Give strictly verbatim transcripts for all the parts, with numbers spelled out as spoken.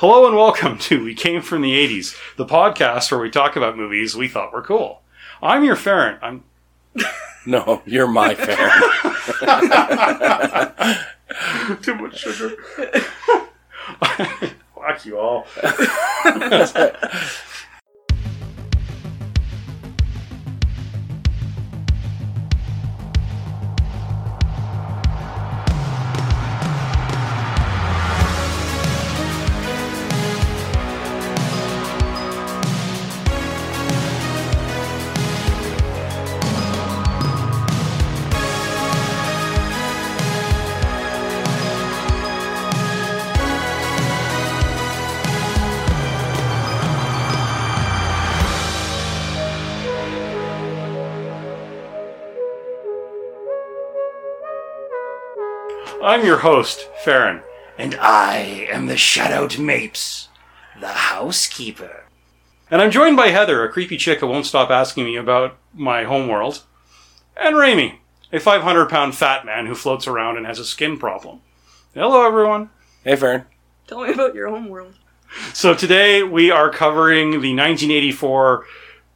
Hello and welcome to We Came From the eighties, the podcast where we talk about movies we thought were cool. I'm your Farron. I'm... No, you're my Farron. Too much sugar. Fuck you all. I'm your host, Farron. And I am the Shadowed Mapes, the housekeeper. And I'm joined by Heather, a creepy chick who won't stop asking me about my homeworld. And Raimi, a five hundred pound fat man who floats around and has a skin problem. Hello, everyone. Hey, Farron. Tell me about your homeworld. So today we are covering the nineteen eighty-four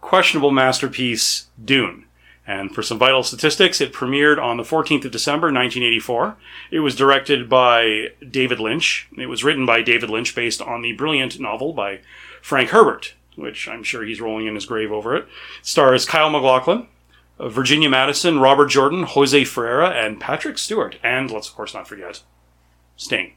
questionable masterpiece, Dune. And for some vital statistics, it premiered on the fourteenth of December, nineteen eighty-four. It was directed by David Lynch. It was written by David Lynch based on the brilliant novel by Frank Herbert, which I'm sure he's rolling in his grave over it. It stars Kyle MacLachlan, Virginia Madison, Robert Jordan, Jose Ferreira, and Patrick Stewart. And let's, of course, not forget Sting.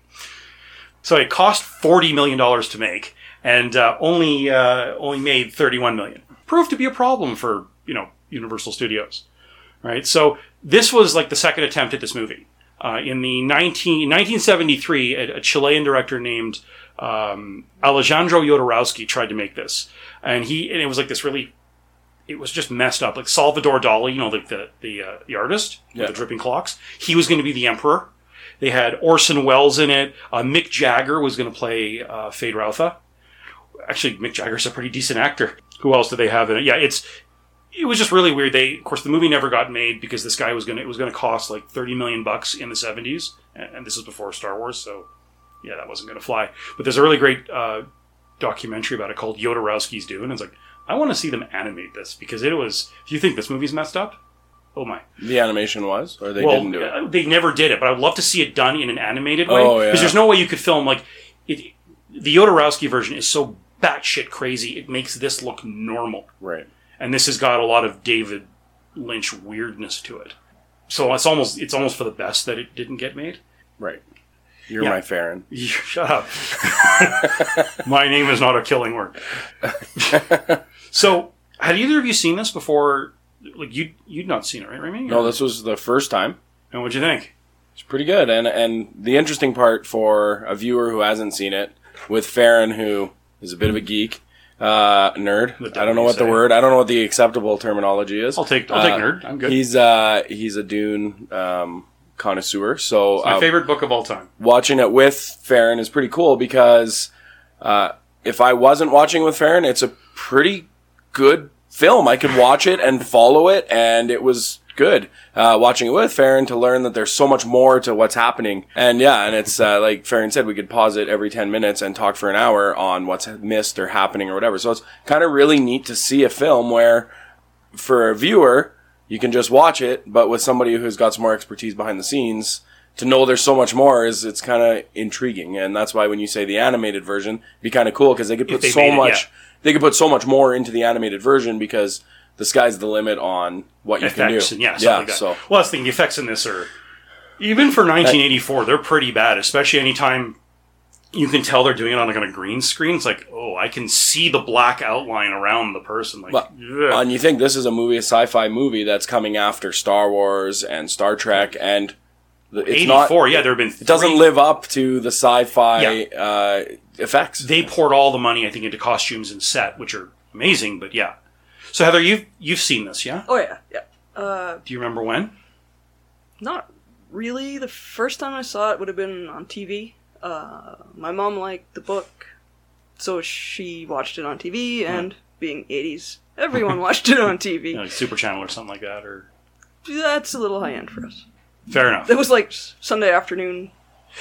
So it cost forty million dollars to make and uh, only uh, only made thirty-one million dollars. Proved to be a problem for, you know, Universal Studios, right? So this was like the second attempt at this movie. Uh, in the nineteen, nineteen seventy-three, a, a Chilean director named um, Alejandro Jodorowsky tried to make this. And he and it was like this really, it was just messed up. Like Salvador Dali, you know, like the the, uh, the artist with yeah. the dripping clocks, he was going to be the emperor. They had Orson Welles in it. Uh, Mick Jagger was going to play uh, Feyd-Rautha. Actually, Mick Jagger's a pretty decent actor. Who else did they have in it? Yeah, it's... It was just really weird. They, of course, the movie never got made because this guy was gonna. It was gonna cost like thirty million bucks in the seventies, and this is before Star Wars, so yeah, that wasn't gonna fly. But there's a really great uh, documentary about it called Jodorowsky's Dune. And it's like I want to see them animate this because it was. Do you think this movie's messed up? Oh my! The animation was, or they well, didn't do it. They never did it, but I would love to see it done in an animated way. Oh yeah. Because there's no way you could film like it, the Jodorowsky version is so batshit crazy. It makes this look normal. Right. And this has got a lot of David Lynch weirdness to it, so it's almost it's almost for the best that it didn't get made. Right, you're yeah. my Farron. Shut up. My name is not a killing word. So, had either of you seen this before? Like you you'd not seen it, right, Raimi? No, this was the first time. And what'd you think? It's pretty good, and and the interesting part for a viewer who hasn't seen it, with Farron who is a bit of a geek. Uh, nerd. I don't know what the word. I don't know what the acceptable terminology is. I'll take. I'll take nerd. Uh, I'm good. He's uh he's a Dune um, connoisseur. So it's my uh, favorite book of all time. Watching it with Farron is pretty cool because uh, if I wasn't watching with Farron, it's a pretty good film. I could watch it and follow it, and it was good. Uh, watching it with Farron to learn that there's so much more to what's happening, and yeah, and it's uh, like Farron said, we could pause it every ten minutes and talk for an hour on what's missed or happening or whatever. So it's kind of really neat to see a film where, for a viewer, you can just watch it, but with somebody who's got some more expertise behind the scenes to know there's so much more is it's kind of intriguing, and that's why when you say the animated version, it'd be kind of cool because they could put they so much, it, yeah. they could put so much more into the animated version because. The sky's the limit on what you effects, can do. Yeah, yeah like that. So. Well, that's the thing. The effects in this are, even for nineteen eighty-four, they're pretty bad, especially any time you can tell they're doing it on like on a green screen. It's like, oh, I can see the black outline around the person. Like, well, and you think this is a movie, a sci-fi movie that's coming after Star Wars and Star Trek and... eighty-four, yeah, there have been three. It doesn't live up to the sci-fi yeah. uh, effects. They poured all the money, I think, into costumes and set, which are amazing, but yeah. So, Heather, you've, you've seen this, yeah? Oh, yeah, yeah. Uh, Do you remember when? Not really. The first time I saw it would have been on T V. Uh, my mom liked the book, so she watched it on T V, yeah. and being eighties, everyone watched it on T V. Yeah, like Super Channel or something like that? Or That's a little high-end for us. Fair enough. It was like Sunday afternoon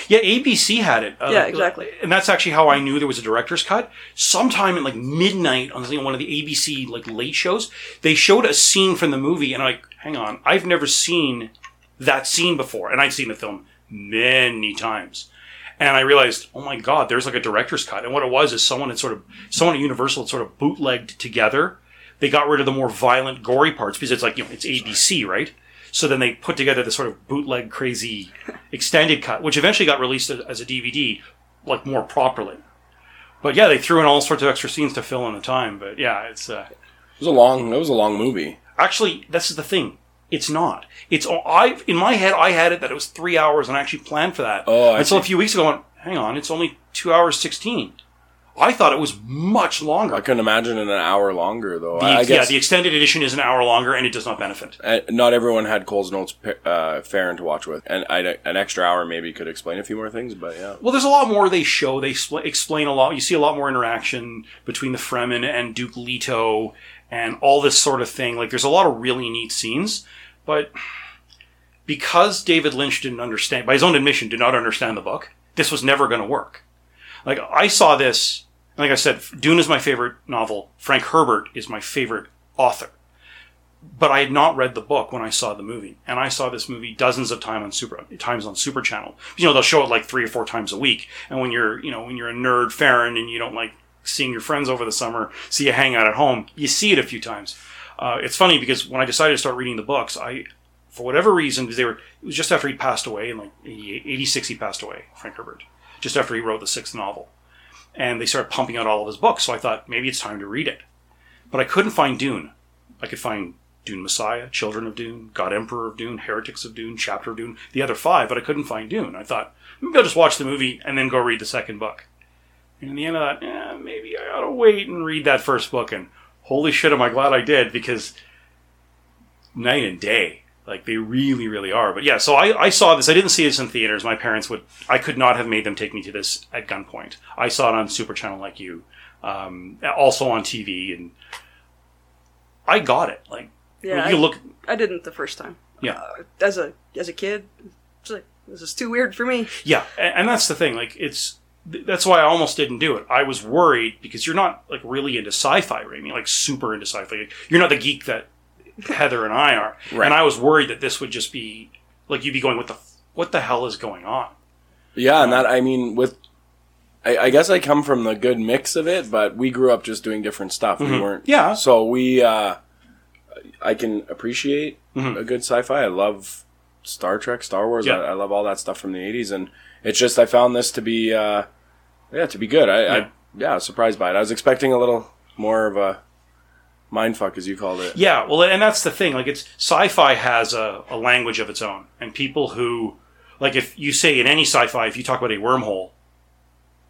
Yeah, A B C had it. Uh, yeah, exactly. And that's actually how I knew there was a director's cut. Sometime at like midnight on one of the A B C like late shows, they showed a scene from the movie, and I'm like, hang on, I've never seen that scene before. And I'd seen the film many times. And I realized, oh my God, there's like a director's cut. And what it was is someone had sort of, someone at Universal had sort of bootlegged together. They got rid of the more violent, gory parts because it's like, you know, it's A B C, right? So then they put together this sort of bootleg, crazy, extended cut, which eventually got released as a D V D, like more properly. But yeah, they threw in all sorts of extra scenes to fill in the time. But yeah, it's uh, it was a long. It was a long movie. Actually, that's the thing. It's not. It's I in my head I had it that it was three hours, and I actually planned for that. Oh, until a few weeks ago, I went, hang on, it's only two hours sixteen. I thought it was much longer. I couldn't imagine an hour longer, though. The, I guess, yeah, the extended edition is an hour longer, and it does not benefit. Uh, not everyone had Cole's notes uh, Farron to watch with, and I'd, an extra hour maybe could explain a few more things, but yeah. Well, there's a lot more they show. They spl- explain a lot. You see a lot more interaction between the Fremen and Duke Leto and all this sort of thing. Like, there's a lot of really neat scenes, but because David Lynch didn't understand, by his own admission, did not understand the book, this was never going to work. Like, I saw this, like I said, Dune is my favorite novel. Frank Herbert is my favorite author. But I had not read the book when I saw the movie. And I saw this movie dozens of time on Super, times on Super Channel. You know, they'll show it like three or four times a week. And when you're, you know, when you're a nerd Farron and you don't like seeing your friends over the summer, so you hang out at home, you see it a few times. Uh, it's funny because when I decided to start reading the books, I, for whatever reason, because they were, it was just after he passed away, in like eighty-six he passed away, Frank Herbert. Just after he wrote the sixth novel. And they started pumping out all of his books, so I thought, maybe it's time to read it. But I couldn't find Dune. I could find Dune Messiah, Children of Dune, God Emperor of Dune, Heretics of Dune, Chapter of Dune, the other five, but I couldn't find Dune. I thought, maybe I'll just watch the movie and then go read the second book. And in the end, I thought, eh, maybe I ought to wait and read that first book, and holy shit, am I glad I did, because night and day. Like, they really, really are. But yeah, so I, I saw this. I didn't see this in theaters. My parents would... I could not have made them take me to this at gunpoint. I saw it on Super Channel like you. Um, also on T V. And I got it. Like, yeah, you I, look... I didn't the first time. Yeah. Uh, as a as a kid, it's like, this is too weird for me. Yeah, and, and that's the thing. Like, it's... That's why I almost didn't do it. I was worried because you're not, like, really into sci-fi, right? I mean, like, super into sci-fi. You're not the geek that... Heather and I are. Right. And I was worried that this would just be, like, you'd be going, what the what the hell is going on? Yeah, um, and that, I mean, with, I, I guess I come from the good mix of it, but we grew up just doing different stuff. Mm-hmm. We weren't. Yeah. So we, uh, I can appreciate mm-hmm. a good sci-fi. I love Star Trek, Star Wars. Yeah. I, I love all that stuff from the eighties. And it's just, I found this to be, uh, yeah, to be good. I, yeah. I, yeah, I was surprised by it. I was expecting a little more of a, mindfuck, as you called it. Yeah, well, and that's the thing. Like, it's sci-fi has a, a language of its own, and people who, like, if you say in any sci-fi, if you talk about a wormhole,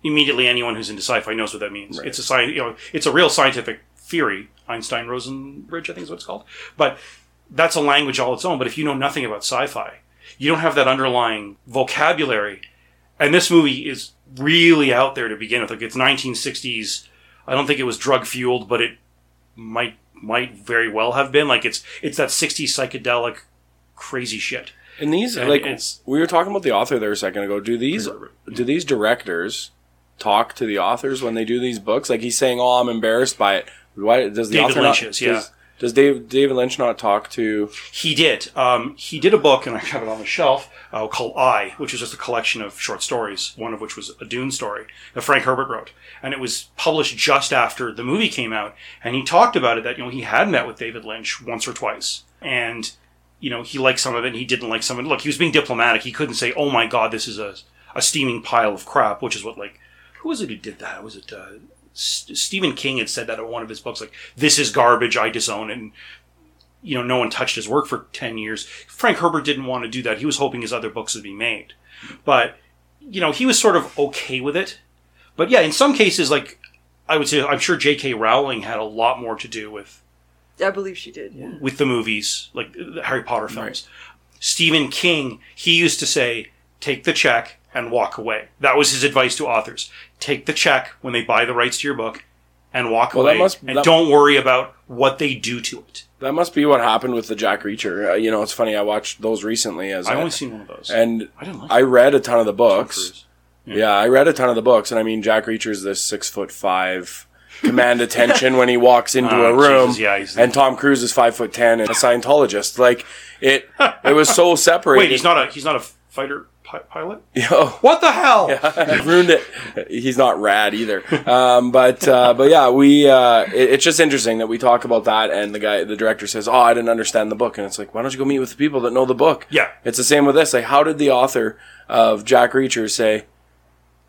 immediately anyone who's into sci-fi knows what that means. Right. It's a sci- you know, it's a real scientific theory. Einstein-Rosenbridge, I think, is what it's called. But that's a language all its own. But if you know nothing about sci-fi, you don't have that underlying vocabulary. And this movie is really out there to begin with. Like, it's nineteen sixties. I don't think it was drug fueled, but it. Might might very well have been. Like, it's it's that sixties psychedelic crazy shit. And these and like it's, we were talking about the author there a second ago. Do these do these directors talk to the authors when they do these books? Like, he's saying, "Oh, I'm embarrassed by it." Why does the David author Lynch not, is, yeah. Does, does Dave, David Lynch not talk to? He did. Um, he did a book, and I have it on the shelf uh, called "I," which is just a collection of short stories. One of which was a Dune story that Frank Herbert wrote, and it was published just after the movie came out. And he talked about it that you know he had met with David Lynch once or twice, and you know he liked some of it, and he didn't like some of it. Look, he was being diplomatic. He couldn't say, "Oh my God, this is a a steaming pile of crap," which is what like who was it who did that? Was it? Uh, Stephen King had said that in one of his books, like, this is garbage, I disown it. And, you know, no one touched his work for ten years. Frank Herbert didn't want to do that. He was hoping his other books would be made. But, you know, he was sort of okay with it. But yeah, in some cases, like, I would say, I'm sure J K Rowling had a lot more to do with... I believe she did, yeah. With the movies, like the Harry Potter films. Right. Stephen King, he used to say, take the check... and walk away. That was his advice to authors. Take the check when they buy the rights to your book and walk well, away, that must, and that, don't worry about what they do to it. That must be what happened with the Jack Reacher. Uh, you know, it's funny. I watched those recently. As I only I, seen one of those, and I didn't like I read a ton of the books. Yeah. yeah, I read a ton of the books, and I mean, Jack Reacher is this six foot five. Command attention when he walks into oh, a room, Jesus, yeah, he's and Tom Cruise is five foot ten and a Scientologist. Like it, it was so separated. Wait, he's not a he's not a fighter pi- pilot. Yo, what the hell? Yeah, ruined it. He's not rad either. Um, but uh, but yeah, we uh, it, it's just interesting that we talk about that, and the guy, the director says, "Oh, I didn't understand the book," and it's like, why don't you go meet with the people that know the book? Yeah, it's the same with this. Like, how did the author of Jack Reacher say,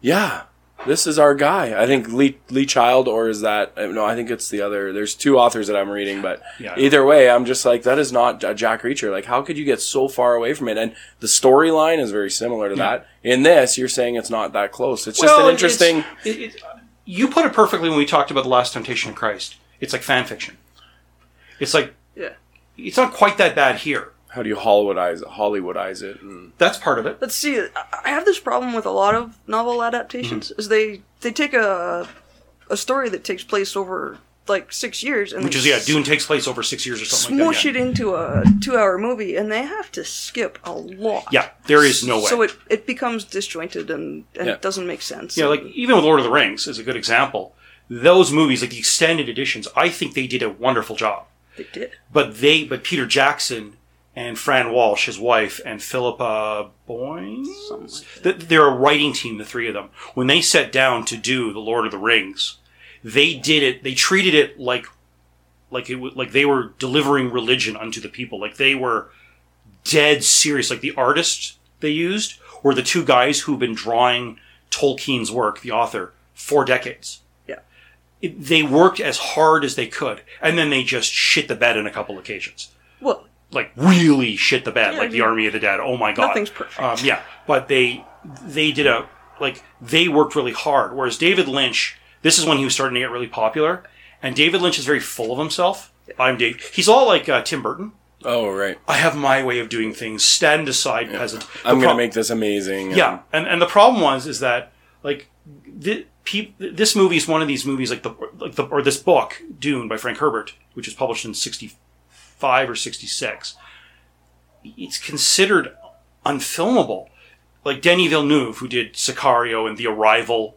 "Yeah, this is our guy"? I think Lee Lee Child, or is that... No, I think it's the other... There's two authors that I'm reading, but yeah, either way, I'm just like, that is not Jack Reacher. Like, how could you get so far away from it? And the storyline is very similar to yeah. that. In this, you're saying it's not that close. It's well, just an interesting... It, it, you put it perfectly when we talked about The Last Temptation of Christ. It's like fan fiction. It's like... yeah, it's not quite that bad here. How do you Hollywoodize it? Hollywoodize it? And that's part of it. Let's see. I have this problem with a lot of novel adaptations. Mm-hmm. Is they, they take a a story that takes place over like six years, and which is yeah, Dune takes place over six years or something. Smoosh like that. Smoosh yeah. it into a two-hour movie, and they have to skip a lot. Yeah, there is no way. So it, it becomes disjointed and, and yeah. it doesn't make sense. Yeah, like even with Lord of the Rings is a good example. Those movies, like the extended editions, I think they did a wonderful job. They did, but they but Peter Jackson and Fran Walsh, his wife, and Philippa Boyne? Like They're a writing team, the three of them. When they sat down to do The Lord of the Rings, they did it, they treated it like like it like they were delivering religion unto the people. Like they were dead serious. Like the artists they used were the two guys who've been drawing Tolkien's work, the author, for decades. Yeah. It, they worked as hard as they could, and then they just shit the bed on a couple occasions. Well, like really shit the bed, yeah, like I mean, the Army of the Dead. Oh my god, nothing's perfect. Um, yeah, but they they did a like they worked really hard. Whereas David Lynch, this is when he was starting to get really popular, and David Lynch is very full of himself. I'm Dave. He's all like uh, Tim Burton. Oh right. I have my way of doing things. Stand aside, yeah. peasant. The I'm pro- gonna make this amazing. Yeah, um, and and the problem was is that like th- pe- this movie is one of these movies like the like the or this book Dune by Frank Herbert, which was published in sixty-five or sixty-six, it's considered unfilmable. Like Denis Villeneuve, who did Sicario and The Arrival,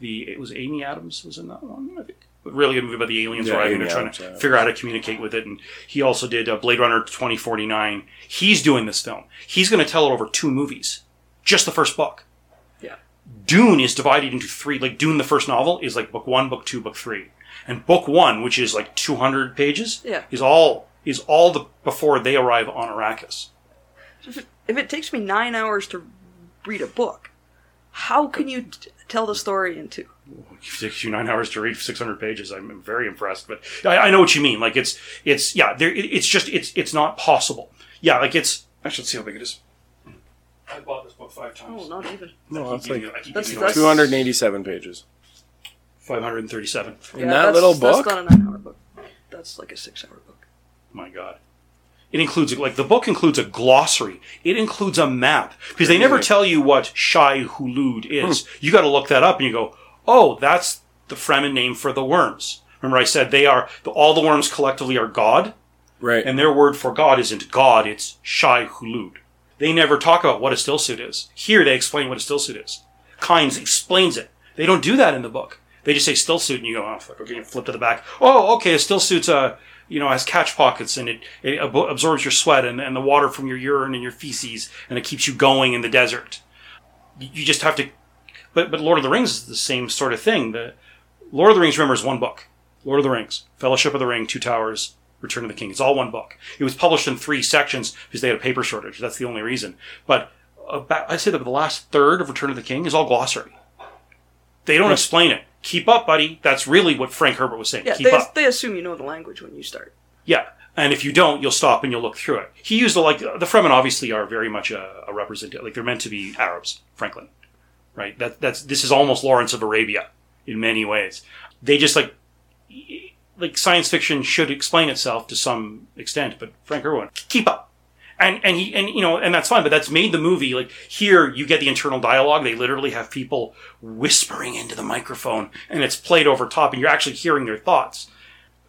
the it was Amy Adams was in that one, I think. But really a movie about the aliens yeah, arriving and trying to yeah. figure out how to communicate with it. And he also did uh, Blade Runner twenty forty-nine. He's doing this film. He's going to tell it over two movies, just the first book. Yeah. Dune is divided into three. Like Dune, the first novel, is like book one, book two, book three, and book one, which is like two hundred pages, yeah. is all. is all the before they arrive on Arrakis. If it, if it takes me nine hours to read a book, how can you t- tell the story in two? If it takes you nine hours to read six hundred pages, I'm very impressed. But I, I know what you mean. Like, it's, it's yeah, there, it, it's just, it's it's not possible. Yeah, like it's, I should see how big it is. I bought this book five times. Oh, not even. No, it's like it, that's, that's two hundred eighty-seven pages. five hundred thirty-seven. Yeah, in that little book? That's not a nine-hour book. That's like a six-hour book. My God. It includes, like, the book includes a glossary. It includes a map. Because they never tell you what Shai Hulud is. Hmm. You got to look that up and you go, oh, that's the Fremen name for the worms. Remember I said they are, all the worms collectively are God. Right. And their word for God isn't God, it's Shai Hulud. They never talk about what a stillsuit is. Here they explain what a stillsuit is. Kynes explains it. They don't do that in the book. They just say stillsuit and you go, oh, fuck, okay, you flip to the back. Oh, okay, a stillsuit's a... you know, has catch pockets and it, it ab- absorbs your sweat and, and the water from your urine and your feces, and it keeps you going in the desert. You just have to... But but Lord of the Rings is the same sort of thing. The Lord of the Rings, remember, is one book. Lord of the Rings, Fellowship of the Ring, Two Towers, Return of the King. It's all one book. It was published in three sections because they had a paper shortage. That's the only reason. But about, I'd say that the last third of Return of the King is all glossary. They don't explain it. Keep up, buddy. That's really what Frank Herbert was saying. Yeah, Keep they, up. They assume you know the language when you start. Yeah, and if you don't, you'll stop and you'll look through it. He used, a, like, the Fremen obviously are very much a, a representative. Like, they're meant to be Arabs, frankly. Right? That, that's This is almost Lawrence of Arabia in many ways. They just, like, like science fiction should explain itself to some extent, but Frank Herbert, keep up. And and he and you know and that's fine, but that's made the movie. Like here, you get the internal dialogue. They literally have people whispering into the microphone, and it's played over top, and you're actually hearing their thoughts.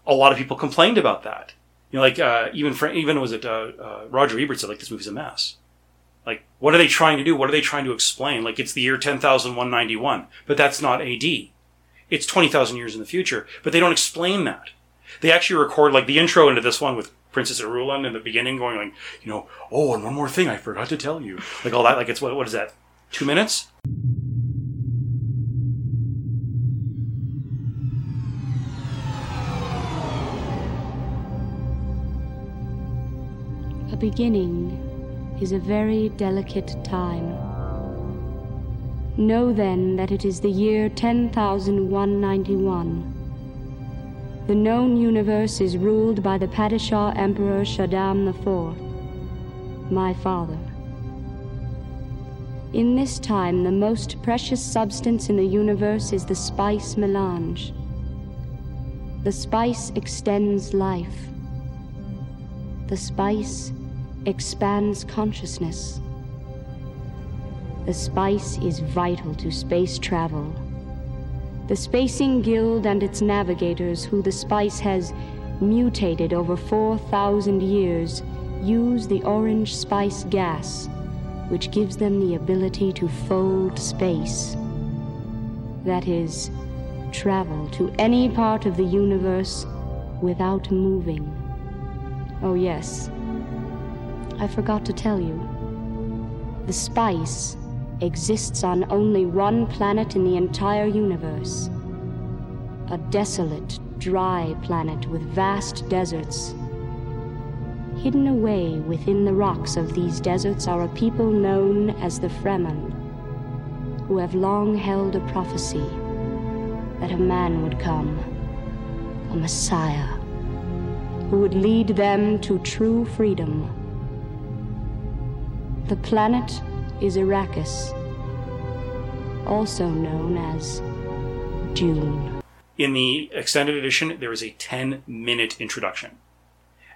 A lot of people complained about that. You know, like uh, even for, even was it uh, uh, Roger Ebert said like this movie's a mess. Like what are they trying to do? What are they trying to explain? Like it's the year ten thousand one hundred ninety-one, but that's not A D. It's twenty thousand years in the future, but they don't explain that. They actually record like the intro into this one with Princess Irulan in the beginning going like, you know, oh, and one more thing I forgot to tell you. Like all that, like it's, what, what is that, two minutes? A beginning is a very delicate time. Know then that it is the year ten thousand one hundred ninety-one. The known universe is ruled by the Padishah Emperor Shaddam the fourth, my father. In this time, the most precious substance in the universe is the spice melange. The spice extends life. The spice expands consciousness. The spice is vital to space travel. The Spacing Guild and its navigators, who the spice has mutated over four thousand years, use the orange spice gas, which gives them the ability to fold space. That is, travel to any part of the universe without moving. Oh yes, I forgot to tell you. The spice exists on only one planet in the entire universe. A desolate, dry planet with vast deserts. Hidden away within the rocks of these deserts are a people known as the Fremen, who have long held a prophecy that a man would come, a messiah, who would lead them to true freedom. The planet is Arrakis, also known as Dune. In the extended edition, there is a ten-minute introduction,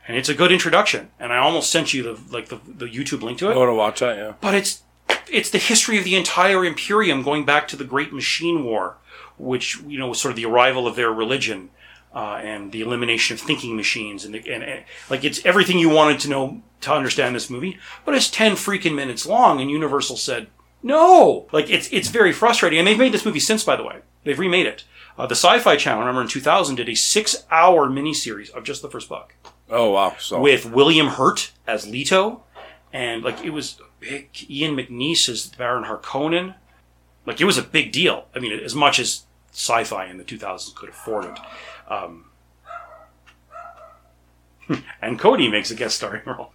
and it's a good introduction. And I almost sent you the like the, the YouTube link to it. I want to watch that, yeah. But it's it's the history of the entire Imperium, going back to the Great Machine War, which you know was sort of the arrival of their religion uh, and the elimination of thinking machines, and, the, and and like it's everything you wanted to know to understand this movie, but it's ten freaking minutes long, and Universal said no. Like it's it's very frustrating, and they've made this movie since. By the way, they've remade it. Uh, the Sci-Fi Channel, remember in two thousand, did a six-hour miniseries of just the first book. Oh wow! So with William Hurt as Leto, and like it was big, Ian McNeice as Baron Harkonnen. Like it was a big deal. I mean, as much as sci-fi in the two thousands could afford it. Um, and Cody makes a guest starring role.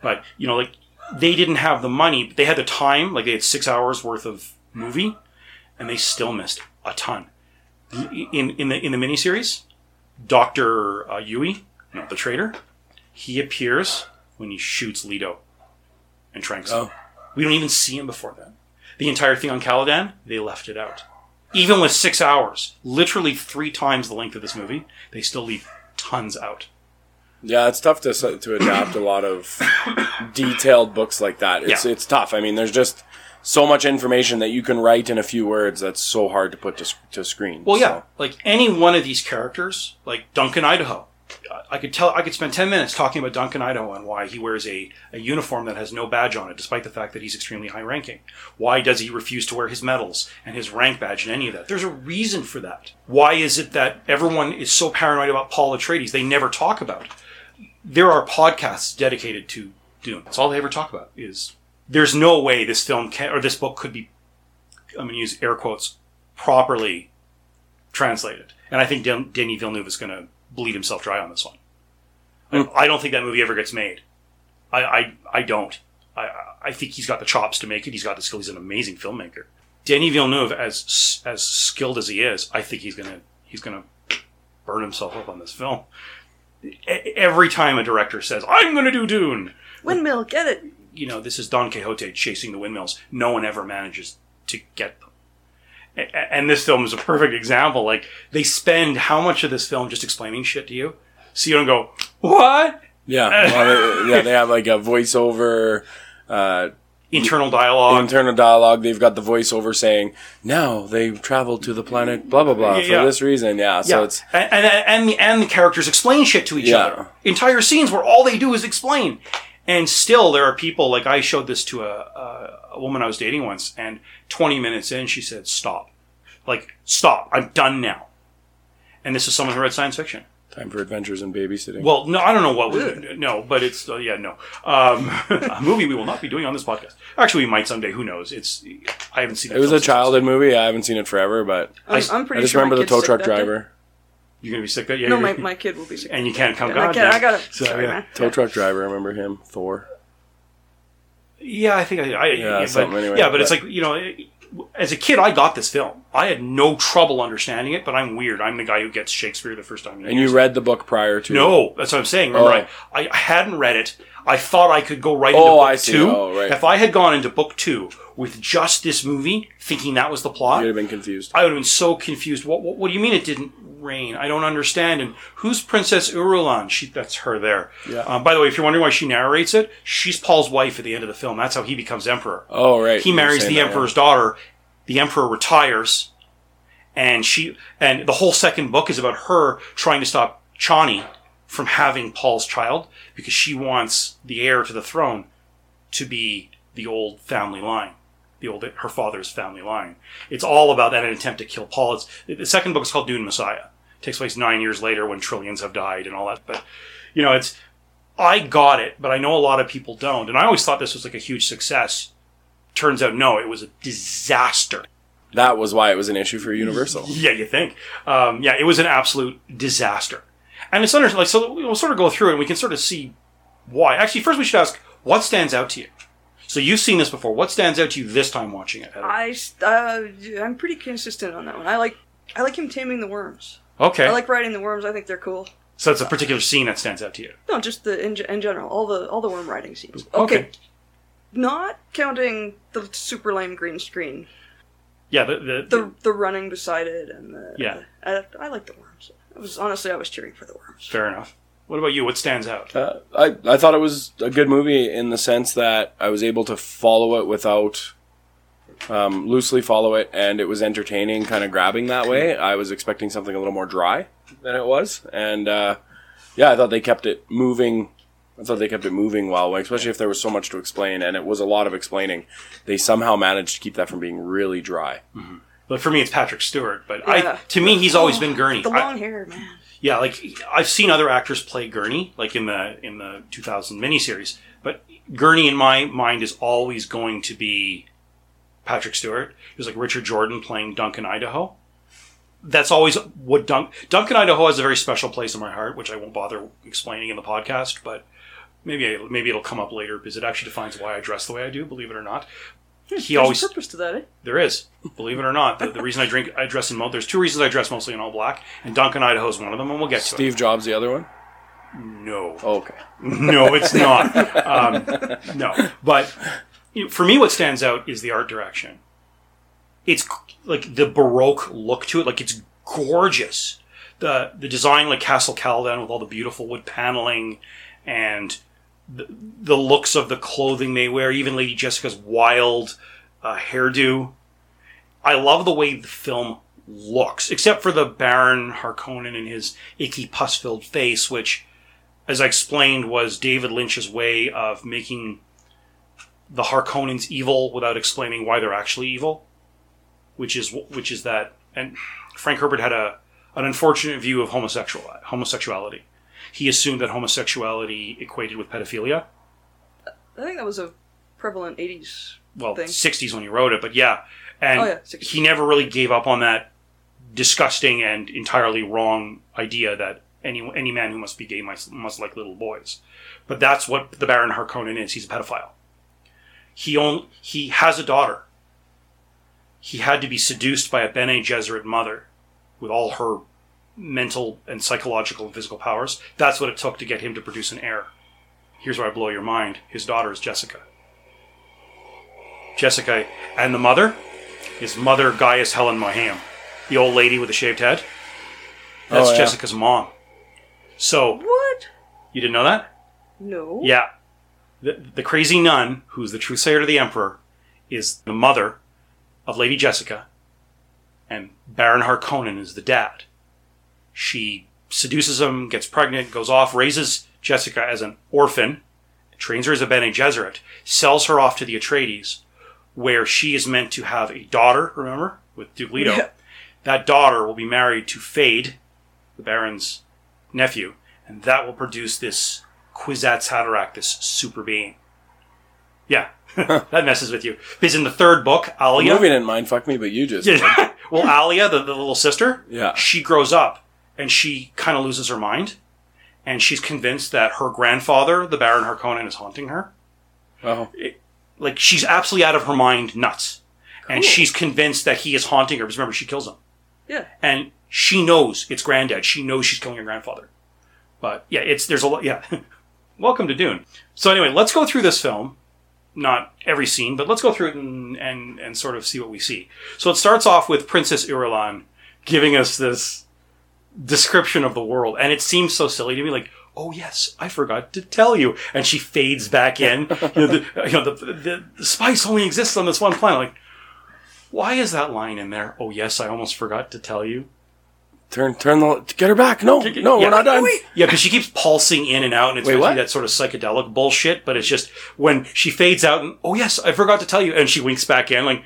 But, you know, like, they didn't have the money, but they had the time. Like, they had six hours worth of movie, and they still missed a ton. In in the in the miniseries, Doctor Uh, Yueh, no, the traitor, he appears when he shoots Leto and tranks him. Oh. We don't even see him before then. The entire thing on Caladan, they left it out. Even with six hours, literally three times the length of this movie, they still leave tons out. Yeah, it's tough to to adapt a lot of detailed books like that. It's yeah. it's tough. I mean, there's just so much information that you can write in a few words that's so hard to put to, to screen. Well, so. yeah, like any one of these characters, like Duncan Idaho, I could tell I could spend ten minutes talking about Duncan Idaho and why he wears a, a uniform that has no badge on it, despite the fact that he's extremely high ranking. Why does he refuse to wear his medals and his rank badge and any of that? There's a reason for that. Why is it that everyone is so paranoid about Paul Atreides? They never talk about it. There are podcasts dedicated to Dune. That's all they ever talk about is there's no way this film can, or this book could be, I'm going to use air quotes, properly translated. And I think Den- Denis Villeneuve is going to bleed himself dry on this one. Mm. I, I don't think that movie ever gets made. I, I, I don't. I, I think he's got the chops to make it. He's got the skill. He's an amazing filmmaker. Denis Villeneuve, as as skilled as he is, I think he's gonna he's gonna burn himself up on this film. Every time a director says, I'm going to do Dune! Windmill, get it! You know, this is Don Quixote chasing the windmills. No one ever manages to get them. And this film is a perfect example. Like, they spend how much of this film just explaining shit to you? So you don't go, what? Yeah, well, they, yeah, they have like a voiceover, uh, internal dialogue. Internal dialogue. They've got the voiceover saying, "Now they travel to the planet blah blah blah yeah, for yeah. this reason." Yeah, yeah. So it's and and and the, and the characters explain shit to each yeah. other. Entire scenes where all they do is explain. And still, there are people, like I showed this to a, a, a woman I was dating once, and twenty minutes in, she said, stop. Like, stop. I'm done now. And this is someone who read science fiction. Time for Adventures in Babysitting. Well, no, I don't know what we No, but it's, uh, yeah, no. Um, a movie we will not be doing on this podcast. Actually, we might someday. Who knows? It's I haven't seen it. It was a childhood movie. I haven't seen it forever, but I'm, I, I'm pretty I just sure remember the tow truck driver. Day. You're going to be sick that day? Yeah, no, my, my kid will be sick. And you can't come God damn. I got to. Yeah. Tow truck driver, I remember him. Thor. Yeah, I think I... I yeah, yeah, but, anyway, yeah, but, but it's like, you know, as a kid, I got this film. I had no trouble understanding it, but I'm weird. I'm the guy who gets Shakespeare the first time. And you read it. The book prior to... No, that's what I'm saying. Remember, oh. I, I hadn't read it. I thought I could go right into oh, book I see. two. Oh, right. If I had gone into book two with just this movie, thinking that was the plot... You'd have been confused. I would have been so confused. What, what, what do you mean it didn't... Rain. I don't understand. And who's Princess Irulan? She, that's her there. Yeah. Um, by the way, if you're wondering why she narrates it, she's Paul's wife at the end of the film. That's how he becomes emperor. Oh, right. He marries the emperor's that, yeah. daughter. The emperor retires, and she and the whole second book is about her trying to stop Chani from having Paul's child because she wants the heir to the throne to be the old family line. The old her father's family line. It's all about that an attempt to kill Paul. It's, the second book is called Dune Messiah. It takes place nine years later when trillions have died and all that. But you know, it's I got it, but I know a lot of people don't. And I always thought this was like a huge success. Turns out, no, it was a disaster. That was why it was an issue for Universal. Yeah, you think? Um, yeah, it was an absolute disaster. And it's under like so we'll sort of go through it and we can sort of see why. Actually, first we should ask what stands out to you. So you've seen this before. What stands out to you this time watching it, Heather? I, uh, I'm pretty consistent on that one. I like I like him taming the worms. Okay. I like riding the worms. I think they're cool. So it's a particular scene that stands out to you? No, just the in, in general. All the all the worm riding scenes. Okay. Okay. Not counting the super lame green screen. Yeah. The the, the, the, the running beside it. And the, yeah. The, I, I like the worms. It was honestly, I was cheering for the worms. Fair enough. What about you? What stands out? Uh, I, I thought it was a good movie in the sense that I was able to follow it without, um, loosely follow it, and it was entertaining, kind of grabbing that way. I was expecting something a little more dry than it was. And, uh, yeah, I thought they kept it moving. I thought they kept it moving well, especially if there was so much to explain, and it was a lot of explaining. They somehow managed to keep that from being really dry. Mm-hmm. But for me, it's Patrick Stewart. But yeah. I, to me, he's always oh, been Gurney. The long I, hair, man. Yeah, like, I've seen other actors play Gurney, like in the in the two thousand miniseries, but Gurney, in my mind, is always going to be Patrick Stewart. It was like Richard Jordan playing Duncan Idaho. That's always what Dun- Duncan Idaho has a very special place in my heart, which I won't bother explaining in the podcast, but maybe I, maybe it'll come up later, because it actually defines why I dress the way I do, believe it or not. He there's always, a purpose to that, eh? There is. Believe it or not. The, the reason I drink, I dress in mode, there's two reasons I dress mostly in all black, and Duncan Idaho is one of them, and we'll get to Steve it. Steve Jobs the other one? No. Oh, okay. No, it's not. um, no. But you know, for me, what stands out is the art direction. It's like the Baroque look to it. Like, it's gorgeous. The, the design, like Castle Caladan with all the beautiful wood paneling and... The, the looks of the clothing they wear, even Lady Jessica's wild uh, hairdo. I love the way the film looks, except for the Baron Harkonnen and his icky, pus-filled face, which, as I explained, was David Lynch's way of making the Harkonnens evil without explaining why they're actually evil. Which is which is that, and Frank Herbert had a an unfortunate view of homosexual homosexuality. He assumed that homosexuality equated with pedophilia. I think that was a prevalent eighties well, thing. Well, sixties when he wrote it, but yeah. And oh, yeah, he never really gave up on that disgusting and entirely wrong idea that any any man who must be gay must, must like little boys. But that's what the Baron Harkonnen is. He's a pedophile. He only, he has a daughter. He had to be seduced by a Bene Gesserit mother with all her... mental and psychological and physical powers. That's what it took to get him to produce an heir. Here's where I blow your mind. His daughter is Jessica. Jessica, and the mother is Mother Gaius Helen Mohiam, the old lady with the shaved head. That's oh, yeah. Jessica's mom. So what? You didn't know that? No. Yeah. The, the crazy nun, who's the true sayer to the Emperor, is the mother of Lady Jessica, and Baron Harkonnen is the dad. She seduces him, gets pregnant, goes off, raises Jessica as an orphan, trains her as a Bene Gesserit, sells her off to the Atreides, where she is meant to have a daughter, remember, with Duke Leto. Yeah. That daughter will be married to Feyd, the Baron's nephew, and that will produce this Kwisatz Haderach, this super being. Yeah, that messes with you. Because in the third book, Alia... The movie didn't mind fuck me, but you just... Well, Alia, the, the little sister, yeah. She grows up, and she kind of loses her mind, and she's convinced that her grandfather, the Baron Harkonnen, is haunting her. Oh. It, like, she's absolutely out of her mind nuts. Cool. And she's convinced that he is haunting her, because remember, she kills him. Yeah. And she knows it's granddad. She knows she's killing her grandfather. But, yeah, it's there's a lot... Yeah. Welcome to Dune. So anyway, let's go through this film. Not every scene, but let's go through it and, and, and sort of see what we see. So it starts off with Princess Irulan giving us this description of the world. And it seems so silly to me, like, oh yes, I forgot to tell you. And she fades back in. You know, the, you know, the, the, the spice only exists on this one planet. Like, why is that line in there? Oh yes, I almost forgot to tell you. Turn, turn the... Get her back. No, get, get, no, yeah. We're not done. Wait. Yeah, because she keeps pulsing in and out, and it's Wait, what? That sort of psychedelic bullshit, but it's just when she fades out and, oh, yes, I forgot to tell you, and she winks back in, like...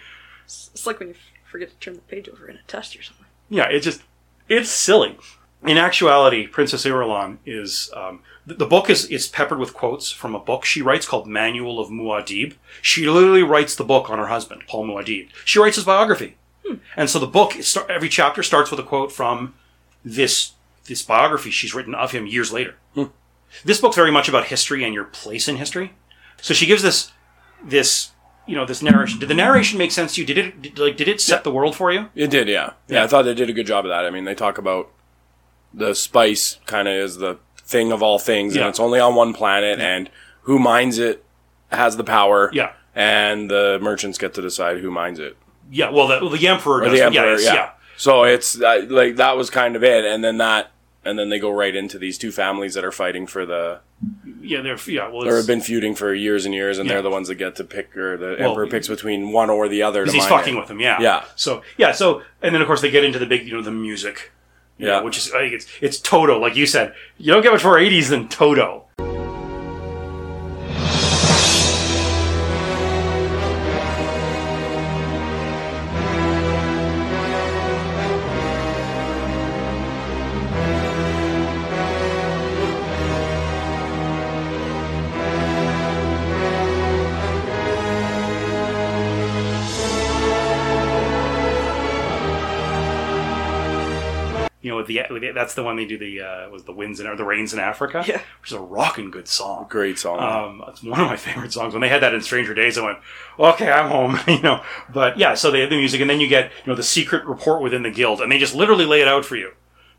It's like when you forget to turn the page over in a test or something. Yeah, it just... It's silly. In actuality, Princess Irulan is... Um, the, the book is, is peppered with quotes from a book she writes called Manual of Muad'Dib. She literally writes the book on her husband, Paul Muad'Dib. She writes his biography. Hmm. And so the book, every chapter starts with a quote from this this biography she's written of him years later. Hmm. This book's very much about history and your place in history. So she gives this this you know this narration. Did the narration make sense to you? Did it did, like did it set yeah. the world for you? It did, yeah. yeah. Yeah, I thought they did a good job of that. I mean, they talk about the spice kind of is the thing of all things, yeah. and it's only on one planet, yeah. and who mines it has the power, yeah. and the merchants get to decide who mines it. Yeah, well, the, well, the Emperor does. The Emperor, yeah, yeah. yeah. So it's, uh, like, that was kind of it. And then that, and then they go right into these two families that are fighting for the... Yeah, they're, yeah, well... Or have been feuding for years and years, and yeah. they're the ones that get to pick, or the well, Emperor picks between one or the other to he's fucking it. With them, yeah. Yeah. So, yeah, so, and then, of course, they get into the big, you know, the music. Yeah. Know, which is, like, it's, it's Toto, like you said. You don't get much more eighties than Toto. The, that's the one they do the uh, was the winds in, or the rains in Africa, yeah. which is a rockin' good song, great song. Um, it's one of my favorite songs. When they had that in Stranger Days, I went, okay, I'm home, you know. But yeah, so they have the music, and then you get you know the secret report within the guild, and they just literally lay it out for you.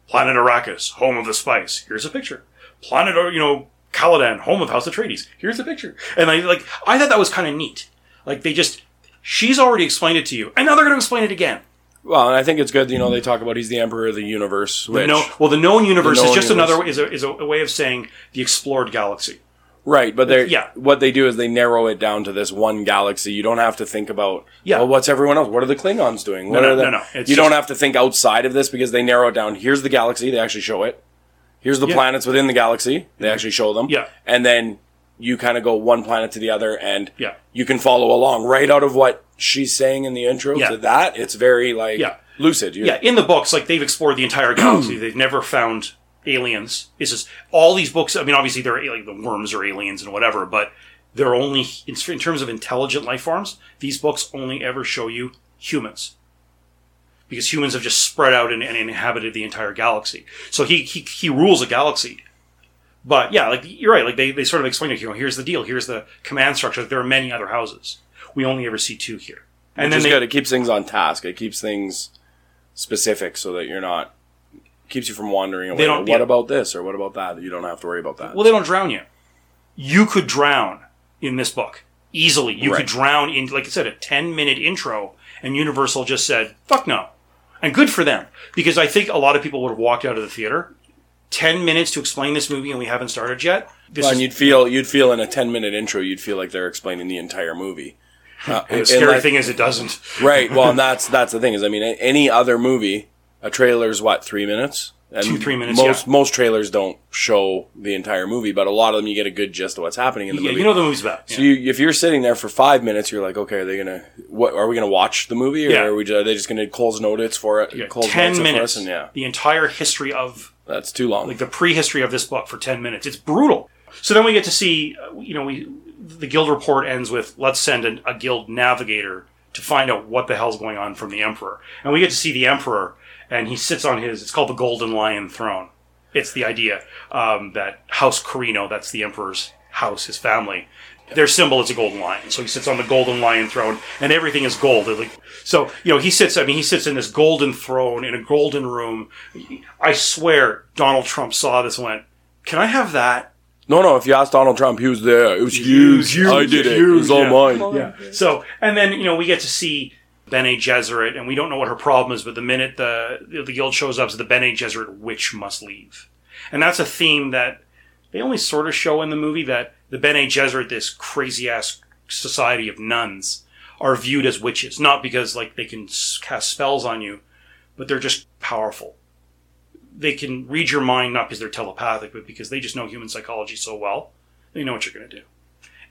Planet Arrakis, home of the spice. Here's a picture. Planet, you know, Caladan, home of House Atreides. Here's a picture. And I like, I thought that was kind of neat. Like they just, she's already explained it to you, and now they're going to explain it again. Well, and I think it's good, you know, they talk about he's the emperor of the universe. Which, the no, well, the known universe the known is just universe. another is a, is a way of saying the explored galaxy. Right, but they yeah. what they do is they narrow it down to this one galaxy. You don't have to think about, yeah. well, what's everyone else? What are the Klingons doing? What no, no, are the, no, no, no. You just, don't have to think outside of this because they narrow it down. Here's the galaxy. They actually show it. Here's the yeah. planets within the galaxy. They actually show them. Yeah. And then you kind of go one planet to the other, and yeah. you can follow along right out of what she's saying in the intro yeah. to that. It's very, like, yeah. lucid. You're yeah, in the books, like, they've explored the entire galaxy. They've never found aliens. It's just, all these books, I mean, obviously, they're, like, the worms are aliens and whatever, but they're only, in, in terms of intelligent life forms, these books only ever show you humans. Because humans have just spread out and, and inhabited the entire galaxy. So he, he, he rules a galaxy. But, yeah, like, you're right, like, they, they sort of explain it, you know, here's the deal, here's the command structure, there are many other houses. We only ever see two here. And Which then is they, good. It keeps things on task. It keeps things specific so that you're not... keeps you from wandering away. They don't, what yeah. about this or what about that? You don't have to worry about that. Well, they don't drown you. You could drown in this book. Easily. You right. could drown in, like I said, a ten-minute intro, and Universal just said, fuck no. And good for them. Because I think a lot of people would have walked out of the theater ten minutes to explain this movie and we haven't started yet. This well, and you'd feel you'd feel in a ten minute intro, you'd feel like they're explaining the entire movie. Uh, and the scary and like, thing is, it doesn't. Right. Well, and that's that's the thing is, I mean, any other movie, a trailer is what, three minutes? And Two, three minutes. Most yeah. most trailers don't show the entire movie, but a lot of them you get a good gist of what's happening in the yeah, movie. You know what the movie's about. So yeah. you, if you're sitting there for five minutes, you're like, okay, are they gonna? What are we gonna watch the movie? Or yeah. Are we? Are they just gonna close notes for it? Yeah. Close ten notes minutes. For us and, yeah. The entire history of. That's too long. Like the prehistory of this book for ten minutes. It's brutal. So then we get to see, you know, we the guild report ends with, let's send an, a guild navigator to find out what the hell's going on from the Emperor. And we get to see the Emperor, and he sits on his, it's called the Golden Lion Throne. It's the idea um, that House Carino, that's the Emperor's house, his family, their symbol is a golden lion. So he sits on the Golden Lion Throne, and everything is gold. So, you know, he sits, I mean, he sits in this golden throne in a golden room. I swear Donald Trump saw this and went, can I have that? No, no, if you ask Donald Trump, he was there. It was huge. huge. I did huge. it. It was all yeah. mine. Yeah. yeah. So, and then, you know, we get to see Bene Gesserit, and we don't know what her problem is, but the minute the the guild shows up, so the Bene Gesserit witch must leave. And that's a theme that they only sort of show in the movie, that the Bene Gesserit, this crazy-ass society of nuns, are viewed as witches. Not because, like, they can cast spells on you, but they're just powerful. They can read your mind, not because they're telepathic, but because they just know human psychology so well, they know what you're going to do.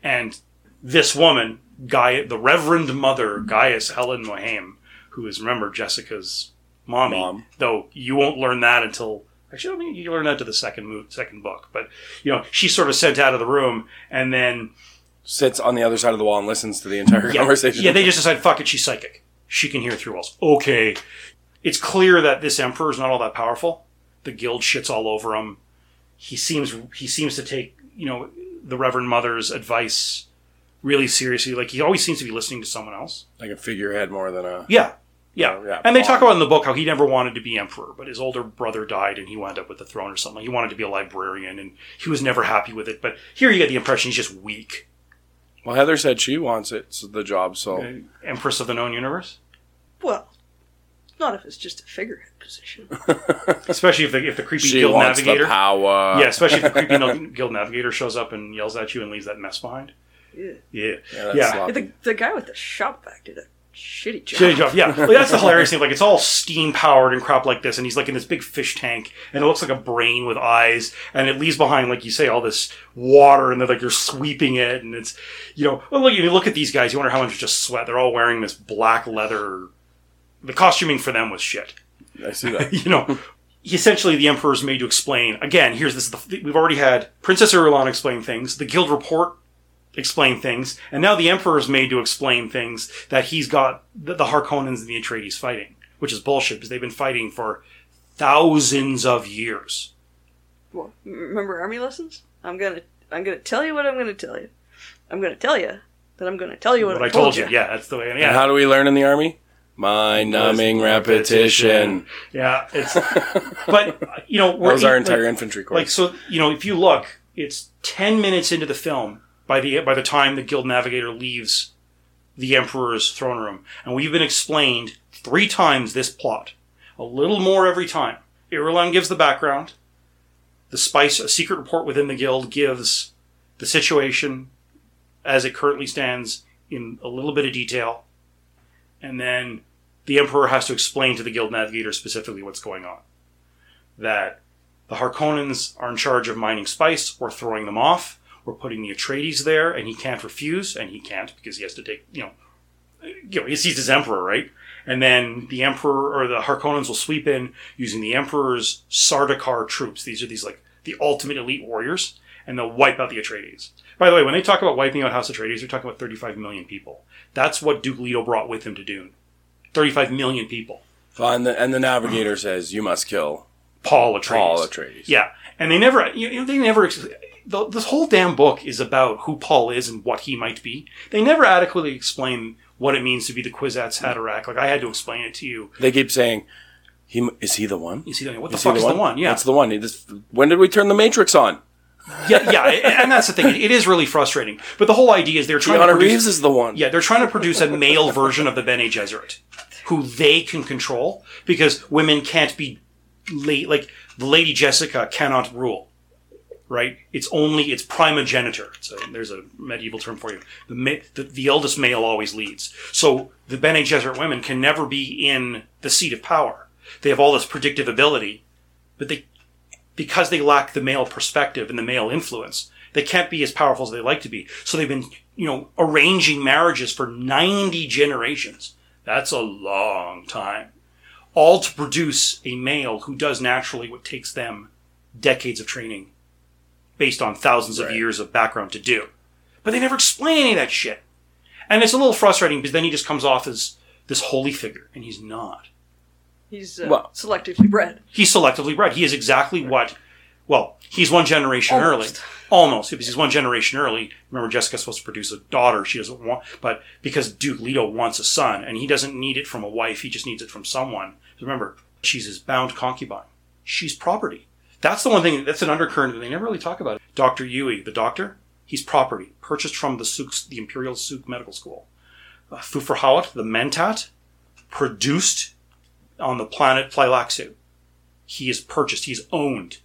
And this woman, Gaia, the Reverend Mother Gaius Helen Mohiam, who is, remember, Jessica's mommy, Mom. Though you won't learn that until, actually, I don't think you learn that to the second move, second book, but, you know, she's sort of sent out of the room and then... sits on the other side of the wall and listens to the entire yeah, conversation. Yeah, they just decide, fuck it, she's psychic. She can hear through walls. Okay. It's clear that this Emperor is not all that powerful. The guild shits all over him. He seems he seems to take, you know, the Reverend Mother's advice really seriously. Like, he always seems to be listening to someone else. Like a figurehead more than a... Yeah, yeah. Uh, yeah and they talk about in the book how he never wanted to be emperor, but his older brother died and he wound up with the throne or something. He wanted to be a librarian and he was never happy with it. But here you get the impression he's just weak. Well, Heather said she wants it, so the job, so... Okay. Empress of the known universe? Well... not if it's just a figurehead position. Especially if the, if the creepy she guild wants navigator. The power. Yeah, especially if the creepy guild navigator shows up and yells at you and leaves that mess behind. Yeah. Yeah. Yeah. yeah. The, the guy with the shop back did a shitty job. Shitty job, yeah. Like, that's the hilarious thing. Like, it's all steam powered and crap like this, and he's like in this big fish tank, and it looks like a brain with eyes, and it leaves behind, like you say, all this water, and they're like, you're sweeping it, and it's, you know, well, look, you look at these guys, you wonder how much just sweat. They're all wearing this black leather. The costuming for them was shit. I see that. You know, essentially the Emperor's made to explain. Again, here's this. We've already had Princess Irulan explain things. The Guild Report explain things. And now the Emperor's made to explain things that he's got the, the Harkonnens and the Atreides fighting. Which is bullshit because they've been fighting for thousands of years. Well, remember army lessons? I'm going to I'm gonna tell you what I'm going to tell you. I'm going to tell you that I'm going to tell you what, what I told, told you. you. Yeah, that's the way. Yeah. And how do we learn in the army? Mind-numbing repetition. repetition. Yeah, it's. But you know, we're that was our entire like, infantry corps. Like so, you know, if you look, it's ten minutes into the film by the by the time the guild navigator leaves the Emperor's throne room, and we've been explained three times this plot, a little more every time. Irulan gives the background. The spice, a secret report within the guild, gives the situation as it currently stands in a little bit of detail. And then the Emperor has to explain to the Guild Navigator specifically what's going on. That the Harkonnens are in charge of mining spice. We're throwing them off. We're putting the Atreides there, and he can't refuse. And he can't because he has to take, you know, you know, he sees his Emperor, right? And then the Emperor, or the Harkonnens will sweep in using the Emperor's Sardaukar troops. These are these, like, the ultimate elite warriors. And they'll wipe out the Atreides. By the way, when they talk about wiping out House Atreides, they're talking about thirty-five million people. That's what Duke Leto brought with him to Dune. thirty-five million people. And the, and the Navigator says, you must kill Paul Atreides. Paul Atreides. Yeah. And they never, you know, they never, the, this whole damn book is about who Paul is and what he might be. They never adequately explain what it means to be the Kwisatz Haderach. Like, I had to explain it to you. They keep saying, "He is he the one? Is he the one? What the fuck is the one? Yeah. That's the one. He just, when did we turn the Matrix on? yeah, yeah, and that's the thing. It is really frustrating. But the whole idea is they're trying Keanu to produce... Reeves is the one. Yeah, they're trying to produce a male version of the Bene Gesserit, who they can control, because women can't be late, like the Lady Jessica cannot rule, right? It's only its primogenitor. So there's a medieval term for you. The, the, the eldest male always leads. So the Bene Gesserit women can never be in the seat of power. They have all this predictive ability, but they, because they lack the male perspective and the male influence, they can't be as powerful as they like to be. So they've been, you know, arranging marriages for ninety generations. That's a long time. All to produce a male who does naturally what takes them decades of training based on thousands right. of years of background to do. But they never explain any of that shit. And it's a little frustrating because then he just comes off as this holy figure, and he's not. He's uh, well, selectively bred. He's selectively bred. He is exactly right. what... Well, he's one generation Almost. early. Almost. Because he's one generation early. Remember, Jessica's supposed to produce a daughter. She doesn't want... But because Duke Leto wants a son, and he doesn't need it from a wife, he just needs it from someone. Remember, she's his bound concubine. She's property. That's the one thing... That's an undercurrent that they never really talk about. Doctor Yueh, the doctor, he's property. Purchased from the Souk, the Imperial Souk Medical School. Uh, Thufir Hawat, the Mentat, produced on the planet Plylaxu. He is purchased. He's owned.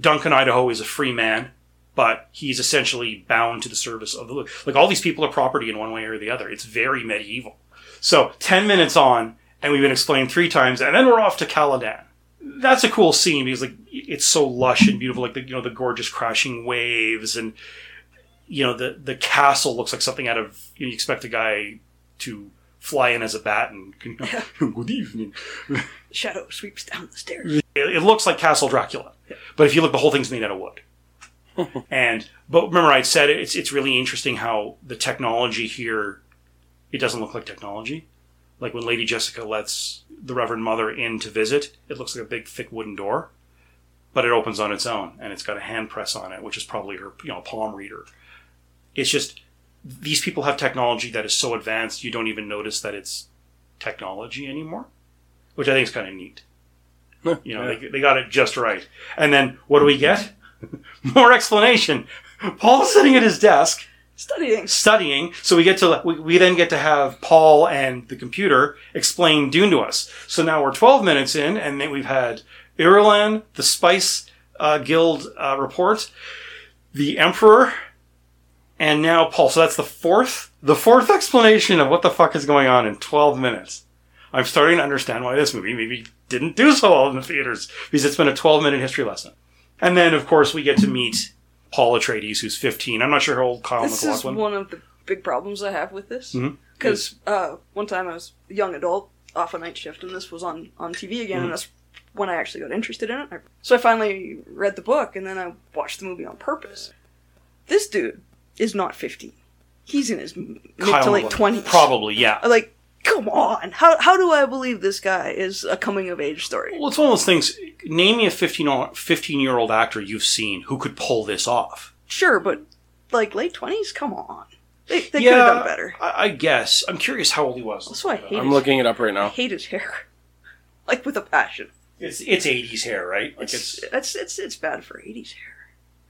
Duncan Idaho is a free man, but he's essentially bound to the service of the Luke. Like, all these people are property in one way or the other. It's very medieval. So, ten minutes on, and we've been explained three times, and then we're off to Caladan. That's a cool scene, because, like, it's so lush and beautiful, like, the, you know, the gorgeous crashing waves, and, you know, the, the castle looks like something out of, you know, you expect a guy to fly in as a bat and, you know, good evening. Shadow sweeps down the stairs. It, it looks like Castle Dracula. But if you look, the whole thing's made out of wood. and But remember, I said it, it's it's really interesting how the technology here, it doesn't look like technology. Like when Lady Jessica lets the Reverend Mother in to visit, it looks like a big, thick wooden door. But it opens on its own, and it's got a hand press on it, which is probably her, you know, palm reader. It's just, these people have technology that is so advanced, you don't even notice that it's technology anymore. Which I think is kind of neat. You know, yeah. they they got it just right. And then what do we get? More explanation. Paul's sitting at his desk. Studying. Studying. So we get to, we, we then get to have Paul and the computer explain Dune to us. So now we're twelve minutes in, and then we've had Irulan, the Spice uh, Guild uh, report, the Emperor, and now Paul. So that's the fourth, the fourth explanation of what the fuck is going on in twelve minutes. I'm starting to understand why this movie maybe didn't do so well in the theaters, because it's been a twelve-minute history lesson. And then, of course, we get to meet Paul Atreides, who's fifteen. I'm not sure how old Kyle MacLachlan. This is one of the big problems I have with this, because mm-hmm. uh, one time I was a young adult off a night shift, and this was on, on T V again, mm-hmm. and that's when I actually got interested in it. So I finally read the book, and then I watched the movie on purpose. This dude is not fifteen. He's in his mid Kyle to late MacLachlan. twenties. Probably, yeah. Like, come on! How how do I believe this guy is a coming-of-age story? Well, it's one of those things. Name me a fifteen-year-old actor you've seen who could pull this off. Sure, but, like, late twenties? Come on. They, they yeah, could have done better. I, I guess. I'm curious how old he was. That's why I hate I'm his, looking it up right now. I hate his hair. Like, with a passion. It's it's eighties hair, right? Like it's, it's, it's, it's, it's bad for eighties hair.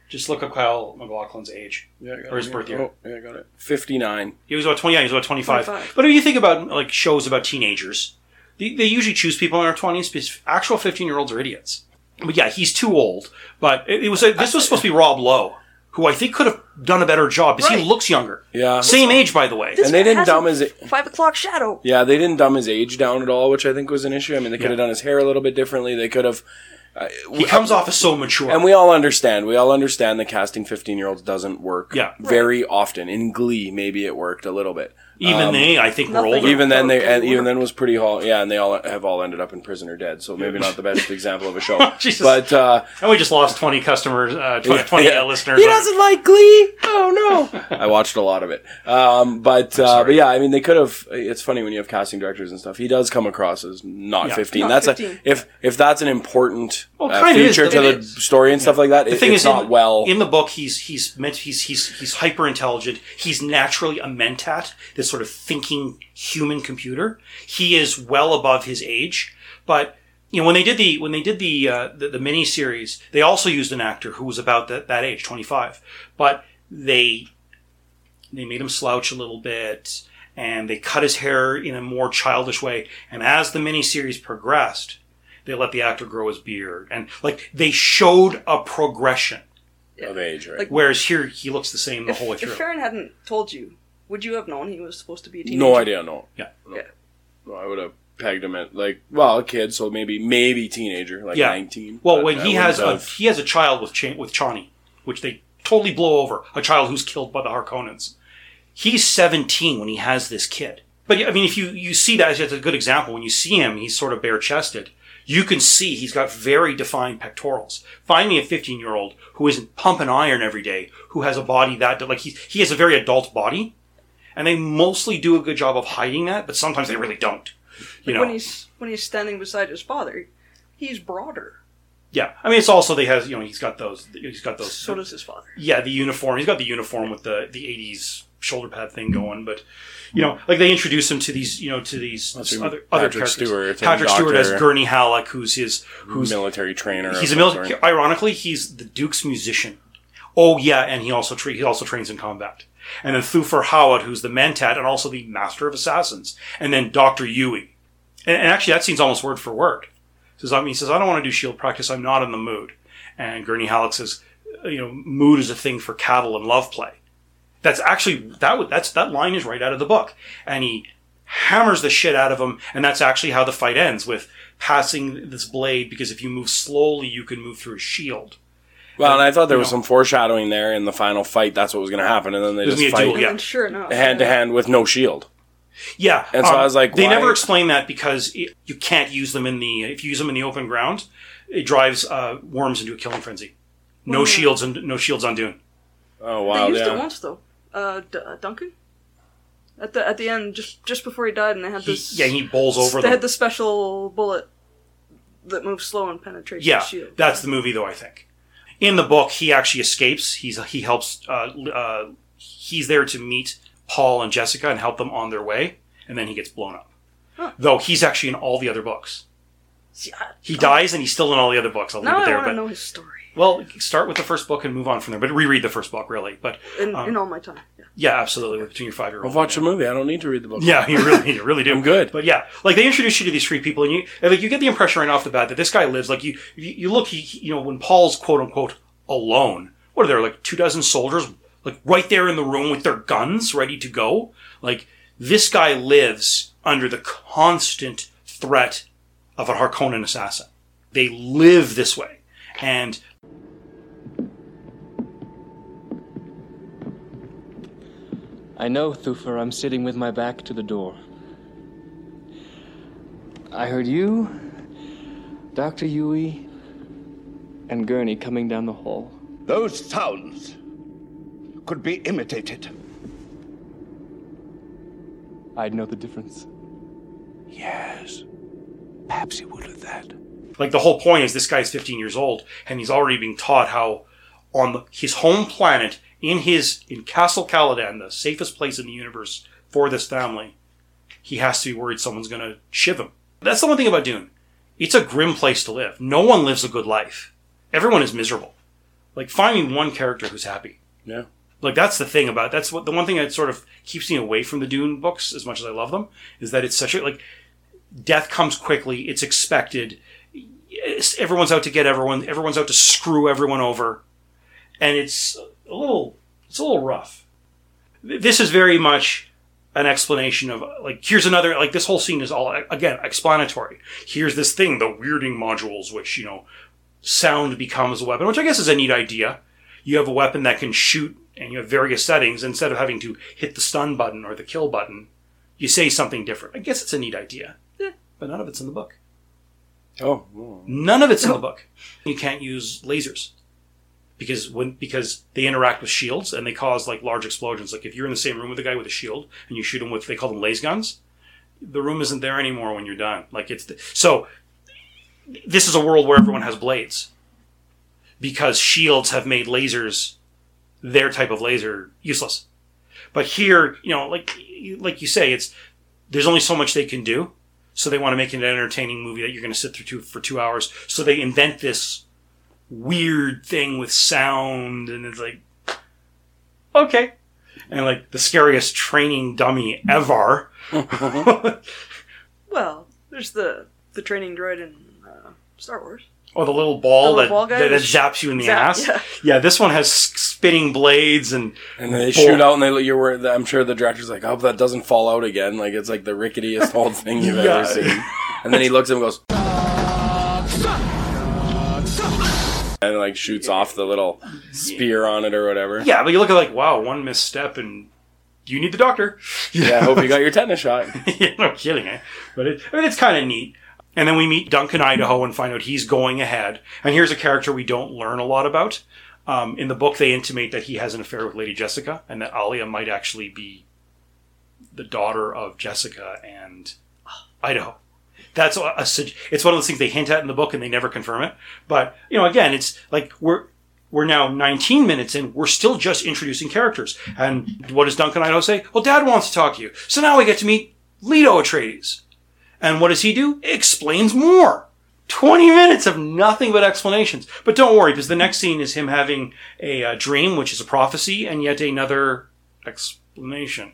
Just look up Kyle MacLachlan's age. Yeah, I got or his it. birth year. Oh, yeah, I got it. fifty-nine. He was about twenty-nine. He was about twenty-five. twenty-five. But if you think about, like, shows about teenagers, they, they usually choose people in their twenties because actual fifteen-year-olds are idiots. But yeah, he's too old. But it, it was a, this was supposed to be Rob Lowe, who I think could have done a better job because right. he looks younger. Yeah. Same age, by the way. This and they didn't dumb his five o'clock shadow. Yeah, they didn't dumb his age down at all, which I think was an issue. I mean, they could yeah. have done his hair a little bit differently. They could have. Uh, he comes uh, off as so mature. And we all understand. We all understand that casting fifteen-year-olds doesn't work yeah. very right. often. In Glee, maybe it worked a little bit. Even um, they, I think, were older. Even then, they, and, even then was pretty hall. Yeah, and they all have all ended up in prison or dead, so maybe not the best example of a show. oh, but uh, And we just lost twenty customers, uh, twenty, yeah, twenty yeah. listeners. He doesn't it. like Glee! Oh, no! I watched a lot of it. Um, but, uh, but yeah, I mean, they could have... It's funny when you have casting directors and stuff. He does come across as not yeah, fifteen. Not that's fifteen. A, if, if that's an important well, uh, feature is, to the is. story and yeah. stuff like that, the it, thing it's is not in, well... In the book, he's he's meant, he's he's he's hyper-intelligent. He's naturally a mentat. This sort of thinking human computer. He is well above his age, but you know when they did the when they did the uh, the, the mini series, they also used an actor who was about that, that age, twenty-five. But they they made him slouch a little bit, and they cut his hair in a more childish way. And as the mini series progressed, They let the actor grow his beard. And, like, they showed a progression. Yeah. Of age, right? Like, whereas here, he looks the same the if, whole way through. If Farron hadn't told you, would you have known he was supposed to be a teenager? No idea, no. Yeah. No, yeah. no I would have pegged him at, like, well, a kid, so maybe maybe teenager, like yeah. nineteen. Well, when he has, a, he has a child with Ch- with Chani, which they totally blow over, a child who's killed by the Harkonnens. He's seventeen when he has this kid. But, I mean, if you, you see that, it's a good example. When you see him, he's sort of bare-chested. You can see he's got very defined pectorals. Find me a fifteen-year-old who isn't pumping iron every day, who has a body that, like, he, he has a very adult body, and they mostly do a good job of hiding that, but sometimes they really don't. You like know? When he's when he's standing beside his father, he's broader. Yeah, I mean, it's also they has you know he's got those he's got those. So does his father. Yeah, the uniform. He's got the uniform with the the eighties shoulder pad thing going, but you know, like they introduce him to these, you know, to these other other characters. Stewart, Patrick Stewart as Gurney Halleck, who's his who's military trainer. He's a military. Ironically, he's the Duke's musician. Oh yeah, and he also tra- he also trains in combat. And then Thufir Hawat, who's the Mentat and also the Master of Assassins. And then Doctor Yueh, and, and actually that scene's almost word for word. He says, I mean, he says, I don't want to do shield practice. I'm not in the mood. And Gurney Halleck says, you know, mood is a thing for cattle and love play. That's actually, that that's that line is right out of the book. And he hammers the shit out of him, and that's actually how the fight ends, with passing this blade, because if you move slowly, you can move through a shield. Well, and, and I thought there was know. some foreshadowing there in the final fight, that's what was going to happen, and then they There's just fight duel, yeah. sure enough, hand-to-hand with no shield. Yeah. And so um, I was like, Why? They never explain that, because it, you can't use them in the, if you use them in the open ground, it drives uh, worms into a killing frenzy. No, well, shields, and, no shields on Dune. Oh, wow, They used yeah. it once, though. Uh, D- uh, Duncan? At the at the end, just just before he died, and they had this... He, yeah, he bowls over They them. had the special bullet that moves slow and penetrates yeah, the shield. Yeah, that's the movie, though, I think. In the book, he actually escapes. He's He helps... Uh, uh, he's there to meet Paul and Jessica and help them on their way, and then he gets blown up. Huh. Though he's actually in all the other books. See, I, he oh. dies, and he's still in all the other books. I'll now leave it there. Now I want to know his story. Well, start with the first book and move on from there, but reread the first book, really. But um, in, in all my time, yeah, yeah absolutely. Between your five-year-old, I'll watch a movie. I don't need to read the book. Yeah, you really, you really do. I'm good. But yeah, like they introduce you to these three people, and you, and, like, you get the impression right off the bat that this guy lives. Like you, you, you look, he, he, you know, when Paul's quote unquote alone, what are there, like two dozen soldiers, like right there in the room with their guns ready to go? Like this guy lives under the constant threat of a Harkonnen assassin. They live this way, and. I know, Thufir, I'm sitting with my back to the door. I heard you, Doctor Yueh, and Gurney coming down the hall. Those sounds could be imitated. I'd know the difference. Yes, perhaps he would have that. Like, the whole point is this guy's fifteen years old, and he's already being taught how on the, his home planet... In his in Castle Caladan, the safest place in the universe for this family, he has to be worried someone's going to shiv him. That's the one thing about Dune. It's a grim place to live. No one lives a good life. Everyone is miserable. Like, finding one character who's happy. Yeah. Like, that's the thing about... That's what the one thing that sort of keeps me away from the Dune books, as much as I love them, is that it's such a... Like, death comes quickly. It's expected. It's, everyone's out to get everyone. Everyone's out to screw everyone over. And it's... A little, it's a little rough. This is very much an explanation of, like, here's another, like, this whole scene is all, again, explanatory. Here's this thing, the weirding modules, which, you know, sound becomes a weapon, which I guess is a neat idea. You have a weapon that can shoot, and you have various settings. Instead of having to hit the stun button or the kill button, you say something different. I guess it's a neat idea. Eh, but none of it's in the book. Oh. Whoa. None of it's in the book. You can't use lasers. Because when because they interact with shields and they cause, like, large explosions. Like, if you're in the same room with a guy with a shield and you shoot him with, they call them laser guns, the room isn't there anymore when you're done. Like, it's the, so this is a world where everyone has blades because shields have made lasers, their type of laser, useless. But here, you know, like like you say, it's there's only so much they can do, so they want to make it an entertaining movie that you're going to sit through two, for two hours. So they invent this weird thing with sound, and it's like, okay. And, like, the scariest training dummy ever. Well, there's the the training droid in uh, Star Wars. Oh, the little ball, the little that, ball that, that zaps you in the zap, ass. Yeah. yeah, this one has spinning blades and and they bolt. shoot out, and they you were. I'm sure the director's like, "I hope that doesn't fall out again." Like it's like the ricketiest old thing you've yeah. ever seen. And then he looks at him and goes, and like shoots off the little spear on it or whatever. Yeah, but you look at like, wow, one misstep and you need the doctor. Yeah, I hope you got your tetanus shot. yeah, no kidding, eh? But it, I mean, it's kind of neat. And then we meet Duncan Idaho and find out he's going ahead. And here's a character we don't learn a lot about. Um, in the book, they intimate that he has an affair with Lady Jessica and that Alia might actually be the daughter of Jessica and Idaho. That's a, a it's one of those things they hint at in the book and they never confirm it. But, you know, again, it's like we're we're now nineteen minutes in. We're still just introducing characters. And what does Duncan Idaho say? Well, Dad wants to talk to you. So now we get to meet Leto Atreides. And what does he do? Explains more. twenty minutes of nothing but explanations. But don't worry, because the next scene is him having a uh, dream, which is a prophecy, and yet another explanation.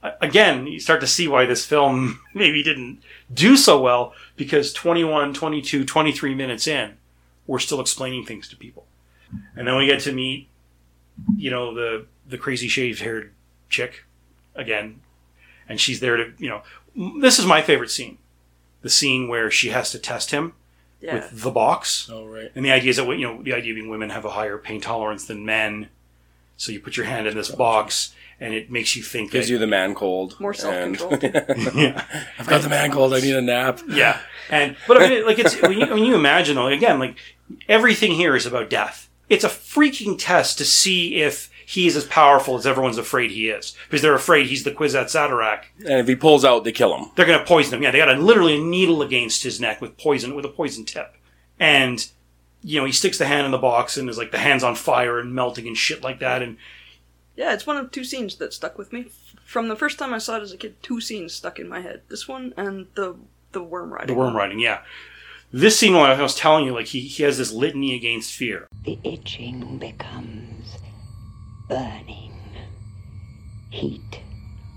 Uh, again, you start to see why this film maybe didn't do so well, because twenty-one, twenty-two, twenty-three minutes in, we're still explaining things to people. And then we get to meet, you know, the, the crazy shaved-haired chick again, and she's there to, you know... This is my favorite scene. The scene where she has to test him yeah. with the box. Oh, right. And the idea is that, you know, the idea being women have a higher pain tolerance than men. So you put your hand in this box and it makes you think. Gives you the man cold. More self-control. yeah. I've got the man cold. I need a nap. Yeah. And, but I mean, like it's, when you, when you imagine though, again, like everything here is about death. It's a freaking test to see if he's as powerful as everyone's afraid he is. Because they're afraid he's the Kwisatz Haderach. And if he pulls out, they kill him. They're going to poison him. Yeah, they got a, literally a needle against his neck with poison, with a poison tip. And, you know, he sticks the hand in the box and is like, the hand's on fire and melting and shit like that. And yeah, it's one of two scenes that stuck with me. From the first time I saw it as a kid, two scenes stuck in my head. This one and the the worm riding. The worm riding, yeah. This scene, when I was telling you, like, he, he has this litany against fear. The itching becomes... burning. Heat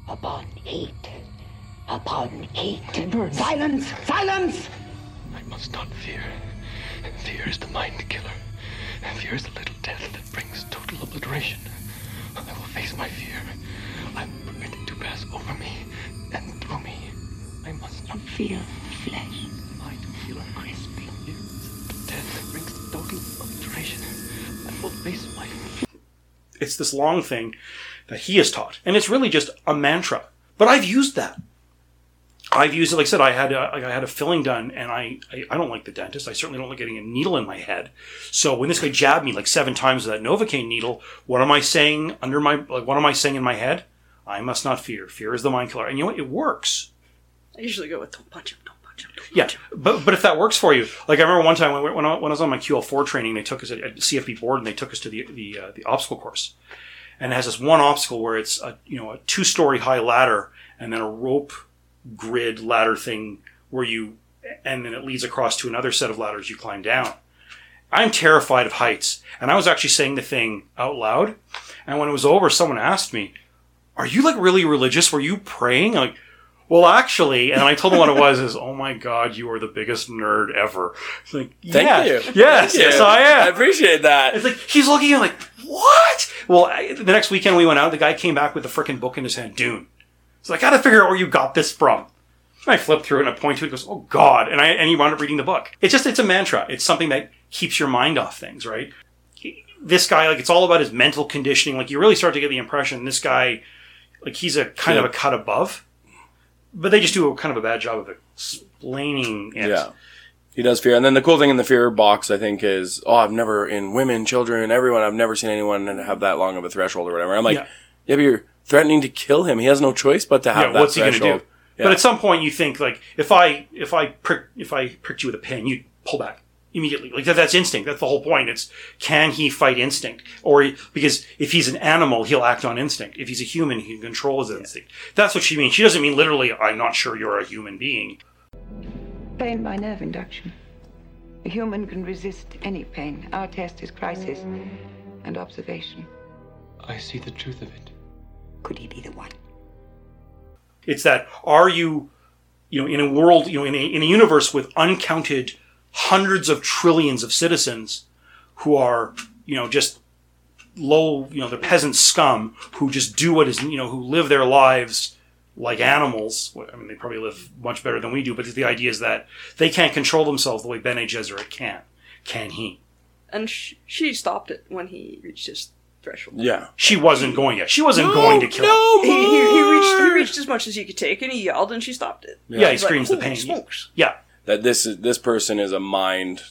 upon heat upon heat. Burn. Silence! Silence! I must not fear. Fear is the mind killer. Fear is the little death that brings total obliteration. I will face my fear. I am permitted to pass over me and through me. I must not fear flesh. Mind killer crispy. Fear is the death that brings total obliteration. I will face my fear. It's this long thing that he is taught. And it's really just a mantra. But I've used that. I've used it, like I said, I had a, I had a filling done, and I, I, I don't like the dentist. I certainly don't like getting a needle in my head. So when this guy jabbed me like seven times with that Novocaine needle, what am I saying under my, like, what am I saying in my head? I must not fear. Fear is the mind killer. And you know what? It works. I usually go with, don't punch him, don't punch him, don't punch yeah, him. Yeah, but, but if that works for you. Like I remember one time when, when, I, when I was on my Q L four training, they took us at, at C F B board, and they took us to the the, uh, the obstacle course. And it has this one obstacle where it's a, you know, a two-story high ladder and then a rope grid ladder thing where you, and then it leads across to another set of ladders you climb down. I'm terrified of heights. And I was actually saying the thing out loud. And when it was over, someone asked me, are you like really religious? Were you praying? I'm like, well, actually, and I told them what it was, is, oh my God, you are the biggest nerd ever. It's like, yeah, thank you. Yes, thank yes, you. I am. I appreciate that. It's like, he's looking at like, what? Well, I, the next weekend we went out, the guy came back with a freaking book in his hand, Dune. So I gotta figure out where you got this from. And I flip through it and I point to it and goes, oh God. And I, and he wound up reading the book. It's just, it's a mantra. It's something that keeps your mind off things, right? This guy, like, it's all about his mental conditioning. Like, you really start to get the impression this guy, like, he's a kind yeah. of a cut above. But they just do a kind of a bad job of explaining it. Yeah, he does fear. And then the cool thing in the fear box, I think, is, oh, I've never, in women, children, everyone, I've never seen anyone have that long of a threshold or whatever. I'm like, yeah, yeah but you're threatening to kill him. He has no choice but to have yeah, that what's threshold. What's he going to do? Yeah. But at some point you think, like, if I if I prick, if I pricked you with a pin, you'd pull back immediately. Like, that, that's instinct. That's the whole point. It's, can he fight instinct? Or, he, because if he's an animal, he'll act on instinct. If he's a human, he controls his instinct. That's what she means. She doesn't mean literally, I'm not sure you're a human being. Pain by nerve induction. A human can resist any pain. Our test is crisis and observation. I see the truth of it. Could he be the one? It's that, are you, you know, in a world, you know, in a, in a universe with uncounted hundreds of trillions of citizens who are, you know, just low, you know, the peasant scum who just do what is, you know, who live their lives like animals. I mean, they probably live much better than we do, but the idea is that they can't control themselves the way Bene Gesserit can. Can he? And sh- she stopped it when he reached his threshold. Yeah. She wasn't going yet. She wasn't no, going to kill no him. He, he, he, reached, he reached as much as he could take, and he yelled, and she stopped it. Yeah, yeah, he screams like, the pain. Smokes. Yeah. That this is, this person is a mind,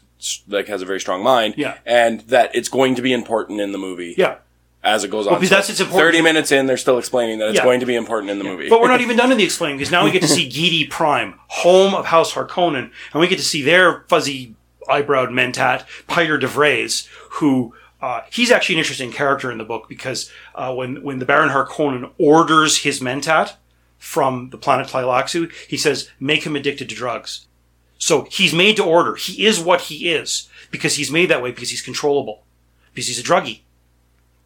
like, has a very strong mind. Yeah. And that it's going to be important in the movie. Yeah. As it goes on. Well, because that's its important. thirty minutes in, they're still explaining that it's yeah. going to be important in the yeah. movie. But we're not even done in the explaining, because now we get to see Gedi Prime, home of House Harkonnen, and we get to see their fuzzy eyebrowed Mentat, Piter DeVrays, who, uh, he's actually an interesting character in the book, because uh, when, when the Baron Harkonnen orders his Mentat from the planet Tlilaxu, he says, make him addicted to drugs. So he's made to order. He is what he is, because he's made that way, because he's controllable, because he's a druggie.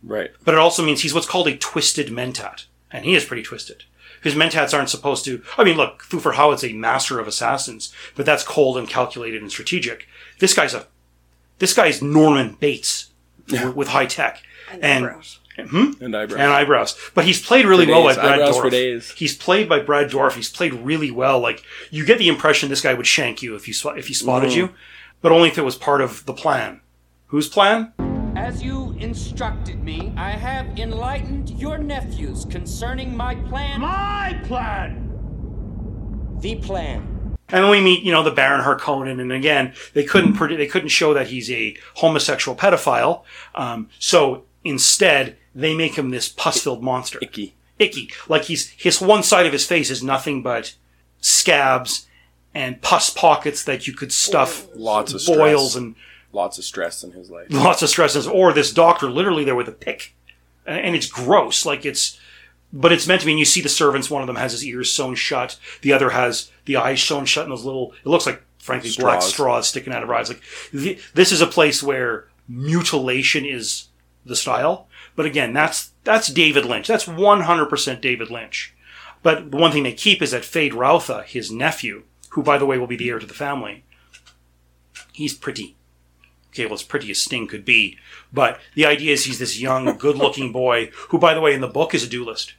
Right. But it also means he's what's called a twisted Mentat. And he is pretty twisted. His Mentats aren't supposed to... I mean, look, Thufir Hawat's a master of assassins, but that's cold and calculated and strategic. This guy's a... This guy's Norman Bates yeah. with high tech. And, and eyebrows. Hmm? And eyebrows. And eyebrows. But he's played really well by Brad eyebrows Dourif. For days. He's played by Brad Dourif. He's played really well. Like, you get the impression this guy would shank you if you sw- if he spotted mm. you, but only if it was part of the plan. Whose plan? As you instructed me, I have enlightened your nephews concerning my plan. My plan! The plan. And then we meet, you know, the Baron Harkonnen, and again, they couldn't they couldn't show that he's a homosexual pedophile, um, so instead, they make him this pus-filled monster. Icky. Icky. Like, he's his one side of his face is nothing but scabs and pus pockets that you could stuff lots of boils stress. and... Lots of stress in his life. Lots of stresses. Or this doctor literally there with a pick. And it's gross. Like it's, but it's meant to be. And you see the servants, one of them has his ears sewn shut. The other has the eyes sewn shut and those little, it looks like, frankly, straws. black straws sticking out of her eyes. Like th- this is a place where mutilation is the style. But again, that's, that's David Lynch. That's one hundred percent David Lynch. But the one thing they keep is that Feyd-Rautha, his nephew, who, by the way, will be the heir to the family, he's pretty. Okay, well, as pretty as Sting could be. But the idea is he's this young, good-looking boy who, by the way, in the book is a duelist.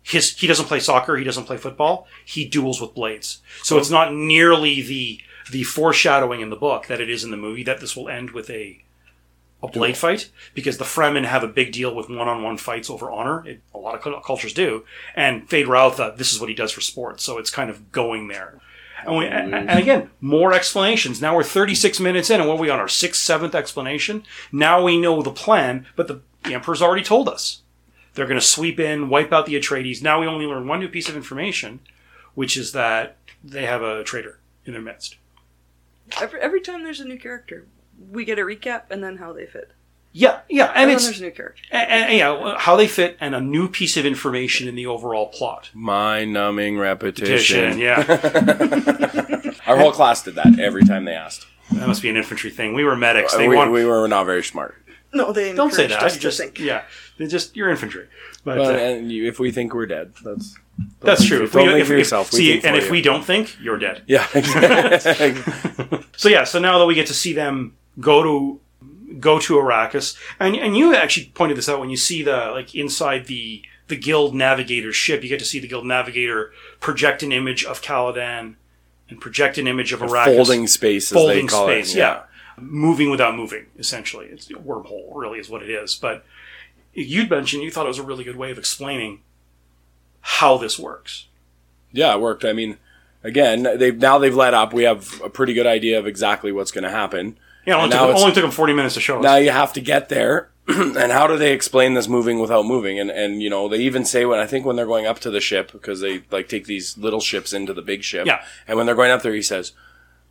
His, he doesn't play soccer. He doesn't play football. He duels with blades. So it's not nearly the the foreshadowing in the book that it is in the movie that this will end with a a blade fight, because the Fremen have a big deal with one-on-one fights over honor. It, a lot of cultures do. And Feyd-Rautha, this is what he does for sports. So it's kind of going there. And, we, and again, more explanations. Now we're thirty-six minutes in, and what are we on, our sixth, seventh explanation? Now we know the plan, but the, the Emperor's already told us. They're going to sweep in, wipe out the Atreides. Now we only learn one new piece of information, which is that they have a traitor in their midst. Every, every time there's a new character, we get a recap and then how they fit. Yeah, yeah. And, and it's, then there's a new character. And, and, yeah, how they fit and a new piece of information in the overall plot. Mind-numbing repetition. repetition yeah. Our whole class did that every time they asked. That must be an infantry thing. We were medics. They we, want... we were not very smart. No, they don't say that. Us just, to think. Yeah, they just you're infantry. But, but uh, and you, if we think we're dead, that's that's true. Don't think for yourself. We see, think and for if you. we don't think, you're dead. Yeah. Exactly. So yeah, so now that we get to see them go to. Go to Arrakis, and and you actually pointed this out when you see the like inside the the Guild Navigator's ship, you get to see the Guild Navigator project an image of Caladan and project an image of Arrakis. Folding space, as folding they call space, it. Yeah. yeah, moving without moving, essentially. It's a wormhole, really, is what it is. But you'd mentioned you thought it was a really good way of explaining how this works. Yeah, it worked. I mean, again, they've now they've let up. We have a pretty good idea of exactly what's going to happen. Yeah, only took, only took them forty minutes to show us. Now you have to get there. And how do they explain this moving without moving? And, and you know, they even say, when I think when they're going up to the ship, because they, like, take these little ships into the big ship. Yeah. And when they're going up there, he says,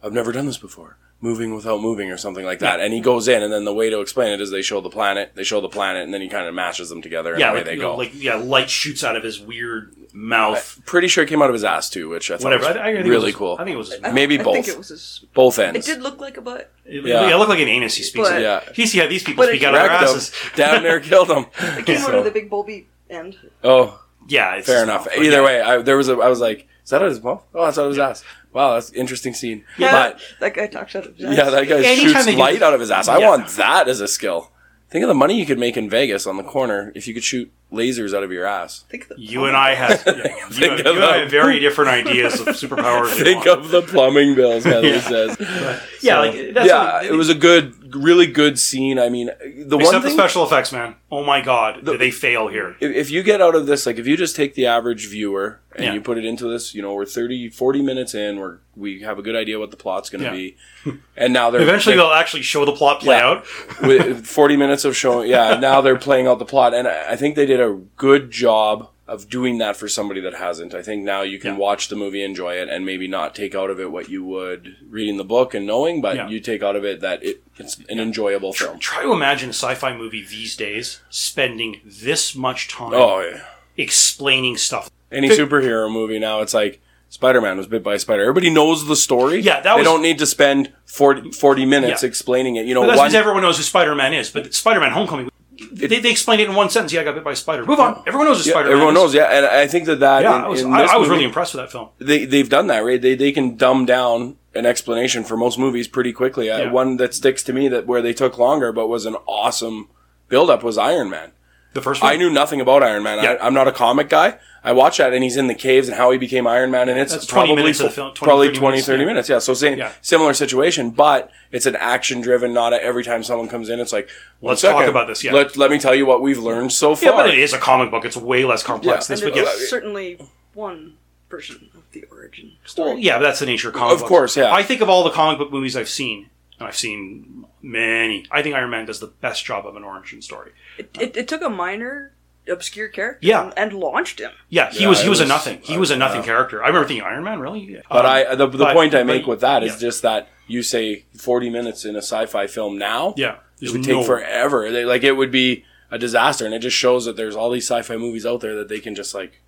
I've never done this before. Moving without moving or something like that. Yeah. And he goes in, and then the way to explain it is they show the planet, they show the planet, and then he kind of mashes them together, and yeah, away like, they go. Like, yeah, light shoots out of his weird mouth. I'm pretty sure it came out of his ass, too, which I thought Whatever. was I, I really was, cool. I think it was his mouth. Maybe I both. I think it was his... Both ends. It did look like a butt. It, yeah. yeah, it looked like an anus he speaks. But, yeah. He's, yeah, these people speak out of their asses. Down there killed them. It came so. out of the big bulby end. Oh. Yeah. It's fair enough. Mouth, Either yeah. way, I, there was a, I was like, is that out of his mouth? Oh, that's out of his yeah. ass. wow, that's an interesting scene. Yeah, but, that guy talks out of his ass. Yeah, that guy yeah, shoots light out of his ass. I yeah. want that as a skill. Think of the money you could make in Vegas on the corner if you could shoot lasers out of your ass. Think of the you and I have, yeah, you have, you and I have very different ideas of superpowers. Think of the plumbing bills, Heather yeah. says. But, yeah, so, like, that's yeah it, it was a good, really good scene. I mean, the one thing, the special effects, man. Oh my God, the, did they fail here? If, if you get out of this, like if you just take the average viewer and yeah. you put it into this, you know, we're thirty, forty minutes in, we're we have a good idea what the plot's going to yeah. be, and now they're eventually they're, they'll actually show the plot play yeah, out. With forty minutes of showing, yeah. Now they're playing out the plot, and I, I think they did a good job of doing that for somebody that hasn't. I think now you can yeah. watch the movie, enjoy it, and maybe not take out of it what you would reading the book and knowing, but yeah. you take out of it that it, it's an yeah. enjoyable try, film. Try to imagine a sci-fi movie these days spending this much time oh, yeah. explaining stuff. Any superhero movie now, it's like, Spider-Man was bit by a spider. Everybody knows the story. Yeah, that was... They don't need to spend forty, forty minutes yeah. explaining it. You know, but that's one... because everyone knows who Spider-Man is, but Spider-Man Homecoming... It, they, they explained it in one sentence. Yeah, I got bit by a spider. Move on. Yeah. Everyone knows a spider. Yeah, everyone knows, yeah. And I think that that... Yeah, in, I was, I, I was movie, really impressed with that film. They, they've done that, right? They they can dumb down an explanation for most movies pretty quickly. Yeah. Uh, one that sticks to me that where they took longer but was an awesome build-up was Iron Man. The first one? I knew nothing about Iron Man. Yeah. I, I'm not a comic guy. I watched that and he's in the caves and how he became Iron Man. And it's probably twenty, probably thirty, twenty, thirty minutes. Yeah, so same, yeah. similar situation, but it's an action-driven, not a, every time someone comes in, it's like, let's second, talk about this. Yeah. Let, let me tell you what we've learned so far. Yeah, but it is a comic book. It's way less complex. Yeah. This and there's yeah. certainly one version of the origin story. Well, yeah, but that's the nature of comic books. Of course, yeah. I think of all the comic book movies I've seen, and I've seen many, I think Iron Man does the best job of an origin story. It, it, it took a minor, obscure character yeah. and, and launched him. Yeah, he yeah, was he was, was a nothing. He uh, was a nothing uh, character. I remember thinking, Iron Man, really? Yeah. But um, I the, the but, point I make but, with that is yeah. just that you say forty minutes in a sci-fi film now, yeah, it would no... take forever. They, like it would be a disaster, and it just shows that there's all these sci-fi movies out there that they can just like,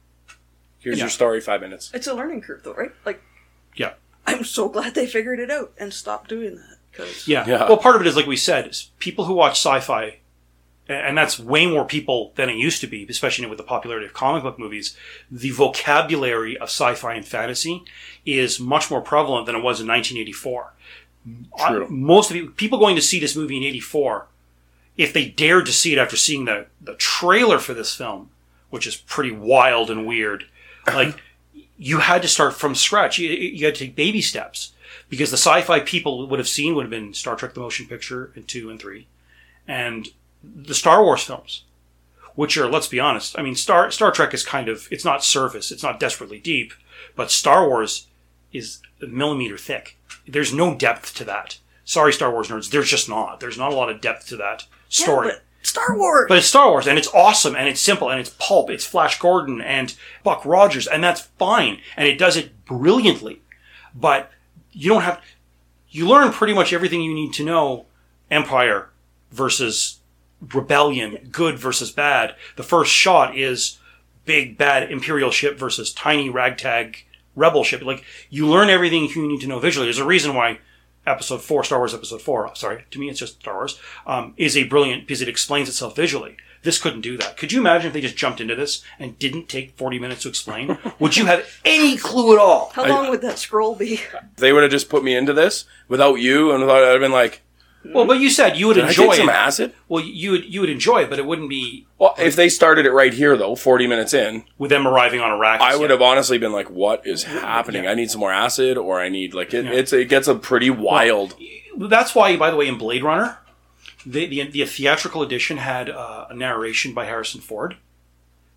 here's yeah. your story, five minutes. It's a learning curve, though, right? Like, yeah, I'm so glad they figured it out and stopped doing that. Yeah. yeah, well, part of it is like we said, is people who watch sci-fi. And that's way more people than it used to be, especially with the popularity of comic book movies. The vocabulary of sci-fi and fantasy is much more prevalent than it was in nineteen eighty-four. True. I, most of people, people going to see this movie in eighty-four, if they dared to see it after seeing the, the trailer for this film, which is pretty wild and weird, like you had to start from scratch. You, you had to take baby steps because the sci-fi people would have seen would have been Star Trek: The Motion Picture and two and three, and the Star Wars films, which are, let's be honest, I mean, Star Star Trek is kind of, it's not surface, it's not desperately deep, but Star Wars is a millimeter thick. There's no depth to that. Sorry, Star Wars nerds, there's just not. There's not a lot of depth to that story. Yeah, but Star Wars! But it's Star Wars, and it's awesome, and it's simple, and it's pulp, it's Flash Gordon, and Buck Rogers, and that's fine, and it does it brilliantly. But you don't have, you learn pretty much everything you need to know, Empire versus Rebellion, good versus bad. The first shot is big bad Imperial ship versus tiny ragtag rebel ship. Like, you learn everything you need to know visually. There's a reason why episode four, Star Wars episode four, sorry, to me it's just Star Wars, um, is a brilliant, because it explains itself visually. This couldn't do that. Could you imagine if they just jumped into this and didn't take forty minutes to explain? Would you have any clue at all? How long I, would that scroll be? They would have just put me into this without you, and without, I'd have been like, well, but you said you would Did enjoy I take some it. Acid? Well, you would you would enjoy it, but it wouldn't be. Well, if they started it right here, though, forty minutes in, with them arriving on Arrakis, I would yeah. have honestly been like, "What is happening? Yeah. I need some more acid, or I need like it." Yeah. It's it gets a pretty wild. Well, that's why, by the way, in Blade Runner, the the, the theatrical edition had uh, a narration by Harrison Ford.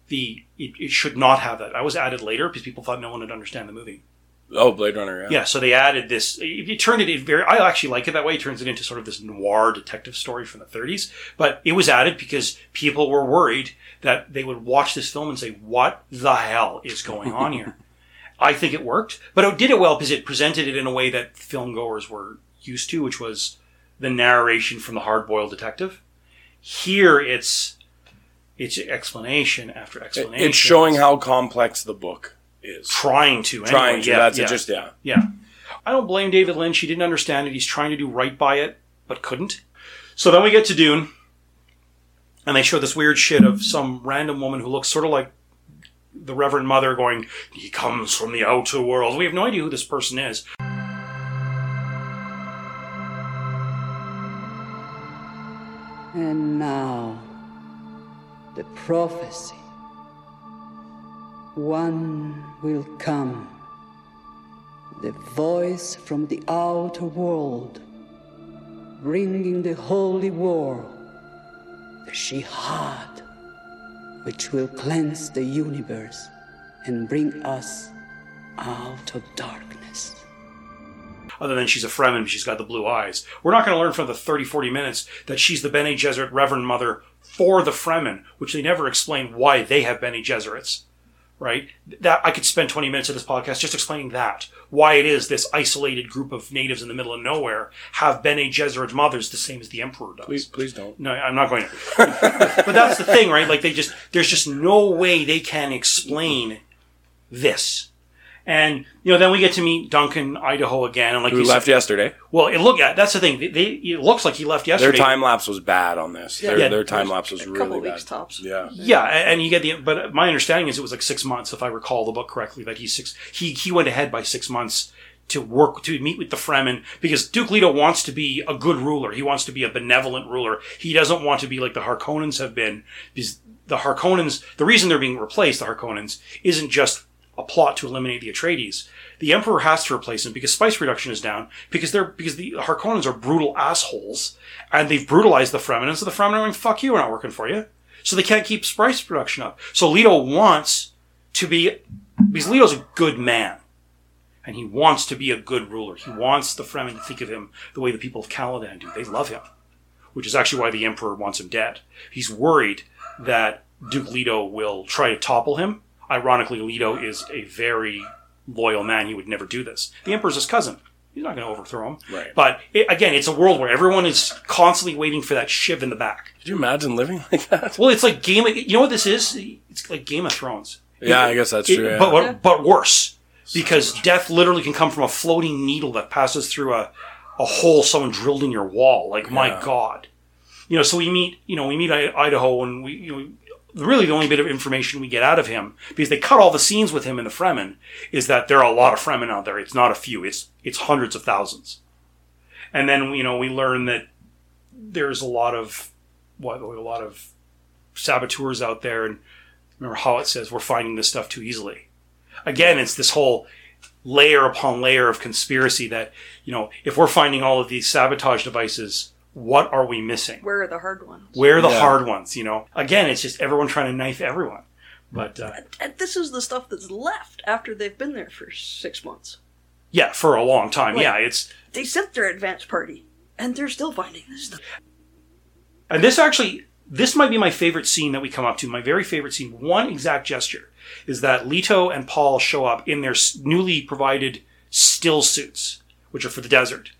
The it, it should not have that. I was added later because people thought no one would understand the movie. Oh, Blade Runner, yeah. Yeah, so they added this. You turned it in very. I actually like it that way. It turns it into sort of this noir detective story from the thirties. But it was added because people were worried that they would watch this film and say, what the hell is going on here? I think it worked. But it did it well because it presented it in a way that filmgoers were used to, which was the narration from the hard-boiled detective. Here, it's it's explanation after explanation. It's showing how complex the book is. Trying to. Anyway. Trying to. Yeah, that's yeah. It. Just, yeah. Yeah. I don't blame David Lynch. He didn't understand it. He's trying to do right by it, but couldn't. So then we get to Dune, and they show this weird shit of some random woman who looks sort of like the Reverend Mother going, "He comes from the outer world." We have no idea who this person is. And now, the prophecy. One will come, the voice from the outer world, bringing the holy war, the Jihad, which will cleanse the universe and bring us out of darkness. Other than she's a Fremen, she's got the blue eyes. We're not going to learn for the thirty, forty minutes that she's the Bene Gesserit Reverend Mother for the Fremen, which they never explain why they have Bene Gesserits, right? That I could spend twenty minutes of this podcast just explaining that, why it is this isolated group of natives in the middle of nowhere have Bene Gesserit mothers the same as the Emperor does. Please, please don't. No, I'm not going to. But that's the thing, right? Like, they just, there's just no way they can explain this. And, you know, then we get to meet Duncan Idaho again. And like Who left said, yesterday. Well, it look, that's the thing. They, they, it looks like he left yesterday. Their time-lapse was bad on this. Yeah. Their, yeah, their time-lapse was, was really bad. A couple weeks tops. Yeah. Yeah, and you get the... But my understanding is it was like six months, if I recall the book correctly, that he six he he went ahead by six months to work, to meet with the Fremen, because Duke Leto wants to be a good ruler. He wants to be a benevolent ruler. He doesn't want to be like the Harkonnens have been, because the Harkonnens... The reason they're being replaced, the Harkonnens, isn't just a plot to eliminate the Atreides. The Emperor has to replace him because spice production is down, because they're because the Harkonnens are brutal assholes, and they've brutalized the Fremen, and so the Fremen are going, "Fuck you, we're not working for you." So they can't keep spice production up. So Leto wants to be, because Leto's a good man, and he wants to be a good ruler. He wants the Fremen to think of him the way the people of Caladan do. They love him, which is actually why the Emperor wants him dead. He's worried that Duke Leto will try to topple him. Ironically, Leto is a very loyal man. He would never do this. The Emperor's his cousin. He's not going to overthrow him. Right. But, it, again, it's a world where everyone is constantly waiting for that shiv in the back. Could you imagine living like that? Well, it's like Game of... You know what this is? It's like Game of Thrones. Yeah, it, I guess that's it, true. Yeah. But, but worse. Because so death literally can come from a floating needle that passes through a, a hole someone drilled in your wall. Like, my yeah. God. You know, so we meet, you know, we meet Idaho, and we, you know... Really, the only bit of information we get out of him, because they cut all the scenes with him in the Fremen, is that there are a lot of Fremen out there. It's not a few. It's it's hundreds of thousands. And then, you know, we learn that there's a lot of what a lot of saboteurs out there. And remember how it says we're finding this stuff too easily. Again, it's this whole layer upon layer of conspiracy that, you know, if we're finding all of these sabotage devices, what are we missing? Where are the hard ones? Where are the yeah. hard ones, you know? Again, it's just everyone trying to knife everyone. But uh, and, and this is the stuff that's left after they've been there for six months. Yeah, for a long time. Like, yeah, it's... They sent their advance party, and they're still finding this stuff. And this actually... This might be my favorite scene that we come up to. My very favorite scene, one exact gesture, is that Leto and Paul show up in their newly provided still suits, which are for the desert.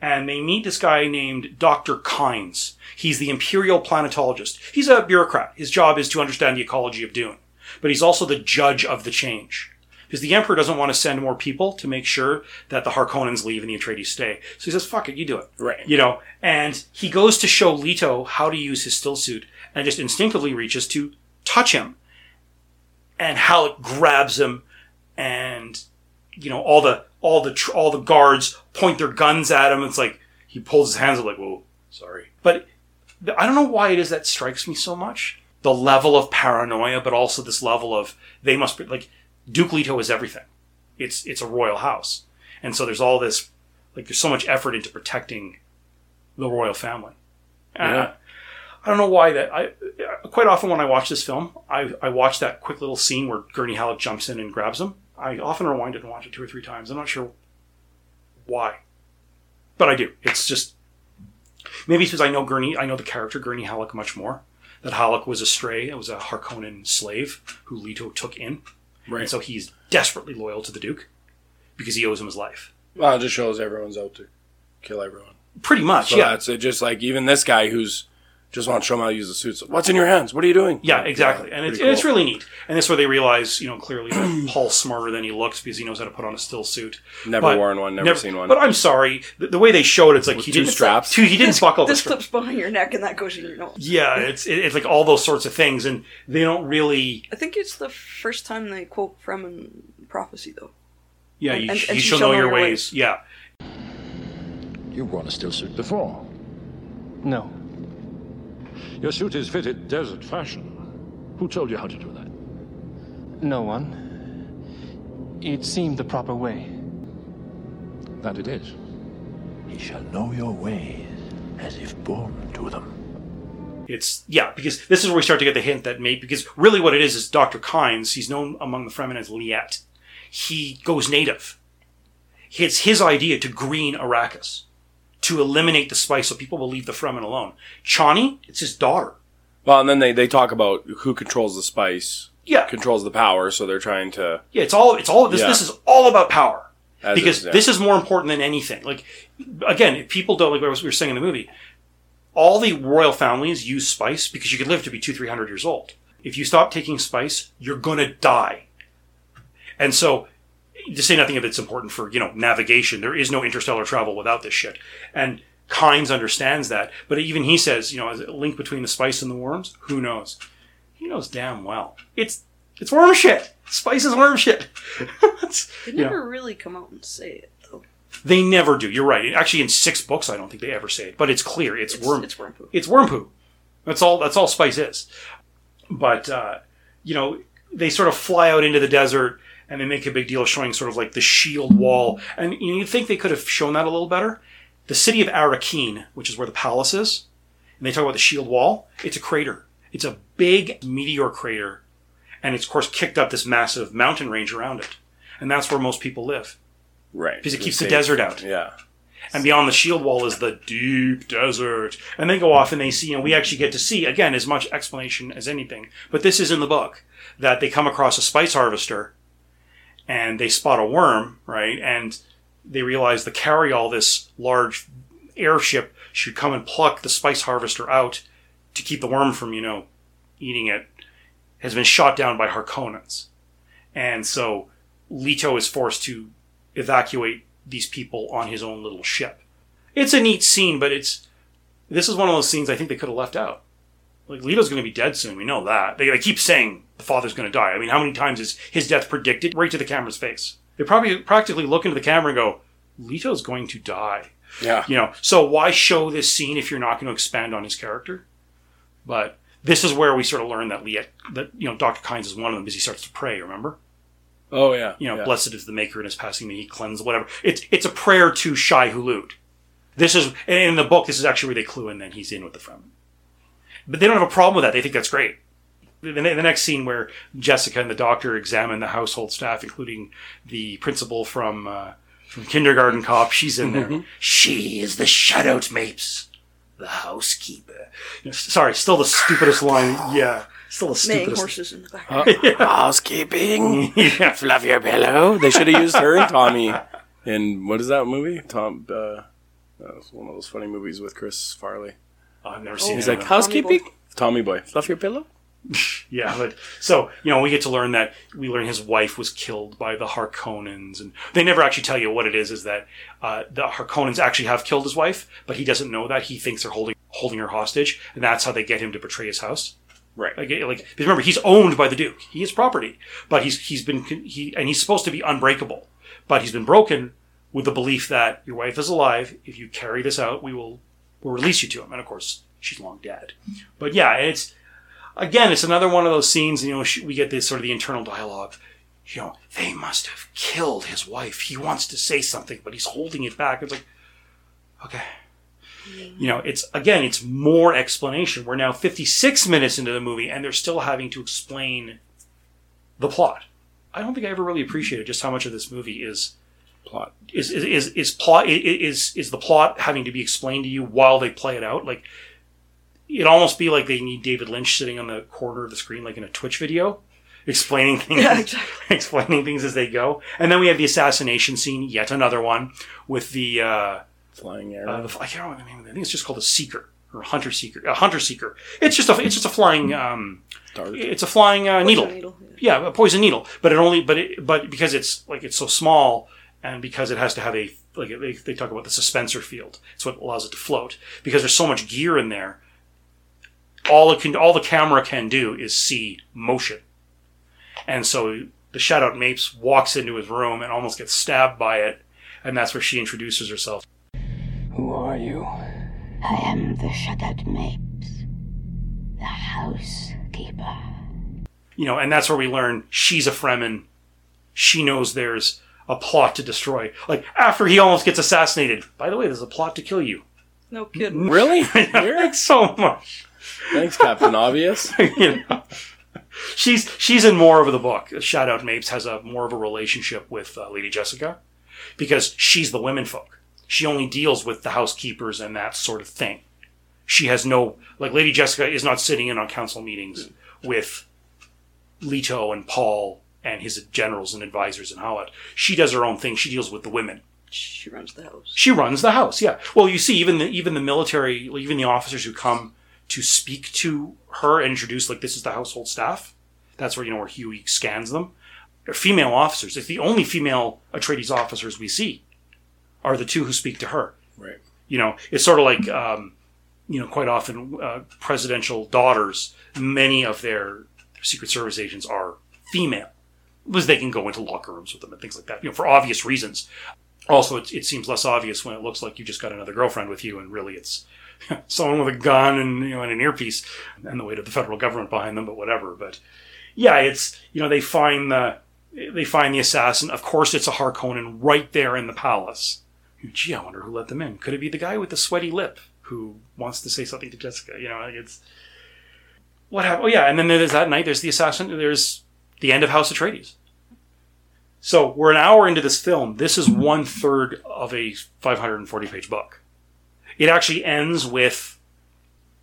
And they meet this guy named Doctor Kynes. He's the Imperial planetologist. He's a bureaucrat. His job is to understand the ecology of Dune. But he's also the judge of the change. Because the Emperor doesn't want to send more people to make sure that the Harkonnens leave and the Atreides stay. So he says, fuck it, you do it. Right. You know, and he goes to show Leto how to use his still suit, and just instinctively reaches to touch him. And Halleck grabs him, and, you know, all the... All the tr- all the guards point their guns at him. It's like, he pulls his hands up like, whoa, sorry. But I don't know why it is that strikes me so much. The level of paranoia, but also this level of, they must be, like, Duke Leto is everything. It's it's a royal house. And so there's all this, like, there's so much effort into protecting the royal family. Yeah. Uh, I don't know why that, I quite often when I watch this film, I, I watch that quick little scene where Gurney Halleck jumps in and grabs him. I often rewind it and watch it two or three times. I'm not sure why, but I do. It's just, maybe it's because I know Gurney, I know the character Gurney Halleck much more. That Halleck was a stray, it was a Harkonnen slave who Leto took in. Right. And so he's desperately loyal to the Duke because he owes him his life. Well, it just shows everyone's out to kill everyone. Pretty much, so yeah. It's just like, even this guy who's just want to show them how to use the suits. What's in your hands? What are you doing? Yeah, exactly. Yeah, and it's, cool. It's really neat. And that's where they realize, you know, clearly that Paul's smarter than he looks because he knows how to put on a still suit. Never but worn one, never, never seen one. But I'm sorry, the, the way they showed it, it's like With he two didn't straps. Two, he didn't this, buckle this the straps. This clips behind your neck and that goes in your nose. Yeah, it's it, it's like all those sorts of things, and they don't really. I think it's the first time they quote Fremen prophecy, though. Yeah, and, you, and, you, and you shall know, know your ways. ways. Yeah. You've worn a still suit before. No. Your suit is fitted desert fashion. Who told you how to do that? No one. It seemed the proper way. That it is. Ye shall know your ways as if born to them. It's, yeah, because this is where we start to get the hint that maybe, because really what it is is Doctor Kynes, he's known among the Fremen as Liet. He goes native. It's his idea to green Arrakis, to eliminate the spice so people will leave the Fremen alone. Chani, it's his daughter. Well, and then they, they talk about who controls the spice, yeah, controls the power, so they're trying to... Yeah, it's all it's all this yeah. This is all about power. As because is, yeah. This is more important than anything. Like, again, if people don't, like what we were saying in the movie, all the royal families use spice because you could live to be two, three hundred years old. If you stop taking spice, you're gonna die. And so... to say nothing of it's important for, you know, navigation. There is no interstellar travel without this shit. And Kynes understands that. But even he says, you know, is it a link between the spice and the worms? Who knows? He knows damn well. It's it's worm shit. Spice is worm shit. They never know. Really come out and say it, though. They never do. You're right. Actually, in six books, I don't think they ever say it. But it's clear. It's, it's worm It's worm poo. It's worm poo. That's all, that's all spice is. But, uh, you know, they sort of fly out into the desert... and they make a big deal showing sort of like the shield wall. And you know, you'd think they could have shown that a little better. The city of Arrakis, which is where the palace is, and they talk about the shield wall, it's a crater. It's a big meteor crater. And it's, of course, kicked up this massive mountain range around it. And that's where most people live. Right. Because it keeps the desert out. Yeah. And beyond the shield wall is the deep desert. And they go off and they see, and we actually get to see, again, as much explanation as anything. But this is in the book, that they come across a spice harvester, and they spot a worm, right? And they realize the carryall, this large airship, should come and pluck the spice harvester out to keep the worm from, you know, eating it, has been shot down by Harkonnens. And so Leto is forced to evacuate these people on his own little ship. It's a neat scene, but it's... this is one of those scenes I think they could have left out. Like, Leto's going to be dead soon. We know that. They, they keep saying... the father's going to die. I mean, how many times is his death predicted? Right to the camera's face. They probably practically look into the camera and go, Leto's going to die. Yeah. You know, so why show this scene if you're not going to expand on his character? But this is where we sort of learn that Liet, that, you know, Doctor Kynes is one of them because he starts to pray, remember? Oh, yeah. You know, yeah. Blessed is the maker in his passing, may he cleanse, whatever. It's it's a prayer to Shai Hulud. This is, and in the book, this is actually where they clue in that he's in with the Fremen. But they don't have a problem with that. They think that's great. The next scene where Jessica and the doctor examine the household staff, including the principal from uh, from Kindergarten Cop, she's in there. She is the Shutout Mapes, the housekeeper. Sorry, still the stupidest line. Yeah, still the stupidest. Maying horses in the background. Uh, yeah. Housekeeping. Yeah. Fluff your pillow. They should have used her and Tommy. In what is that movie? Tom. Uh, that was one of those funny movies with Chris Farley. Oh, I've never oh, seen. He's like housekeeping. Tommy Boy. Fluff your pillow. Yeah, but so, you know, we get to learn that we learn his wife was killed by the Harkonnens, and they never actually tell you what it is, is that uh, the Harkonnens actually have killed his wife, but he doesn't know that. He thinks they're holding holding her hostage, and that's how they get him to betray his house. Right. Like, like because remember, he's owned by the Duke. He is property, but he's he's been, he and he's supposed to be unbreakable, but he's been broken with the belief that your wife is alive. If you carry this out, we will we'll release you to him. And of course, she's long dead. But yeah, it's... again, it's another one of those scenes, you know, we get this sort of the internal dialogue. You know, they must have killed his wife. He wants to say something, but he's holding it back. It's like, okay. Yeah. You know, it's, again, it's more explanation. We're now fifty-six minutes into the movie, and they're still having to explain the plot. I don't think I ever really appreciated just how much of this movie is... plot. Is, is, is, is plot, is, is the plot having to be explained to you while they play it out? Like... it'd almost be like they need David Lynch sitting on the corner of the screen, like in a Twitch video, explaining things, yeah, exactly. explaining things as they go. And then we have the assassination scene, yet another one, with the uh, flying arrow. Uh, the, I can't remember the name of it. I think it's just called the Seeker. or hunter seeker, a hunter seeker. It's just a, it's just a flying, um, Dart. It's a flying uh, needle. needle. Yeah, a poison needle. But it only, but it, but because it's like it's so small, and because it has to have a, like they, they talk about the suspensor field. It's what allows it to float. Because there's so much gear in there. All it can, all the camera can do is see motion, and so the shout-out Mapes walks into his room and almost gets stabbed by it, and that's where she introduces herself. Who are you? I am the shout-out Mapes, the housekeeper. You know, and that's where we learn she's a Fremen. She knows there's a plot to destroy. Like, after he almost gets assassinated. By the way, there's a plot to kill you. No kidding. Really? Thanks so much. Thanks, Captain Obvious. You know, she's she's in more of the book. Shout Out Mapes has a more of a relationship with uh, Lady Jessica because she's the women folk. She only deals with the housekeepers and that sort of thing. She has no, like, Lady Jessica is not sitting in on council meetings with Leto and Paul and his generals and advisors and Hawat. She does her own thing. She deals with the women. She runs the house. She runs the house. Yeah. Well, you see, even the even the military, even the officers who come to speak to her and introduce, like, this is the household staff. That's where, you know, where Huey scans them. They're female officers. It's the only female Atreides officers we see are the two who speak to her. Right. You know, it's sort of like, um, you know, quite often uh, presidential daughters, many of their Secret Service agents are female. Because they can go into locker rooms with them and things like that, you know, for obvious reasons. Also, it, it seems less obvious when it looks like you just got another girlfriend with you and really it's someone with a gun and, you know, and an earpiece and the weight of the federal government behind them, but whatever. But yeah, it's, you know, they find the they find the assassin. Of course, it's a Harkonnen right there in the palace. Gee, I wonder who let them in. Could it be the guy with the sweaty lip who wants to say something to Jessica? You know, it's what happened. Oh yeah, and then there's that night. There's the assassin. There's the end of House Atreides. So we're an hour into this film. This is one third of a five hundred forty page book. It actually ends with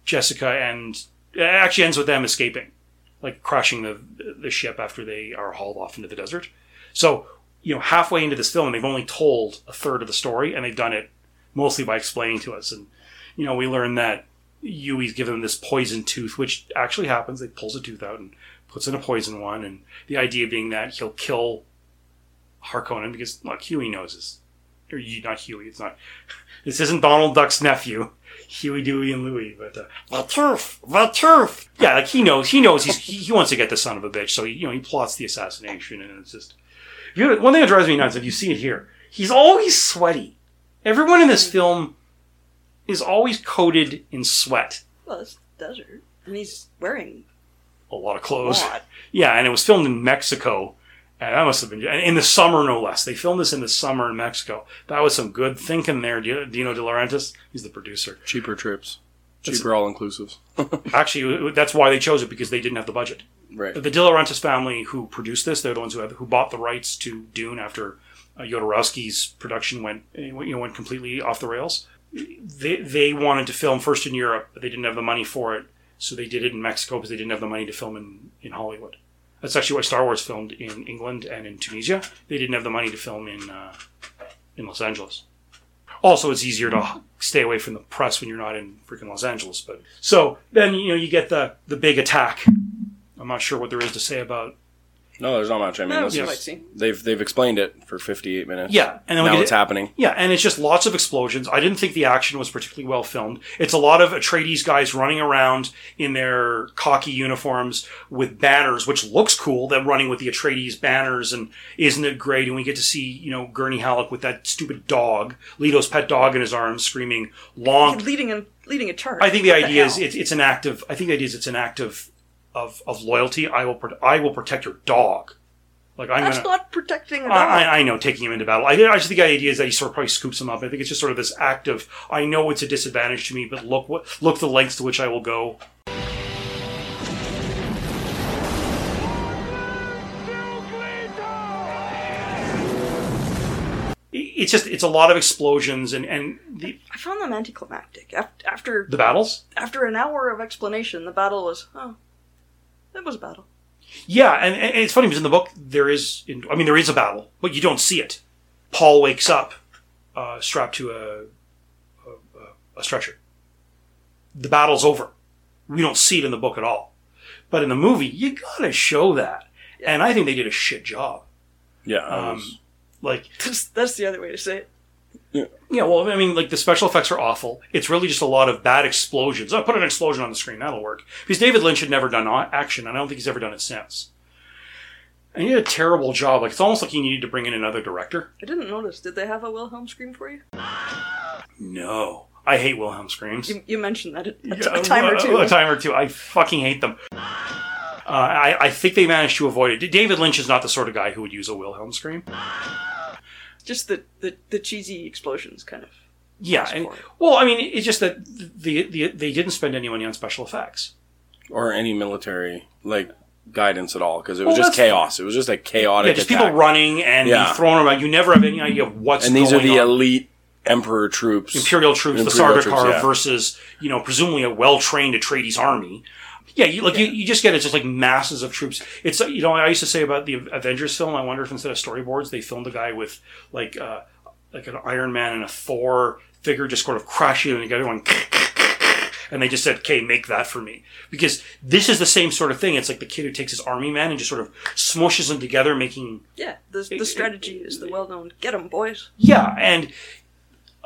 Jessica and it actually ends with them escaping, like crashing the the ship after they are hauled off into the desert. So, you know, halfway into this film, they've only told a third of the story, and they've done it mostly by explaining to us. And, you know, we learn that Yui's given them this poison tooth, which actually happens. They pulls a tooth out and puts in a poison one. And the idea being that he'll kill Harkonnen because, look, Huey knows this. Or you, not Huey, it's not. This isn't Donald Duck's nephew, Huey, Dewey, and Louie, but uh, the turf, the turf. Yeah, like he knows, he knows he's, he, he wants to get the son of a bitch, so he, you know, he plots the assassination, and it's just you, one thing that drives me nuts. If you see it here, he's always sweaty. Everyone in this film is always coated in sweat. Well, it's the desert, and he's wearing a lot of clothes. A lot. Yeah, and it was filmed in Mexico. And that must have been, and in the summer, no less. They filmed this in the summer in Mexico. That was some good thinking there, Dino De Laurentiis. He's the producer. Cheaper trips. That's cheaper all-inclusives. Actually, that's why they chose it, because they didn't have the budget. Right. The De Laurentiis family who produced this, they're the ones who, had, who bought the rights to Dune after uh, Jodorowsky's production went, you know, went completely off the rails. They, they wanted to film first in Europe, but they didn't have the money for it. So they did it in Mexico because they didn't have the money to film in, in Hollywood. That's actually why Star Wars filmed in England and in Tunisia. They didn't have the money to film in uh, in Los Angeles. Also, it's easier to stay away from the press when you're not in freaking Los Angeles. But so then, you know, you get the, the big attack. I'm not sure what there is to say about. No, there's not much. I mean, no, this is, they've they've explained it for fifty-eight minutes. Yeah, and then we now get it's it. happening. Yeah, and it's just lots of explosions. I didn't think the action was particularly well filmed. It's a lot of Atreides guys running around in their cocky uniforms with banners, which looks cool. Them running with the Atreides banners, and isn't it great? And we get to see, you know, Gurney Halleck with that stupid dog, Leto's pet dog in his arms, screaming long. He's leading a leading a charge. I think the what idea the is it's, it's an act of. I think the idea is it's an act of. Of, of loyalty, I will pro- I will protect your dog. Like I'm That's gonna, not protecting a dog. I, I know, taking him into battle. I, I just think the idea is that he sort of probably scoops him up. I think it's just sort of this act of, I know it's a disadvantage to me, but look what look the lengths to which I will go. It's just, it's a lot of explosions and... and the, I found them anticlimactic. After, after the battles? After an hour of explanation, the battle was, oh... It was a battle. Yeah, and, and it's funny because in the book there is, in, I mean, there is a battle, but you don't see it. Paul wakes up, uh, strapped to a, a, a stretcher. the battle's over. We don't see it in the book at all. But in the movie, you gotta show that. And I think they did a shit job. Yeah. Um, was... Like that's, that's the other way to say it. Yeah. Yeah, well, I mean, like, the special effects are awful. It's really just a lot of bad explosions. Oh, put an explosion on the screen. That'll work. Because David Lynch had never done action, and I don't think he's ever done it since. And he did a terrible job. Like, it's almost like he needed to bring in another director. I didn't notice. Did they have a Wilhelm scream for you? No. I hate Wilhelm screams. You, you mentioned that a, a, yeah, a time or two. A, a time or two. I fucking hate them. Uh, I, I think they managed to avoid it. David Lynch is not the sort of guy who would use a Wilhelm scream. Just the, the, the cheesy explosions, kind of. Yeah. And, well, I mean, it's just that the, the they didn't spend any money on special effects. Or any military, like, guidance at all, because it was well, just chaos. It was just a chaotic Yeah, just attack. People running and yeah. being thrown around. You never have any idea of what's going on. And these are the on. elite Emperor troops. Imperial troops, Imperial the Sardaukar yeah. versus, you know, presumably a well-trained Atreides army. Yeah, you, like yeah. You, you just get it, just like masses of troops. It's, you know, I used to say about the Avengers film, I wonder if instead of storyboards, they filmed a guy with like uh, like an Iron Man and a Thor figure just sort of crashing them together, going, and they just said, okay, make that for me. Because this is the same sort of thing. It's like the kid who takes his army man and just sort of smushes them together, making... Yeah, the, the it, strategy it, is the well-known, get them, boys. Yeah, and,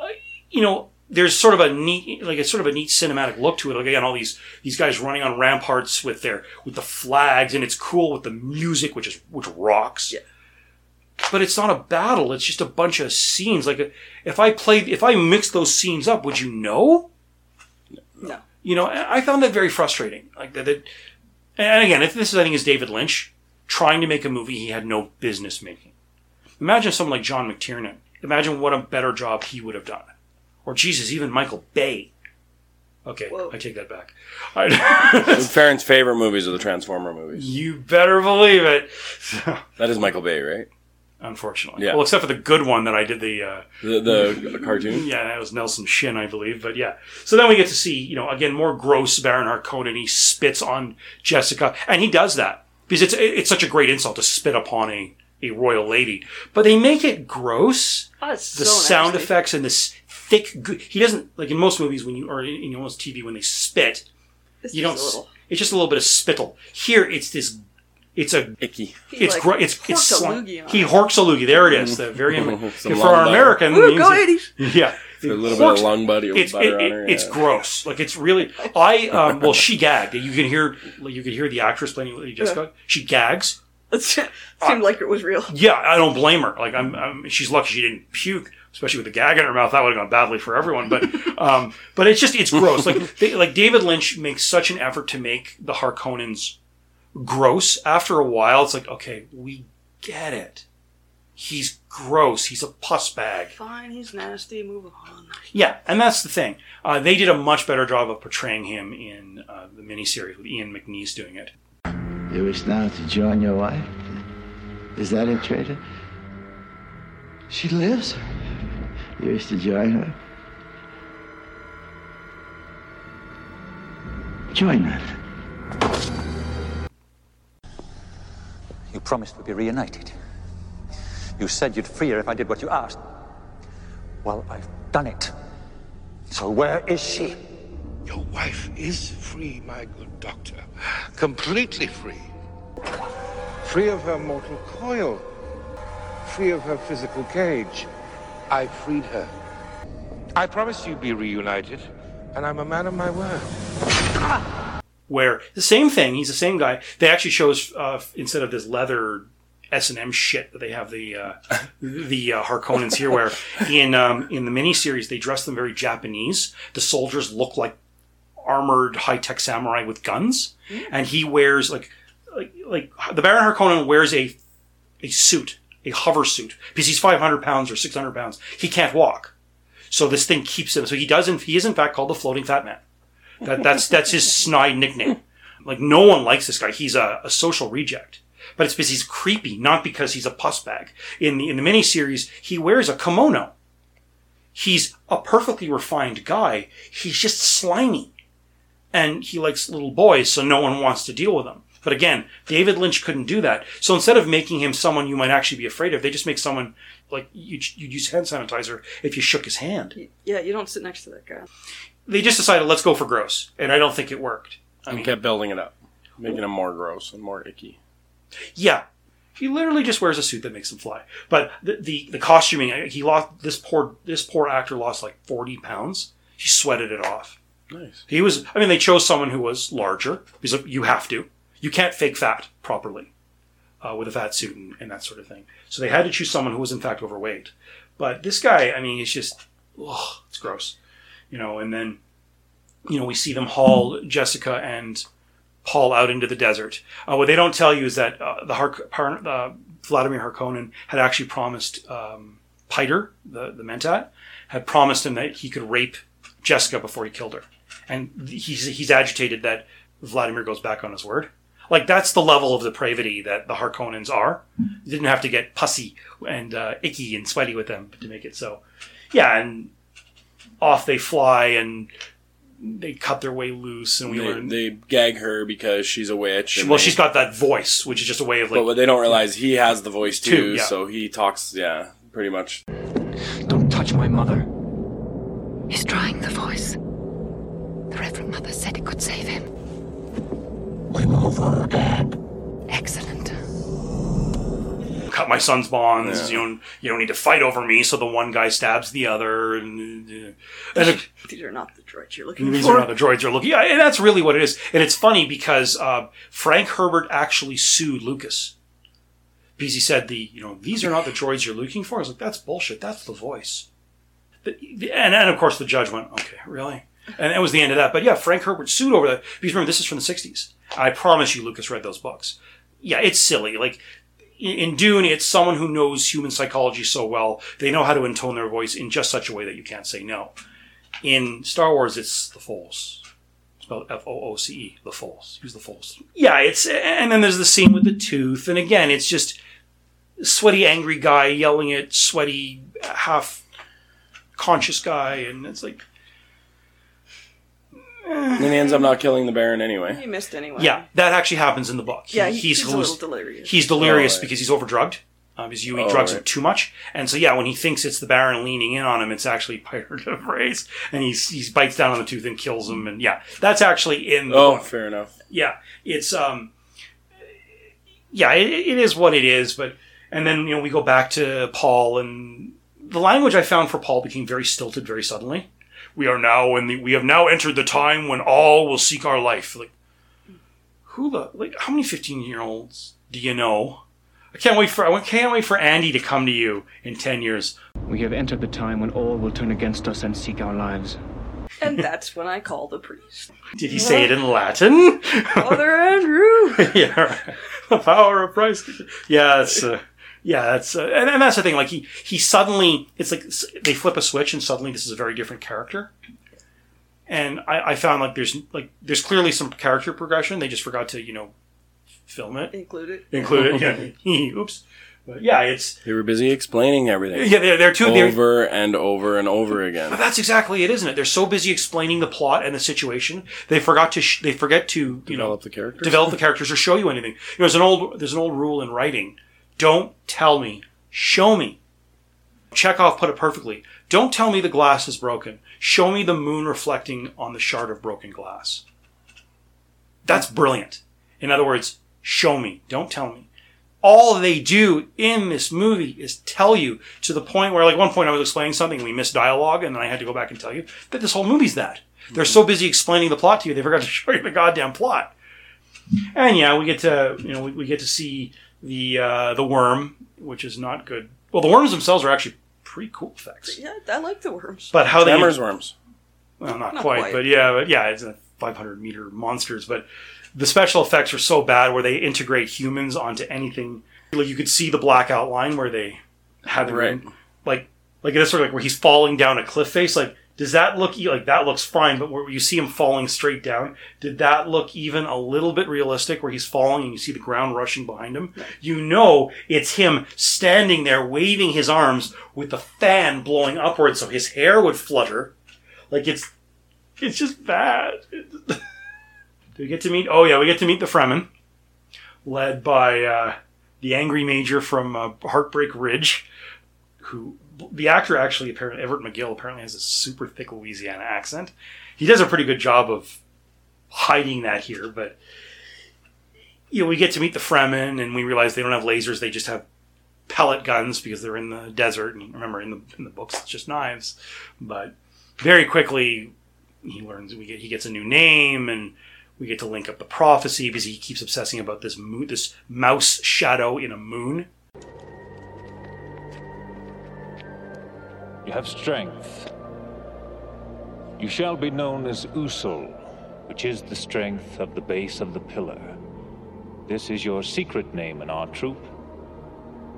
uh, you know... There's sort of a neat, like it's sort of a neat cinematic look to it. Like again, all these, these guys running on ramparts with their, with the flags, and it's cool with the music, which is, which rocks. Yeah. But it's not a battle. It's just a bunch of scenes. Like if I played, if I mixed those scenes up, would you know? No. You know, I found that very frustrating. Like that, that and again, if this is, I think is David Lynch trying to make a movie he had no business making. Imagine someone like John McTiernan. Imagine what a better job he would have done. Or Jesus, even Michael Bay. Okay, Whoa. I take that back. Farron's favorite movies are the Transformer movies. You better believe it. That is Michael Bay, right? Unfortunately. Yeah. Well, except for the good one that I did the... Uh, the, the, the cartoon? Yeah, that was Nelson Shin, I believe. But yeah. So then we get to see, you know, again, more gross Baron Harkonnen. He spits on Jessica. And he does that. Because it's it's such a great insult to spit upon a, a royal lady. But they make it gross. Oh, that's the so sound nasty. Effects and this... Thick, good. He doesn't, like in most movies when you, or in, in almost T V when they spit, this you don't, it's just a little bit of spittle. Here, it's this, it's a, icky. It's, like, gr- it's, horks it's, slime. He horks a loogie. There it is. The very, for our buddy. American, Ooh, go it, yeah. A little horks, bit of lung buddy, it's, butter it, it, on her, yeah. It's gross. Like it's really, I, um, well, she gagged. You can hear, you can hear the actress playing Lady Jessica. Yeah. She gags. It seemed uh, like it was real. Yeah. I don't blame her. Like I'm, I'm she's lucky she didn't puke. Especially with the gag in her mouth, that would have gone badly for everyone. But, um, but it's just, it's gross. Like, they, like David Lynch makes such an effort to make the Harkonnens gross. After a while, it's like, okay, we get it. He's gross. He's a pus bag. Fine, he's nasty. Move on. Yeah, and that's the thing. Uh, they did a much better job of portraying him in uh, the miniseries with Ian McNeice doing it. You wish now to join your wife? Is that it, traitor? She lives. You wish to join her? Join her. You promised we'd be reunited. You said you'd free her if I did what you asked. Well, I've done it. So where is she? Your wife is free, my good doctor. Completely free. Free of her mortal coil. Free of her physical cage. I freed her. I promised you'd be reunited, and I'm a man of my word. Where, the same thing, he's the same guy. They actually shows, uh, instead of this leather S and M shit that they have the uh, the uh, Harkonnens here, where in um, in the miniseries, they dress them very Japanese. The soldiers look like armored high-tech samurai with guns, mm-hmm. and he wears, like, like, like the Baron Harkonnen wears a a suit. A hover suit, because he's five hundred pounds or six hundred pounds. He can't walk. So this thing keeps him. So he does, in, he is in fact called the Floating Fat Man. That, that's, that's his snide nickname. Like no one likes this guy. He's a, a social reject, but it's because he's creepy, not because he's a pus bag. In the, in the miniseries, he wears a kimono. He's a perfectly refined guy. He's just slimy and he likes little boys. So no one wants to deal with him. But again, David Lynch couldn't do that. So instead of making him someone you might actually be afraid of, they just make someone, like, you'd, you'd use hand sanitizer if you shook his hand. Yeah, you don't sit next to that guy. they just decided, let's go for gross. And I don't think it worked. I and mean, kept building it up, making him more gross and more icky. Yeah. He literally just wears a suit that makes him fly. But the the, the costuming, he lost this poor this poor actor lost like forty pounds. He sweated it off. Nice. He was. I mean, they chose someone who was larger because you have to. You can't fake fat properly uh, with a fat suit and, and that sort of thing. So they had to choose someone who was in fact overweight. But this guy, I mean, it's just, ugh, it's gross, you know. And then, you know, we see them haul Jessica and Paul out into the desert. Uh, what they don't tell you is that uh, the Hark- Par- uh, Vladimir Harkonnen had actually promised um, Piter, the, the Mentat, had promised him that he could rape Jessica before he killed her. And he's he's agitated that Vladimir goes back on his word. Like, that's the level of depravity that the Harkonnens are. You didn't have to get pussy and uh, icky and sweaty with them to make it so. Yeah, and off they fly and they cut their way loose, and we they, learn they gag her because she's a witch. She, well, they, she's got that voice, which is just a way of like. But they don't realize he has the voice too, too yeah. So he talks. Yeah, pretty much. Don't touch my mother. He's trying the voice. The Reverend Mother said it could save him. We will work it. Excellent. Cut my son's bonds. Yeah. You don't. You don't need to fight over me. So the one guy stabs the other, and. and it, These are not the droids you're looking These for. These are not the droids you're looking for. Yeah, and that's really what it is. And it's funny because uh, Frank Herbert actually sued Lucas. Because he said, the, you know, these are not the droids you're looking for. I was like, that's bullshit. That's the voice. The, the, and, and, of course, the judge went, okay, really? And that was the end of that. But, yeah, Frank Herbert sued over that. Because, remember, this is from the sixties. I promise you Lucas read those books. Yeah, it's silly. Like, in, in Dune, it's someone who knows human psychology so well, they know how to intone their voice in just such a way that you can't say no. In Star Wars, it's the Force. It's spelled F O O C E, the Force. Who's the Force? Yeah, it's, and then there's the scene with the tooth, and again, it's just sweaty, angry guy yelling at sweaty, half-conscious guy, and it's like... And he ends up not killing the Baron anyway. He missed anyway. Yeah, that actually happens in the book. He, yeah, he, he's, he's halluc- a little delirious. He's delirious oh, right. because he's overdrugged. Uh, because Yueh oh, drugs right. him too much. And so, yeah, when he thinks it's the Baron leaning in on him, it's actually Pirate of Race. And he he's bites down on the tooth and kills him. And, yeah, that's actually in the Oh, book. Fair enough. Yeah, it's, um, yeah, it, it is what it is. But, and then, you know, we go back to Paul. And the language I found for Paul became very stilted very suddenly. We are now in the, we have now entered the time when all will seek our life. Like, who the, like, how many fifteen-year-olds do you know? I can't wait for I can't wait for Andy to come to you in ten years. We have entered the time when all will turn against us and seek our lives. And that's when I call the priest. Did he what? Say it in Latin? Father Andrew. Yeah, the power of Christ. Yeah, that's uh, yeah, that's uh, and, and that's the thing. Like he he suddenly, it's like they flip a switch and suddenly this is a very different character. And I, I found like there's like there's clearly some character progression. They just forgot to you know. Film it. Include it. Include it, yeah. Oops. But yeah, it's... They were busy explaining everything. Yeah, they're, they're too... They're, over and over and over again. But that's exactly it, isn't it? They're so busy explaining the plot and the situation, they forgot to... Sh- they forget to, you develop know... the characters. Develop the characters or show you anything. You know, there's an old, there's an old rule in writing. Don't tell me. Show me. Chekhov put it perfectly. Don't tell me the glass is broken. Show me the moon reflecting on the shard of broken glass. That's brilliant. In other words... Show me. Don't tell me. All they do in this movie is tell you to the point where, like, one point I was explaining something and we missed dialogue and then I had to go back and tell you that this whole movie's that. They're so busy explaining the plot to you, they forgot to show you the goddamn plot. And yeah, we get to, you know, we, we get to see the, uh, the worm, which is not good. Well, the worms themselves are actually pretty cool effects. Yeah, I like the worms. But how they... Hammer's worms. Well, not, not quite, quite, but yeah, but yeah, it's a five hundred meter monsters, but... The special effects are so bad where they integrate humans onto anything. Like you could see the black outline where they had the right. Room. Like, like this sort of like where he's falling down a cliff face. Like, does that look, like that looks fine, but where you see him falling straight down, did that look even a little bit realistic where he's falling and you see the ground rushing behind him? You know it's him standing there waving his arms with the fan blowing upwards so his hair would flutter. Like it's, it's just bad. We get to meet, oh yeah, we get to meet the Fremen, led by uh, the angry major from uh, Heartbreak Ridge, who, the actor actually, apparently, Everett McGill apparently has a super thick Louisiana accent. he does a pretty good job of hiding that here. But you know, we get to meet the Fremen, and we realize they don't have lasers; they just have pellet guns because they're in the desert. And remember, in the in the books, it's just knives. But very quickly, he learns. We get he gets a new name, and we get to link up the prophecy because he keeps obsessing about this mo- this mouse shadow in a moon. You have strength. You shall be known as Usul, which is the strength of the base of the pillar. This is your secret name in our troop,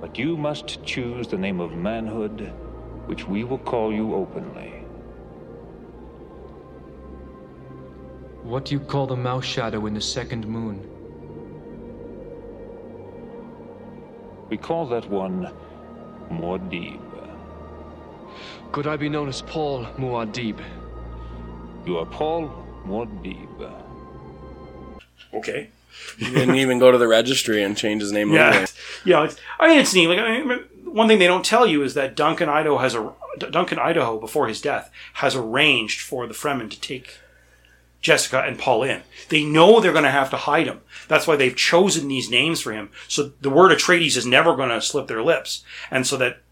but you must choose the name of manhood, which we will call you openly. What do you call the mouse shadow in the second moon? We call that one Muad'Dib. Could I be known as Paul Muad'Dib? You are Paul Muad'Dib. Okay. He didn't even go to the registry and change his name. Yeah, anyway. Yeah. It's, I mean, it's neat. Like, I mean, one thing they don't tell you is that Duncan Idaho has a Duncan Idaho before his death has arranged for the Fremen to take Jessica and Paul in. They know they're going to have to hide him. That's why they've chosen these names for him. So the word Atreides is never going to slip their lips, and so that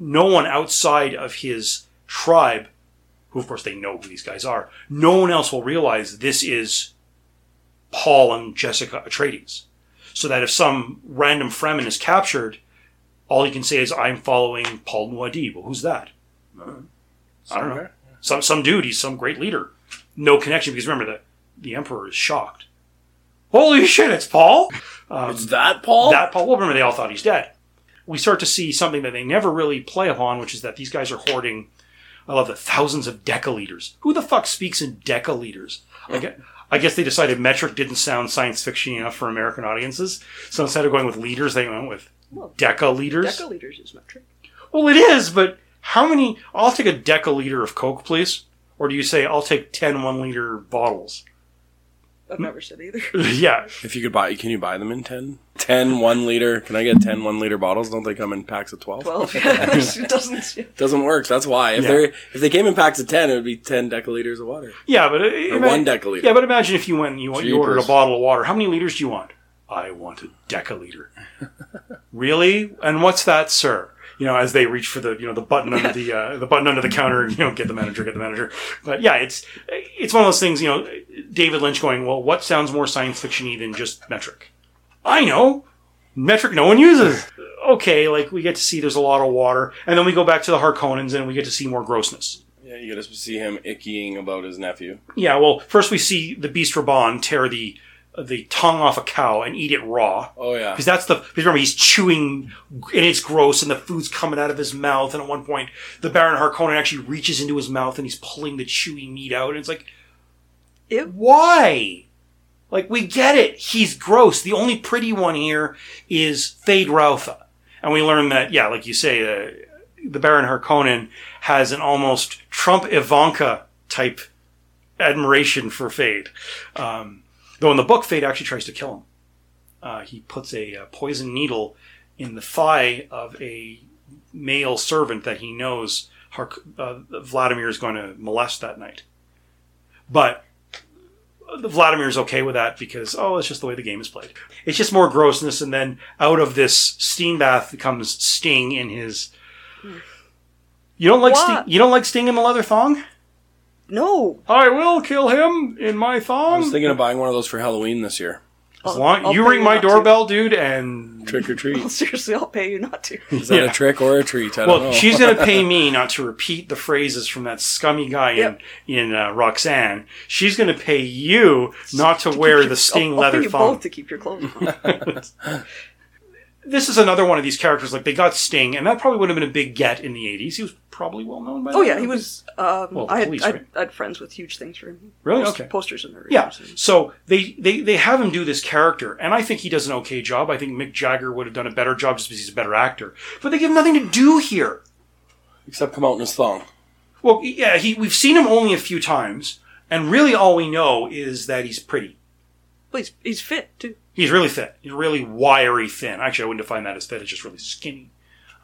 no one outside of his tribe, who of course they know who these guys are, no one else will realize this is Paul and Jessica Atreides. So that if some random Fremen is captured, all he can say is, I'm following Paul Muad'Dib. Well, who's that? Uh, I don't know. Yeah. Some some dude, he's some great leader. No connection, because remember, the, the Emperor is shocked. Holy shit, it's Paul? Um, it's that Paul? That Paul. Well, remember, they all thought he's dead. We start to see something that they never really play upon, which is that these guys are hoarding, I love that, thousands of decaliters. Who the fuck speaks in decaliters? I guess, I guess they decided metric didn't sound science fiction enough for American audiences. So instead of going with liters, they went with well, decaliters. Decaliters is metric. Well, it is, but how many... I'll take a decaliter of Coke, please. Or do you say, I'll take ten one-liter bottles? I've never said either. Yeah. If you could buy, can you buy them in ten? ten one-liter. Can I get ten one-liter bottles? Don't they come in packs of twelve? twelve, yeah. It doesn't, yeah. doesn't work. That's why. If, yeah. they're, if they came in packs of ten, it would be ten decaliters of water. Yeah, but... It, or ima- one deciliter. Yeah, but imagine if you went and you, you ordered a bottle of water. How many liters do you want? I want a deciliter. Really? And what's that, sir? You know, as they reach for the, you know, the button under the uh, the button under the counter, you know, get the manager, get the manager. But yeah, it's it's one of those things, you know, David Lynch going, well, what sounds more science fiction-y than just metric? I know! Metric no one uses! Okay, like, we get to see there's a lot of water, and then we go back to the Harkonnens and we get to see more grossness. Yeah, you get to see him ickying about his nephew. Yeah, well, first we see the Beast Raban tear the the tongue off a cow and eat it raw. Oh, yeah. Because that's the... Because remember, he's chewing, and it's gross, and the food's coming out of his mouth, and at one point, the Baron Harkonnen actually reaches into his mouth, and he's pulling the chewy meat out, and it's like, it, why? Like, we get it. He's gross. The only pretty one here is Feyd-Rautha. And we learn that, yeah, like you say, uh, the Baron Harkonnen has an almost Trump-Ivanka-type admiration for Feyd. Um... Though in the book, Feyd actually tries to kill him. Uh, he puts a, a poison needle in the thigh of a male servant that he knows Hark- uh, Vladimir is going to molest that night. But Vladimir is okay with that because, oh, it's just the way the game is played. It's just more grossness, and then out of this steam bath comes Sting in his... You don't like Sting, you don't like Sting in the leather thong? No. I will kill him in my thong. I was thinking of buying one of those for Halloween this year. As long, I'll, I'll you ring you my doorbell, to. dude, and... Trick or treat. Well, seriously, I'll pay you not to. Is that yeah. a trick or a treat? I well, don't know. She's going to pay me not to repeat the phrases from that scummy guy yep. in, in uh, Roxanne. She's going to pay you not to, to wear your, the Sting I'll, leather I'll pay you thong. Both to keep your clothes on. This is another one of these characters. Like, they got Sting, and that probably would have been a big get in the eighties. He was probably well known by. Oh yeah, he was. Um, well, I, had, police, I, had, right? I had friends with huge things for him. Really? Post, okay. Posters in their room. Yeah. So they, they they have him do this character, and I think he does an okay job. I think Mick Jagger would have done a better job just because he's a better actor. But they give him nothing to do here, except come out in his thong. Well, yeah, he we've seen him only a few times, and really all we know is that he's pretty. Well, he's he's fit too. He's really fit. He's really wiry thin. Actually, I wouldn't define that as fit. It's just really skinny.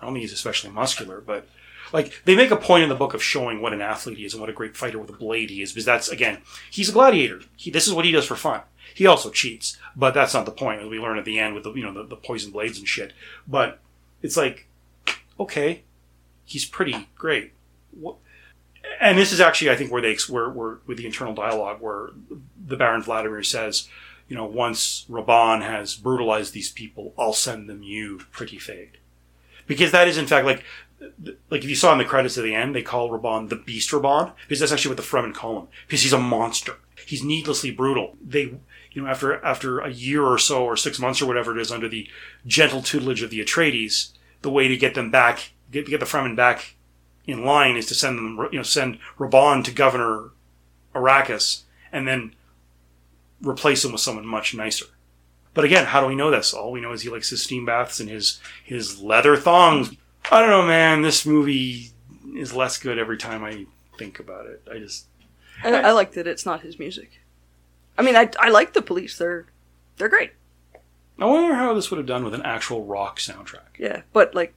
I don't think he's especially muscular, but like, they make a point in the book of showing what an athlete he is and what a great fighter with a blade he is, because that's, again, he's a gladiator. He, this is what he does for fun. He also cheats, but that's not the point, as we learn at the end with the, you know, the, the poison blades and shit. But it's like, okay, he's pretty great. What? And this is actually, I think, where they where, where with the internal dialogue, where the Baron Vladimir says, you know, once Raban has brutalized these people, I'll send them you, pretty Feyd. Because that is, in fact, like, like if you saw in the credits at the end, they call Raban the Beast Raban, because that's actually what the Fremen call him, because he's a monster. He's needlessly brutal. They, you know, after after a year or so, or six months or whatever it is, under the gentle tutelage of the Atreides, the way to get them back, get, get the Fremen back in line, is to send them, you know, send Raban to Governor Arrakis, and then replace him with someone much nicer. But again, how do we know this? All we know is he likes his steam baths and his his leather thongs. I don't know, man. This movie is less good every time I think about it. I just... I, I, I like that it's not his music. I mean, I, I like the Police. They're they're great. I wonder how this would have done with an actual rock soundtrack. Yeah, but like,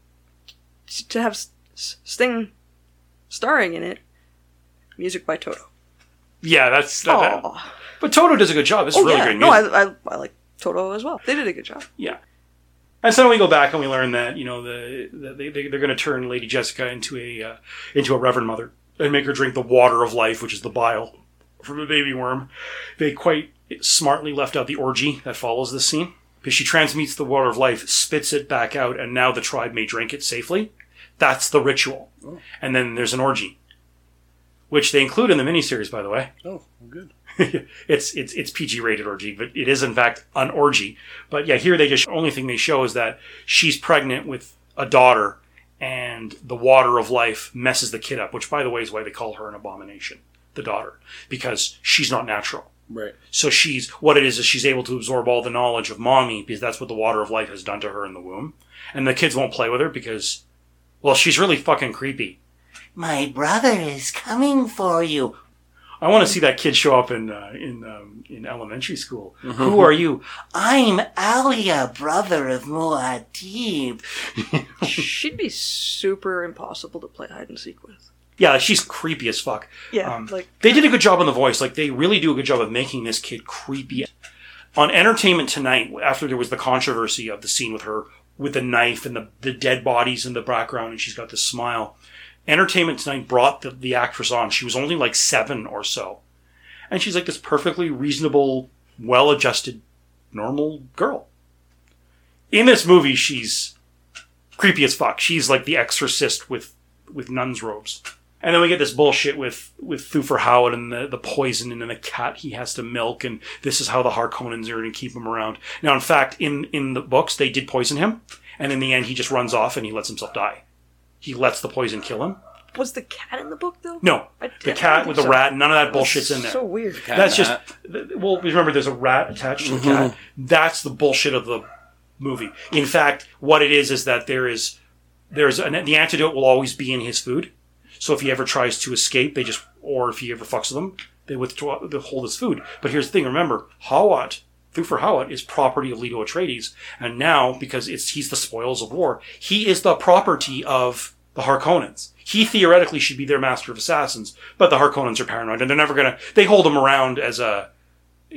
to have Sting starring in it, music by Toto. Yeah, that's... That, that, but Toto does a good job. It's oh, really yeah. great music. No, I, I, I like Toto as well. They did a good job. Yeah. And so then we go back and we learn that, you know, the, the they, they're going to turn Lady Jessica into a uh, into a Reverend Mother and make her drink the water of life, which is the bile from the baby worm. They quite smartly left out the orgy that follows this scene, because she transmutes the water of life, spits it back out, and now the tribe may drink it safely. That's the ritual. Oh. And then there's an orgy, which they include in the miniseries, by the way. Oh, good. it's it's it's P G rated orgy, but it is in fact an orgy. But yeah, here they just only thing they show is that she's pregnant with a daughter, and the water of life messes the kid up. Which, by the way, is why they call her an abomination, the daughter, because she's not natural. Right. So she's what it is is she's able to absorb all the knowledge of mommy, because that's what the water of life has done to her in the womb. And the kids won't play with her because, well, she's really fucking creepy. My brother is coming for you. I want to see that kid show up in uh, in um, in elementary school. Mm-hmm. Who are you? I'm Alia, brother of Muad'Dib. She'd be super impossible to play hide and seek with. Yeah, she's creepy as fuck. Yeah, um, like they did a good job on the voice. Like they really do a good job of making this kid creepy. On Entertainment Tonight, after there was the controversy of the scene with her with the knife and the the dead bodies in the background, and she's got this smile. Entertainment Tonight brought the, the actress on. She was only like seven or so. And she's like this perfectly reasonable, well-adjusted, normal girl. In this movie, she's creepy as fuck. She's like the exorcist with, with nun's robes. And then we get this bullshit with, with Thufir Hawat and the, the poison and then the cat he has to milk. And this is how the Harkonnens are going to keep him around. Now, in fact, in, in the books, they did poison him. And in the end, he just runs off and he lets himself die. He lets the poison kill him. Was the cat in the book, though? No. I, the cat with the so. rat, none of that bullshit's in there. So weird. The cat That's just... That. Well, remember, there's a rat attached to the mm-hmm. cat. That's the bullshit of the movie. In fact, what it is is that there is... there's an, the antidote will always be in his food. So if he ever tries to escape, they just... Or if he ever fucks with them, they withdraw, they hold his food. But here's the thing, remember, Hawat... Thufir Hawat is property of Leto Atreides, and now, because it's he's the spoils of war, he is the property of the Harkonnens. He theoretically should be their master of assassins, but the Harkonnens are paranoid, and they're never gonna. They hold him around as a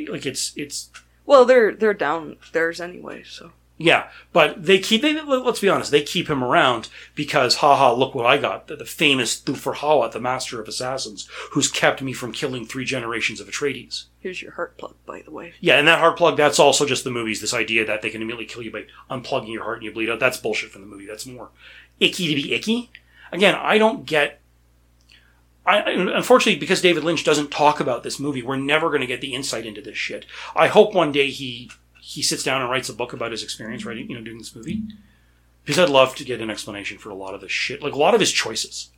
like it's it's. Well, they're they're down theirs anyway, so. Yeah, but they keep. They, let's be honest, they keep him around because, haha, look what I got. The, the famous Thufir Hawat, the master of assassins, who's kept me from killing three generations of Atreides. Here's your heart plug, by the way. Yeah, and that heart plug, that's also just the movies, this idea that they can immediately kill you by unplugging your heart and you bleed out. That's bullshit from the movie. That's more icky to be icky. Again, I don't get... I, unfortunately, because David Lynch doesn't talk about this movie, we're never going to get the insight into this shit. I hope one day he... he sits down and writes a book about his experience writing, you know, doing this movie. Because I'd love to get an explanation for a lot of this shit. Like, a lot of his choices.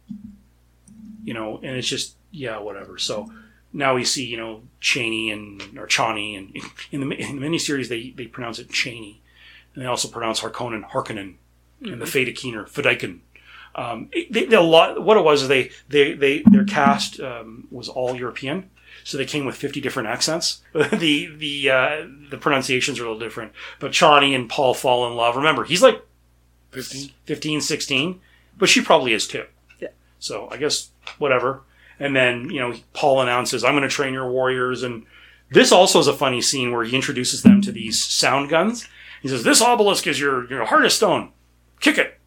You know, and it's just, yeah, whatever. So, now we see, you know, Chani and, or Chani, and in the, in the miniseries, they, they pronounce it Chani. And they also pronounce Harkonnen, Harkonnen, mm-hmm. and the Fate of Keener, Fedaikin. Um, they, they, a lot, what it was is they, they, they, their cast um, was all European. So they came with fifty different accents. the the uh, the pronunciations are a little different. But Chani and Paul fall in love. Remember, he's like fifteen, sixteen. But she probably is too. Yeah. So I guess whatever. And then, you know, Paul announces, I'm going to train your warriors. And this also is a funny scene where he introduces them to these sound guns. He says, this obelisk is your, your heart of stone. Kick it.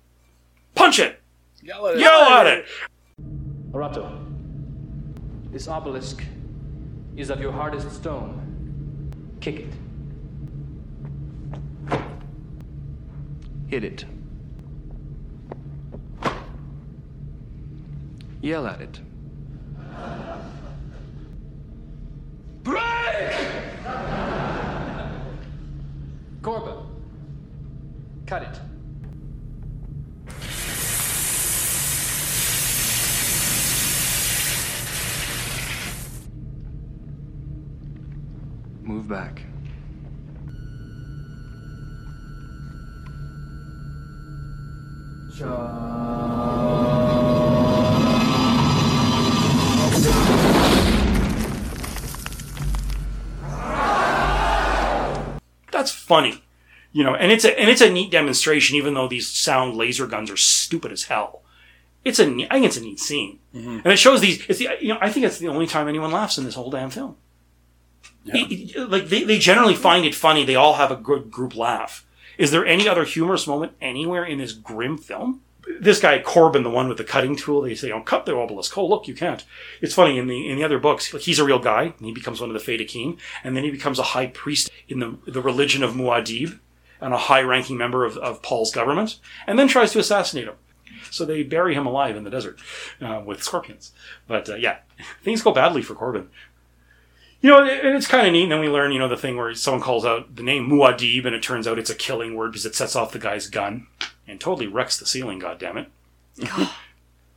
Punch it. Yell at it. Yell at it. Arato, this obelisk is of your hardest stone. Kick it. Hit it. Yell at it. Break! Corba, cut it. Move back. That's funny, you know, and it's a and it's a neat demonstration. Even though these sound laser guns are stupid as hell, it's a I think it's a neat scene, mm-hmm. and it shows these. It's the you know I think it's the only time anyone laughs in this whole damn film. Yeah. It, it, like they, they generally find it funny. They all have a good group laugh. Is there any other humorous moment anywhere in this grim film? This guy, Corbin, the one with the cutting tool, they say, don't cut the obelisk. Oh, look, you can't. It's funny, in the in the other books, he's a real guy, and he becomes one of the Feyd-Rautha, and then he becomes a high priest in the, the religion of Muad'Dib, and a high-ranking member of, of Paul's government, and then tries to assassinate him. So they bury him alive in the desert uh, with scorpions. But, uh, yeah, things go badly for Corbin. You know, it's kind of neat. And then we learn, you know, the thing where someone calls out the name Muad'Dib, and it turns out it's a killing word because it sets off the guy's gun and totally wrecks the ceiling, goddammit.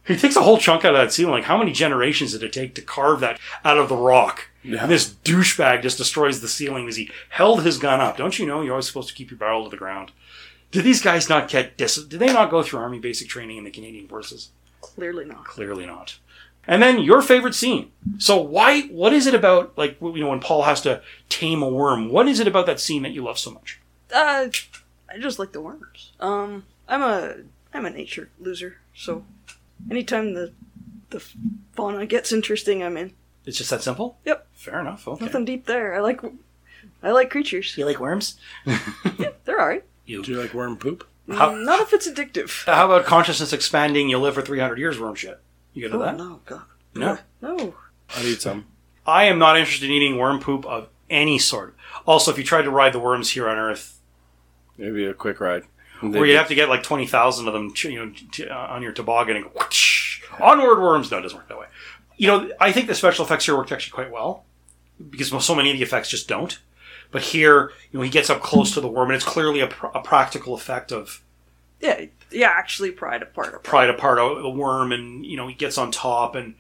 He takes a whole chunk out of that ceiling. Like, how many generations did it take to carve that out of the rock? Yeah. And this douchebag just destroys the ceiling because he held his gun up. Don't you know you're always supposed to keep your barrel to the ground? Did these guys not get dis? Did they not go through Army basic training in the Canadian Forces? Clearly not. Clearly not. And then your favorite scene. So why, what is it about, like, you know, when Paul has to tame a worm, what is it about that scene that you love so much? Uh, I just like the worms. Um, I'm a, I'm a nature loser. So anytime the, the fauna gets interesting, I'm in. It's just that simple? Yep. Fair enough. Okay. Nothing deep there. I like, I like creatures. You like worms? Yeah, they're all right. You. Do you like worm poop? How, Not if it's addictive. How about consciousness expanding, you'll live for three hundred years worm shit? You get to oh, that? No, God. No? No. I need some. I am not interested in eating worm poop of any sort. Also, if you tried to ride the worms here on Earth... Maybe a quick ride. Where you'd have to get like twenty thousand of them, you know, t- on your toboggan and go, whoosh, onward worms. No, it doesn't work that way. You know, I think the special effects here worked actually quite well, because so many of the effects just don't. But here, you know, he gets up close to the worm, and it's clearly a, pr- a practical effect of... Yeah, yeah, actually pried apart. apart. Pried apart a worm, and, you know, he gets on top, and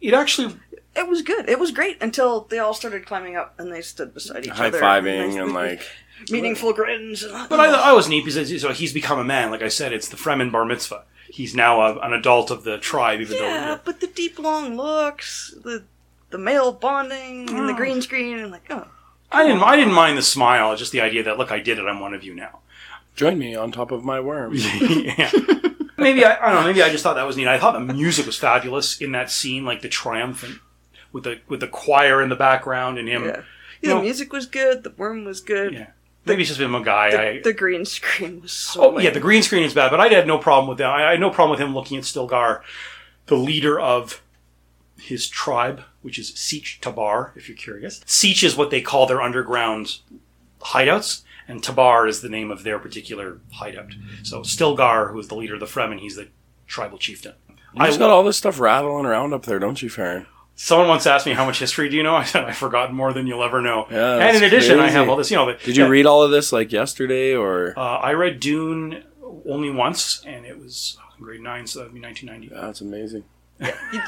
it actually... It was good. It was great until they all started climbing up, and they stood beside each other. High-fiving, and, and like... meaningful grins. And but I, I was neat, because so he's become a man. Like I said, it's the Fremen bar mitzvah. He's now a, an adult of the tribe, even yeah, though... Yeah, but the deep, long looks, the the male bonding, mm. and the green screen, and like, oh... I didn't, I didn't mind the smile, just the idea that, look, I did it, I'm one of you now. Join me on top of my worm. Yeah. Maybe, I, I don't know, maybe I just thought that was neat. I thought the music was fabulous in that scene, like the triumphant, with the with the choir in the background and him. Yeah, yeah the know, music was good, the worm was good. Yeah. Maybe the, it's just been a guy. The, I, the green screen was so Oh, lame. Yeah, the green screen is bad, but I had no problem with that. I had no problem with him looking at Stilgar, the leader of his tribe, which is Seech Tabar, if you're curious. Seech is what they call their underground hideouts. And Tabar is the name of their particular hideout. So Stilgar, who is the leader of the Fremen, he's the tribal chieftain. I've got all this stuff rattling around up there, don't you, Farron? Someone once asked me, how much history do you know? I said, I've forgotten more than you'll ever know. Yeah, and in addition, crazy. I have all this. You know, but, Did you yeah, read all of this, like, yesterday? or? Uh, I read Dune only once, and it was grade nine, so that would be nineteen ninety. Yeah, that's amazing.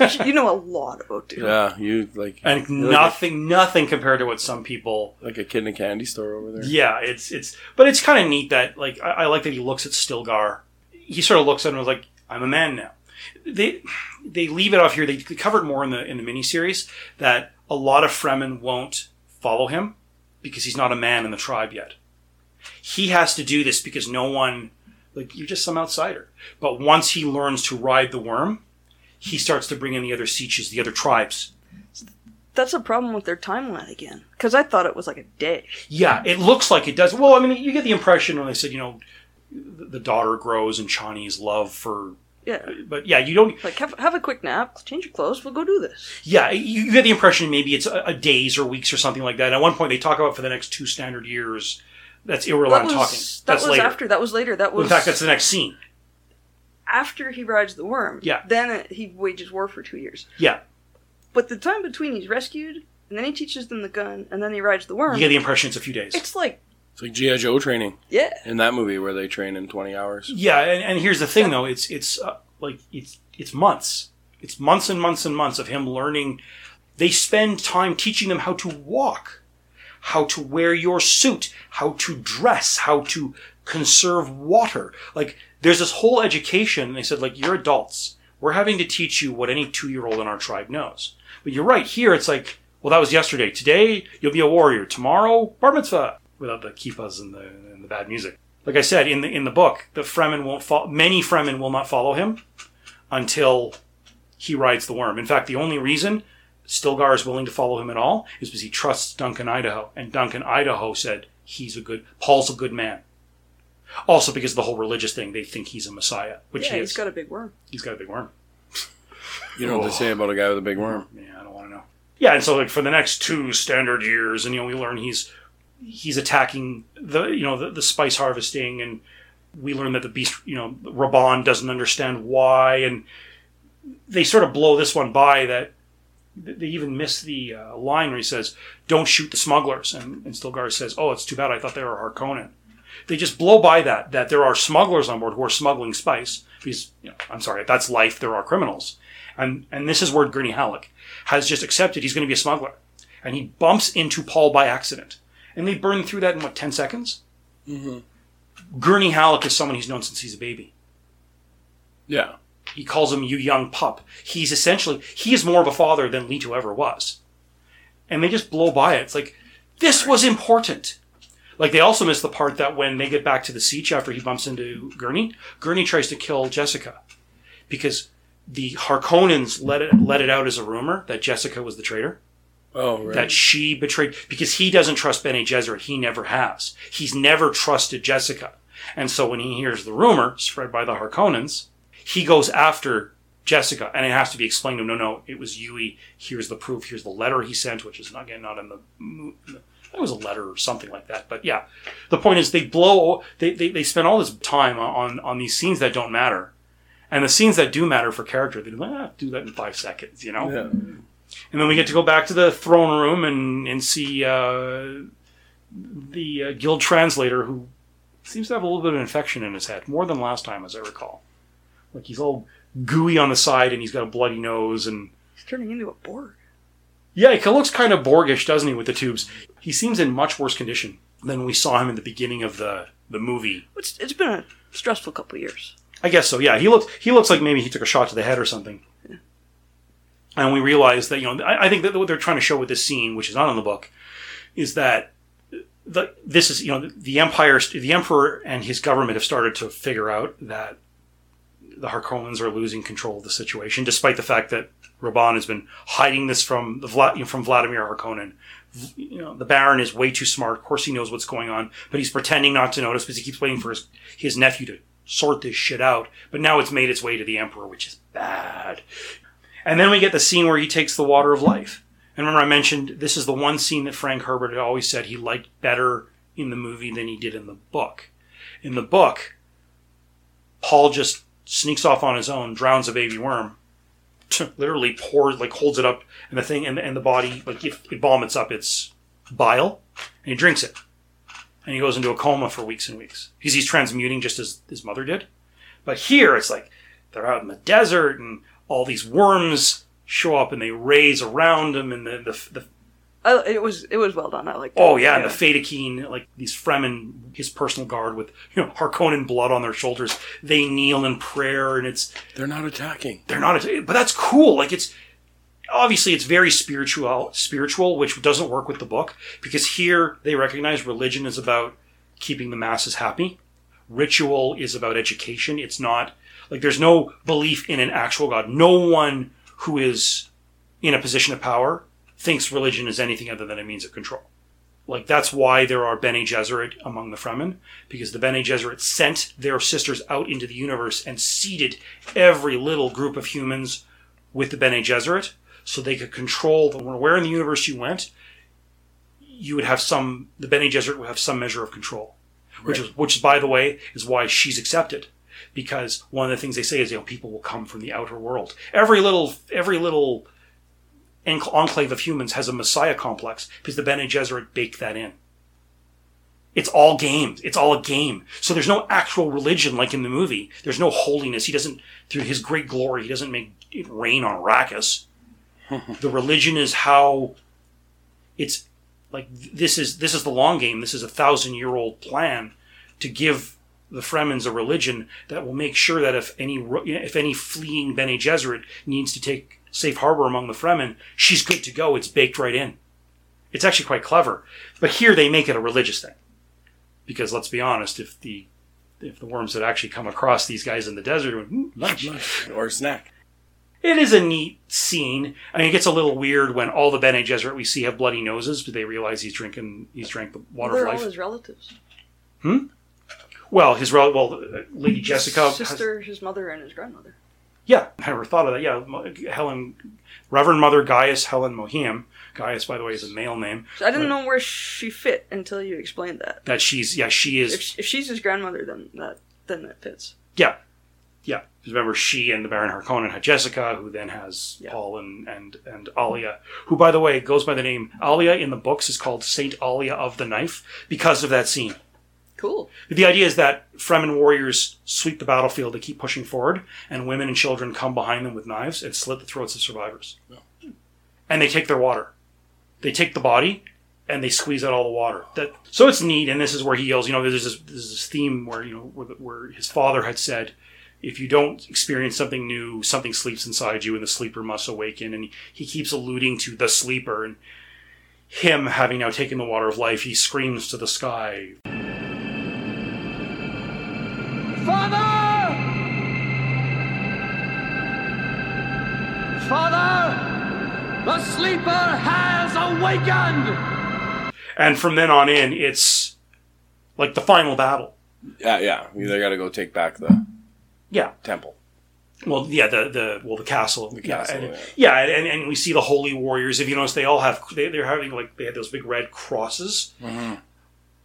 you, you know a lot about Dune. Yeah, you like and nothing, like a, nothing compared to what some people like a kid in a candy store over there. Yeah, it's it's, but it's kind of neat that like I, I like that he looks at Stilgar. He sort of looks at him and was like, "I'm a man now." They they leave it off here. They covered more in the in the miniseries that a lot of Fremen won't follow him because he's not a man in the tribe yet. He has to do this because no one like you're just some outsider. But once he learns to ride the worm. he starts to bring in the other sieges, the other tribes. That's a problem with their timeline again, because I thought it was like a day. Yeah, it looks like it does. Well, I mean, you get the impression when I said, you know, the daughter grows and Chani's love for... Yeah. But yeah, you don't... Like, have, have a quick nap, change your clothes, we'll go do this. Yeah, you, you get the impression maybe it's a, a days or weeks or something like that. And at one point they talk about for the next two standard years. That's irrelevant that talking. That that's was later. after, that was later, that was... In fact, that's the next scene. After he rides the worm. Yeah. Then it, he wages war for two years. Yeah. But the time between he's rescued, and then he teaches them the gun, and then he rides the worm. You get the impression it's a few days. It's like... It's like G I. Joe training. Yeah. In that movie where they train in twenty hours. Yeah, and, and here's the thing, though. It's it's uh, like it's it's months. It's months and months and months of him learning. They spend time teaching them how to walk, how to wear your suit, how to dress, how to conserve water. Like, there's this whole education. And they said, like, you're adults. We're having to teach you what any two-year-old in our tribe knows. But you're right. Here, it's like, well, that was yesterday. Today, you'll be a warrior. Tomorrow, bar mitzvah. Without the kippahs and the and the bad music. Like I said, in the in the book, the Fremen won't fo- many Fremen will not follow him until he rides the worm. In fact, the only reason Stilgar is willing to follow him at all is because he trusts Duncan Idaho. And Duncan Idaho said he's a good Paul's a good man. Also because of the whole religious thing, they think he's a messiah. Which yeah, he is. He's got a big worm. He's got a big worm. You know oh. what they say about a guy with a big worm. Yeah, I don't want to know. Yeah, and so like for the next two standard years, and you know, we learn he's He's attacking the, you know, the, the spice harvesting, and we learn that the beast, you know, Raban doesn't understand why, and they sort of blow this one by that they even miss the uh, line where he says, "Don't shoot the smugglers," and, and Stilgar says, "Oh, it's too bad. I thought they were Harkonnen." They just blow by that that there are smugglers on board who are smuggling spice. Because, you know, I'm sorry, if that's life, there are criminals, and and this is where Gurney Halleck has just accepted he's going to be a smuggler, and he bumps into Paul by accident. And they burn through that in, what, ten seconds? Mm-hmm. Gurney Halleck is someone he's known since he's a baby. Yeah. He calls him, "You young pup." He's essentially, he is more of a father than Leto ever was. And they just blow by it. It's like, this was important. Like, they also miss the part that when they get back to the siege after he bumps into Gurney, Gurney tries to kill Jessica. Because the Harkonnens let it, let it out as a rumor that Jessica was the traitor. Oh, right. That she betrayed, because he doesn't trust Bene Gesserit. He never has. He's never trusted Jessica. And so when he hears the rumor spread by the Harkonnens, he goes after Jessica. And it has to be explained to him, no, no, it was Yueh. Here's the proof. Here's the letter he sent, which is, not, again, not in the... It was a letter or something like that. But yeah, the point is they blow... They, they, they spend all this time on, on these scenes that don't matter. And the scenes that do matter for character, they do, ah, do that in five seconds, you know? Yeah. And then we get to go back to the throne room and, and see uh, the uh, guild translator, who seems to have a little bit of an infection in his head, more than last time, as I recall. Like, he's all gooey on the side, and he's got a bloody nose, and... He's turning into a Borg. Yeah, he looks kind of Borgish, doesn't he, with the tubes? He seems in much worse condition than we saw him in the beginning of the, the movie. It's, it's been a stressful couple of years. I guess so, yeah. He looks, he looks like maybe he took a shot to the head or something. Yeah. And we realize that, you know, I think that what they're trying to show with this scene, which is not in the book, is that the, this is, you know, the Empire, the Emperor and his government have started to figure out that the Harkonnens are losing control of the situation, despite the fact that Raban has been hiding this from the Vla, you know, from Vladimir Harkonnen. You know, the Baron is way too smart. Of course he knows what's going on, but he's pretending not to notice because he keeps waiting for his, his nephew to sort this shit out. But now it's made its way to the Emperor, which is bad. And then we get the scene where he takes the water of life. And remember I mentioned this is the one scene that Frank Herbert had always said he liked better in the movie than he did in the book. In the book, Paul just sneaks off on his own, drowns a baby worm, literally pours, like holds it up, and the thing and the, and the body, like if it vomits up its bile, and he drinks it. And he goes into a coma for weeks and weeks. Because he's transmuting just as his mother did. But here it's like they're out in the desert and all these worms show up and they raise around them, and the the, the uh, it was it was well done. I liked it. Oh yeah, yeah. And the Feyd-Rautha, like these Fremen, his personal guard with, you know, Harkonnen blood on their shoulders. They kneel in prayer, and it's they're not attacking. They're not, att- but that's cool. Like it's obviously it's very spiritual, spiritual, which doesn't work with the book because here they recognize religion is about keeping the masses happy. Ritual is about education. It's not. Like, there's no belief in an actual God. No one who is in a position of power thinks religion is anything other than a means of control. Like, that's why there are Bene Gesserit among the Fremen, because the Bene Gesserit sent their sisters out into the universe and seeded every little group of humans with the Bene Gesserit, so they could control the, where in the universe you went, you would have some, the Bene Gesserit would have some measure of control. Right. Which is, which, by the way, is why she's accepted. Because one of the things they say is, you know, people will come from the outer world. Every little, every little enclave of humans has a messiah complex because the Bene Gesserit baked that in. It's all games. It's all a game. So there's no actual religion like in the movie. There's no holiness. He doesn't, through his great glory, he doesn't make it rain on Arrakis. The religion is how it's like, this is, this is the long game. This is a thousand year old plan to give the Fremen's a religion that will make sure that if any, if any fleeing Bene Gesserit needs to take safe harbor among the Fremen, she's good to go. It's baked right in. It's actually quite clever. But here they make it a religious thing. Because let's be honest, if the if the worms had actually come across these guys in the desert, went, mm, lunch. lunch or snack. It is a neat scene. I mean, it gets a little weird when all the Bene Gesserit we see have bloody noses, but they realize he's drinking, he's drank the water Where of life. They're all his relatives. Hmm? Well, his rel- well, Lady his Jessica, sister, has, his mother, and his grandmother. Yeah, I never thought of that. Yeah, Helen, Reverend Mother Gaius Helen Mohiam. Gaius, by the way, is a male name. So I didn't but, know where she fit until you explained that. That she's, yeah, she is. If, if she's his grandmother, then that then that fits. Yeah, yeah. Remember, she and the Baron Harkonnen had Jessica, who then has yeah. Paul and, and, and Alia, who, by the way, goes by the name Alia in the books, is called Saint Alia of the Knife because of that scene. Cool. The idea is that Fremen warriors sweep the battlefield, they keep pushing forward, and women and children come behind them with knives and slit the throats of survivors. Yeah. And they take their water. They take the body, and they squeeze out all the water. That, so it's neat, and this is where he yells, you know, there's this, there's this theme where, you know, where, where his father had said, if you don't experience something new, something sleeps inside you, and the sleeper must awaken. And he, he keeps alluding to the sleeper, and him having now taken the water of life, he screams to the sky. Father! Father! The sleeper has awakened! And from then on in, it's like the final battle. Yeah, yeah. They gotta go take back the yeah. temple. Well, yeah, the, the well the castle. The castle, yeah. And, yeah. yeah and, and we see the holy warriors. If you notice, they all have, they, they're having, like, they had those big red crosses. Mm-hmm.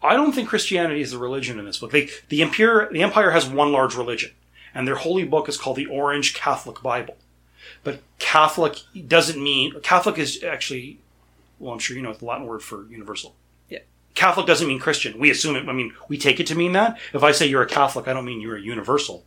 I don't think Christianity is the religion in this book. They, the, empire, the Empire has one large religion, and their holy book is called the Orange Catholic Bible. But Catholic doesn't mean... Catholic is actually... Well, I'm sure you know it's the Latin word for universal. Yeah. Catholic doesn't mean Christian. We assume it... I mean, we take it to mean that. If I say you're a Catholic, I don't mean you're a universal.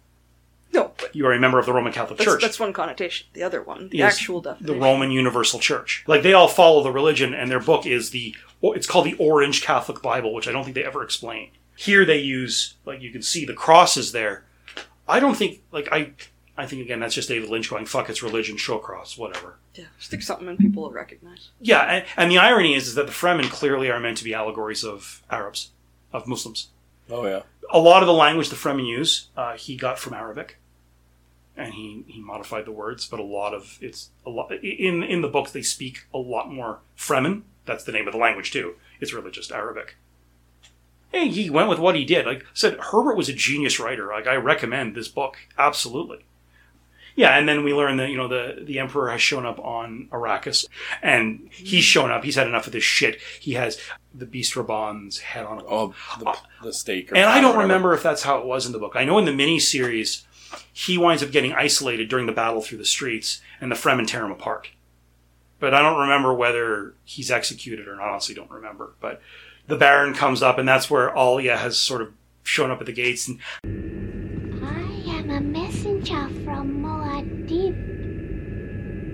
No. But you are a member of the Roman Catholic that's, Church. That's one connotation. The other one, the actual definition. The Roman Universal Church. Like, they all follow the religion, and their book is the... It's called the Orange Catholic Bible, which I don't think they ever explain. Here they use, like, you can see the crosses there. I don't think, like, I I think, again, that's just David Lynch going, fuck, it's religion, show cross, whatever. Yeah, stick something in people will recognize. Yeah, and, and the irony is, is that the Fremen clearly are meant to be allegories of Arabs, of Muslims. Oh, yeah. A lot of the language the Fremen use, uh, he got from Arabic. And he, he modified the words, but a lot of, it's, a lot in, in the books they speak a lot more Fremen. That's the name of the language, too. It's really just Arabic. And he went with what he did. Like I said, Herbert was a genius writer. Like, I recommend this book. Absolutely. Yeah, and then we learn that, you know, the, the Emperor has shown up on Arrakis. And he's shown up. He's had enough of this shit. He has the Beast Raban's head on a... Oh, the, the stake. Or and I don't remember if that's how it was in the book. I know in the miniseries, he winds up getting isolated during the battle through the streets. And the Fremen tear him apart. But I don't remember whether he's executed or not. I honestly don't remember. But the Baron comes up, and that's where Alia has sort of shown up at the gates. And, I am a messenger from Muad'Dib.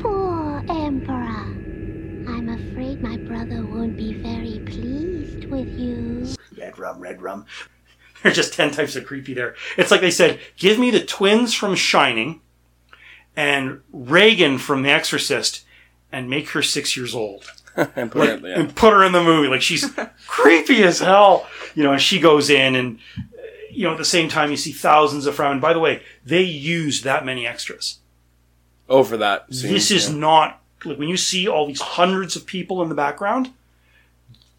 Poor Emperor. I'm afraid my brother won't be very pleased with you. Red rum, red rum. They're just ten types of creepy there. It's like they said, give me the twins from Shining and Reagan from The Exorcist, and make her six years old. and, put like, her, yeah. and put her in the movie. Like, she's creepy as hell. You know, and she goes in, and you know, at the same time, you see thousands of Fremen. By the way, they used that many extras. Oh, for that scene, this is yeah. not... Like, when you see all these hundreds of people in the background,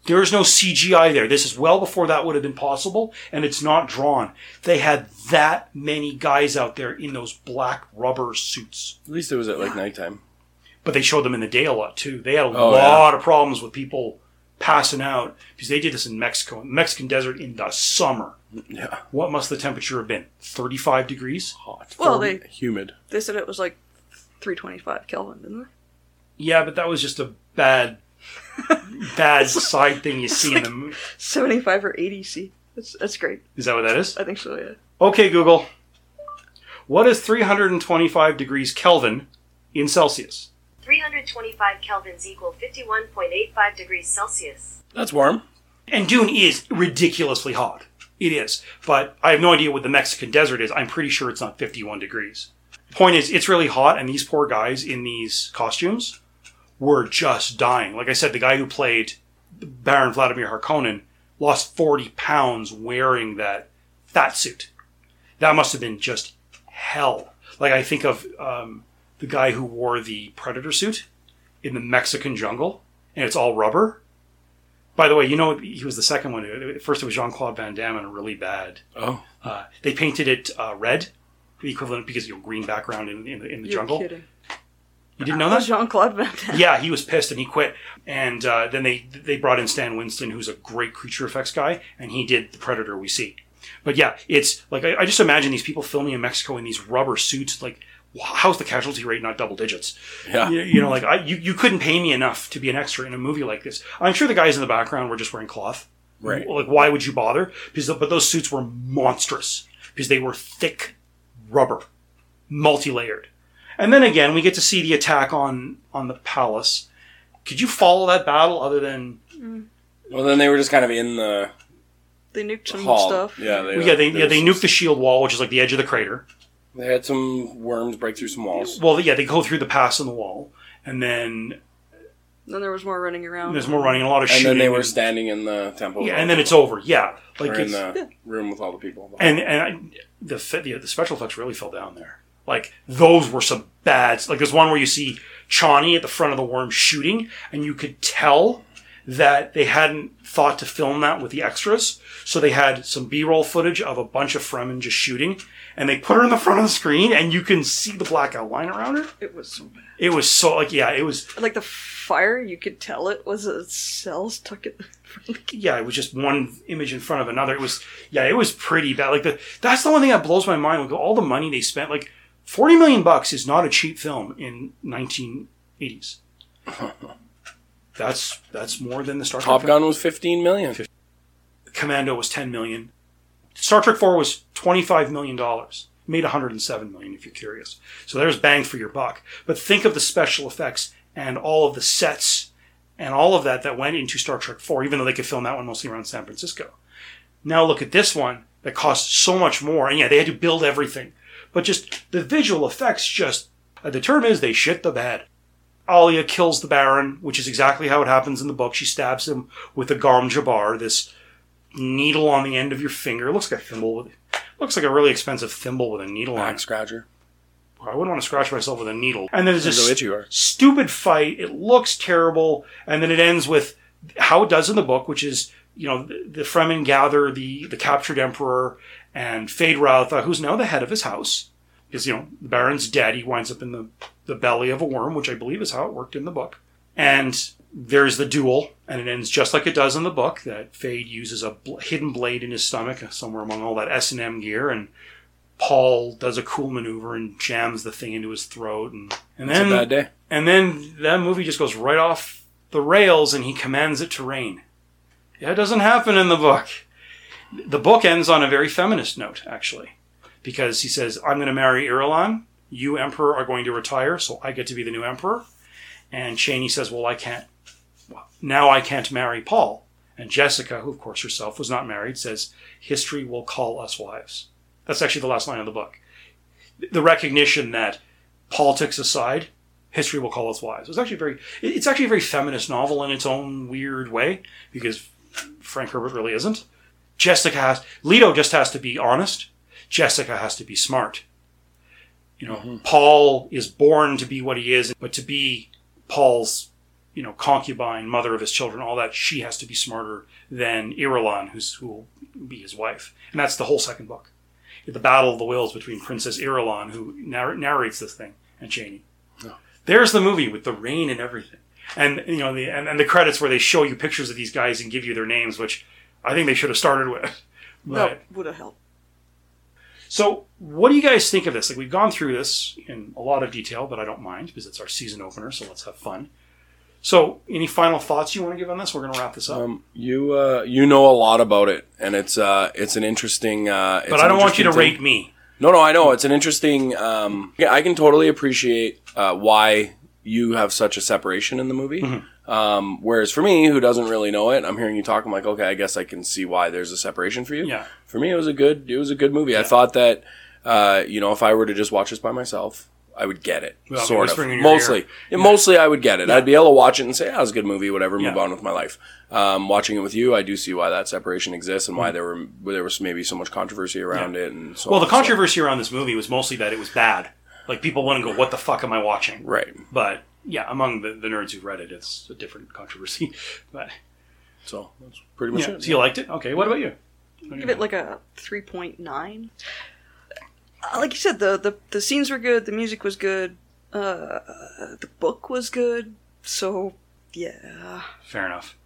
there is no C G I there. This is well before that would have been possible, and it's not drawn. They had that many guys out there in those black rubber suits. At least it was at, like, yeah. nighttime. But they showed them in the day a lot, too. They had a oh, lot yeah. of problems with people passing out, because they did this in Mexico, Mexican desert in the summer. Yeah. What must the temperature have been? thirty-five degrees? Hot. Well, they... Humid. They said it was, like, three twenty-five Kelvin, didn't they? Yeah, but that was just a bad, bad side thing you see like in the movie. seventy-five or eighty C. That's, that's great. Is that what that is? I think so, yeah. Okay, Google. What is three hundred twenty-five degrees Kelvin in Celsius? three hundred twenty-five Kelvins equal fifty-one point eight five degrees Celsius. That's warm. And Dune is ridiculously hot. It is. But I have no idea what the Mexican desert is. I'm pretty sure it's not fifty-one degrees. Point is, it's really hot, and these poor guys in these costumes were just dying. Like I said, the guy who played Baron Vladimir Harkonnen lost forty pounds wearing that fat suit. That must have been just hell. Like, I think of um, the guy who wore the Predator suit in the Mexican jungle, and it's all rubber. By the way, you know, he was the second one. First it was Jean-Claude Van Damme, and really bad. Oh. Uh, they painted it uh, red. The equivalent, because you know, green background in, in the, in the You're jungle. Kidding. You didn't know that? Jean-Claude Van Damme. Yeah, he was pissed and he quit. And uh, then they they brought in Stan Winston, who's a great creature effects guy, and he did the Predator we see. But yeah, it's like, I, I just imagine these people filming in Mexico in these rubber suits. Like, how's the casualty rate not double digits? Yeah. You, you know, like, I, you, you couldn't pay me enough to be an extra in a movie like this. I'm sure the guys in the background were just wearing cloth. Right. Like, why would you bother? Because the, but those suits were monstrous. Because they were thick rubber, multi-layered. And then again, we get to see the attack on, on the palace. Could you follow that battle other than... Mm. Well, then they were just kind of in the They nuked the some hall. Stuff. Yeah, they, well, yeah, they, yeah, they nuked the shield wall, which is like the edge of the crater. They had some worms break through some walls. Well, yeah, they go through the pass in the wall. And then... Then there was more running around. There's more running, a lot of and shooting. And then they were standing in the temple. Yeah, and then it's over. Yeah, like it's, in the yeah. room with all the people. And and I, the, the the special effects really fell down there. Like, those were some bad. Like, there's one where you see Chani at the front of the worm shooting, and you could tell that they hadn't thought to film that with the extras. So they had some B-roll footage of a bunch of Fremen just shooting, and they put her in the front of the screen, and you can see the black outline around her. It was so bad. It was so, like, yeah, it was... Like, the fire, you could tell it was a cells tucked in the... Yeah, it was just one image in front of another. It was, yeah, it was pretty bad. Like, the, that's the one thing that blows my mind. Like, all the money they spent, like, forty million bucks is not a cheap film in nineteen eighties. That's that's more than the Star Trek. Top Gun was fifteen million. Commando was ten million. Star Trek four was twenty-five million dollars. Made one hundred seven million dollars if you're curious. So there's bang for your buck. But think of the special effects and all of the sets and all of that that went into Star Trek four, even though they could film that one mostly around San Francisco. Now look at this one that cost so much more. And yeah, they had to build everything. But just the visual effects just... Uh, the term is they shit the bed. Alia kills the Baron, which is exactly how it happens in the book. She stabs him with a Garm Jabbar, this needle on the end of your finger. It looks like a thimble. With, looks like a really expensive thimble with a needle Back on it. Back scratcher. I wouldn't want to scratch myself with a needle. And then there's this st- stupid fight. It looks terrible. And then it ends with how it does in the book, which is, you know, the, the Fremen gather the, the captured emperor and Feyd-Rautha, who's now the head of his house. Because, you know, the Baron's dead. He winds up in the... the belly of a worm, which I believe is how it worked in the book. And there's the duel, and it ends just like it does in the book, that Feyd uses a bl- hidden blade in his stomach, somewhere among all that S and M gear, and Paul does a cool maneuver and jams the thing into his throat. And, and then, it's a bad day. And then that movie just goes right off the rails, and he commands it to rain. That doesn't happen in the book. The book ends on a very feminist note, actually, because he says, I'm going to marry Irulan. You, Emperor, are going to retire, so I get to be the new Emperor. And Chani says, well, I can't... Well, now I can't marry Paul. And Jessica, who, of course, herself was not married, says, history will call us wives. That's actually the last line of the book. The recognition that politics aside, history will call us wives. It's actually very, it's actually a very feminist novel in its own weird way, because Frank Herbert really isn't. Jessica has... Leto just has to be honest. Jessica has to be smart. You know, mm-hmm. Paul is born to be what he is, but to be Paul's, you know, concubine, mother of his children, all that, she has to be smarter than Irulan, who's who will be his wife. And that's the whole second book. The battle of the wills between Princess Irulan, who narr- narrates this thing, and Chani. Oh. There's the movie with the rain and everything. And, you know, the and, and the credits where they show you pictures of these guys and give you their names, which I think they should have started with. Well, no, would have helped. So what do you guys think of this? Like, we've gone through this in a lot of detail, but I don't mind because it's our season opener, so let's have fun. So any final thoughts you want to give on this? We're going to wrap this up. Um, you uh, you know a lot about it, and it's uh, it's an interesting... Uh, it's but I don't want you to rate me. No, no, I know. It's an interesting... Um, I can totally appreciate uh, why you have such a separation in the movie. Mm-hmm. Um, whereas for me, who doesn't really know it, I'm hearing you talk, I'm like, okay, I guess I can see why there's a separation for you. Yeah. For me, it was a good, it was a good movie. Yeah. I thought that, uh, you know, if I were to just watch this by myself... I would get it, well, sort of. Mostly, yeah. mostly I would get it. Yeah. I'd be able to watch it and say, "Ah, oh, it's a good movie, whatever." Move yeah. on with my life. Um, watching it with you, I do see why that separation exists and mm-hmm. why there were there was maybe so much controversy around yeah. it. And so well, on the controversy so. around this movie was mostly that it was bad. Like people want to go, "What the fuck am I watching?" Right. But yeah, among the, the nerds who read it, it's a different controversy. But so that's pretty much yeah. it. So you liked it? Okay. What about you? What Give you it know? Like a three point nine. Like you said, the, the, the scenes were good, the music was good, uh, the book was good, so, yeah. Fair enough.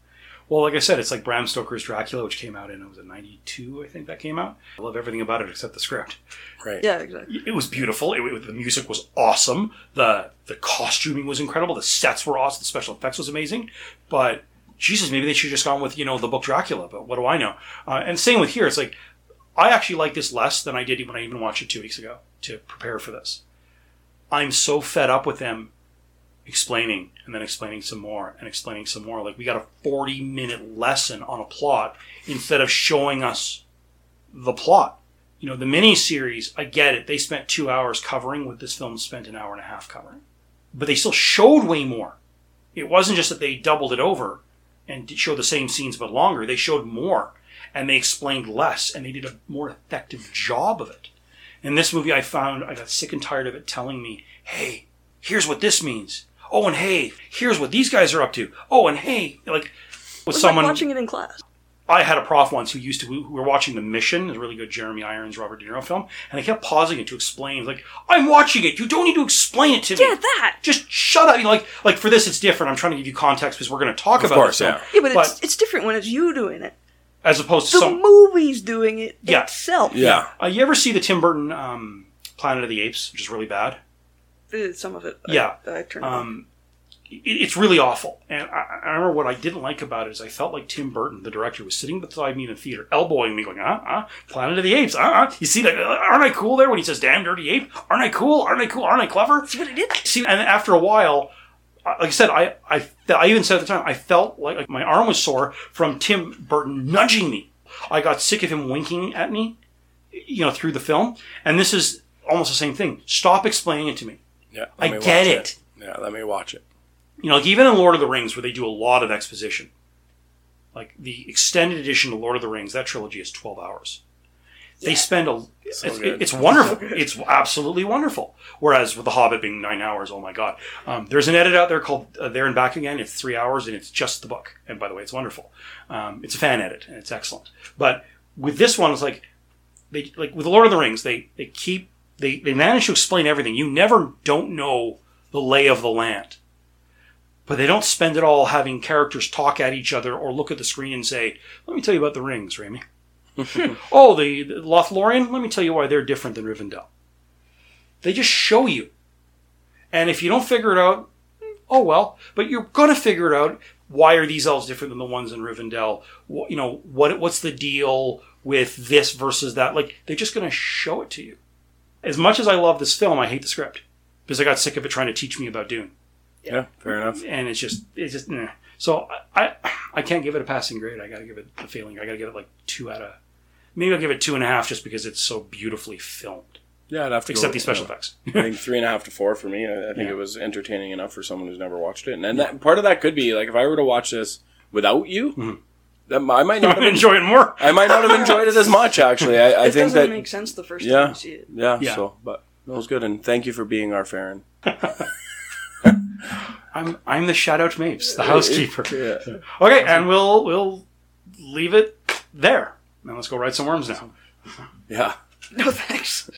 Well, like I said, it's like Bram Stoker's Dracula, which came out in, it was in ninety-two, I think that came out. I love everything about it except the script. Right. Yeah, exactly. It was beautiful, it, it, the music was awesome, the the costuming was incredible, the sets were awesome, the special effects was amazing, but, Jesus, maybe they should have just gone with, you know, the book Dracula, but what do I know? Uh, and same with here, it's like, I actually like this less than I did when I even watched it two weeks ago to prepare for this. I'm so fed up with them explaining and then explaining some more and explaining some more. Like, we got a forty-minute lesson on a plot instead of showing us the plot. You know, the miniseries, I get it. They spent two hours covering what this film spent an hour and a half covering. But they still showed way more. It wasn't just that they doubled it over and showed the same scenes but longer. They showed more. And they explained less, and they did a more effective job of it. In this movie, I found I got sick and tired of it telling me, hey, here's what this means. Oh, and hey, here's what these guys are up to. Oh, and hey, like with someone like watching it in class. I had a prof once who used to, we were watching The Mission, a really good Jeremy Irons, Robert De Niro film, and they kept pausing it to explain, like, I'm watching it, you don't need to explain it to me. Yeah, that. Just shut up. You know, like, like for this, it's different. I'm trying to give you context because we're going to talk about it. Of course, yeah. Yeah, but, but it's, it's different when it's you doing it. As opposed to the some... movie's doing it yeah. itself. Yeah. Uh, you ever see the Tim Burton um, Planet of the Apes, which is really bad? Uh, some of it. Yeah. I, I turned um, it, it's really awful. And I, I remember what I didn't like about it is I felt like Tim Burton, the director, was sitting beside me in the theater, elbowing me, going, uh, uh, Planet of the Apes, uh, uh. You see that? Aren't I cool there when he says, damn dirty ape? Aren't I cool? Aren't I cool? Aren't I clever? See what I did? See, and after a while... Like I said, I, I I even said at the time, I felt like, like my arm was sore from Tim Burton nudging me. I got sick of him winking at me, you know, through the film. And this is almost the same thing. Stop explaining it to me. Yeah, I get it. it. Yeah, let me watch it. You know, like even in Lord of the Rings, where they do a lot of exposition, like the extended edition of Lord of the Rings, that trilogy is twelve hours. They yeah. spend a... So it's, it's wonderful. So it's absolutely wonderful. Whereas with The Hobbit being nine hours, oh my God. Um, there's an edit out there called uh, There and Back Again. It's three hours and it's just the book. And by the way, it's wonderful. Um, it's a fan edit and it's excellent. But with this one, it's like... they like with Lord of the Rings, they, they keep... They, they manage to explain everything. You never don't know the lay of the land. But they don't spend it all having characters talk at each other or look at the screen and say, let me tell you about the rings, Raimi. oh, the, the Lothlorien? Let me tell you why they're different than Rivendell. They just show you. And if you don't figure it out, oh well. But you're going to figure it out. Why are these elves different than the ones in Rivendell? What, you know, what? what's the deal with this versus that? Like, they're just going to show it to you. As much as I love this film, I hate the script. Because I got sick of it trying to teach me about Dune. Yeah, yeah fair enough. And it's just, it's just, nah. So I, I, I can't give it a passing grade. I got to give it a failing. I got to give it like two out of... Maybe I'll give it two and a half just because it's so beautifully filmed. Yeah, I'd have to except these special effects. I think three and a half to four for me. I, I think yeah. it was entertaining enough for someone who's never watched it. And then yeah. that, part of that could be, like, if I were to watch this without you, mm-hmm. I might not have enjoyed it more. I might not have enjoyed it as much, actually. I, I it think doesn't that makes sense the first yeah, time you see it. Yeah, yeah. So, but that was good, and thank you for being our Farron. I'm I'm the shout out Mapes, the housekeeper. Yeah. Okay, and we'll we'll leave it there. Now let's go ride some worms now. Yeah. No thanks.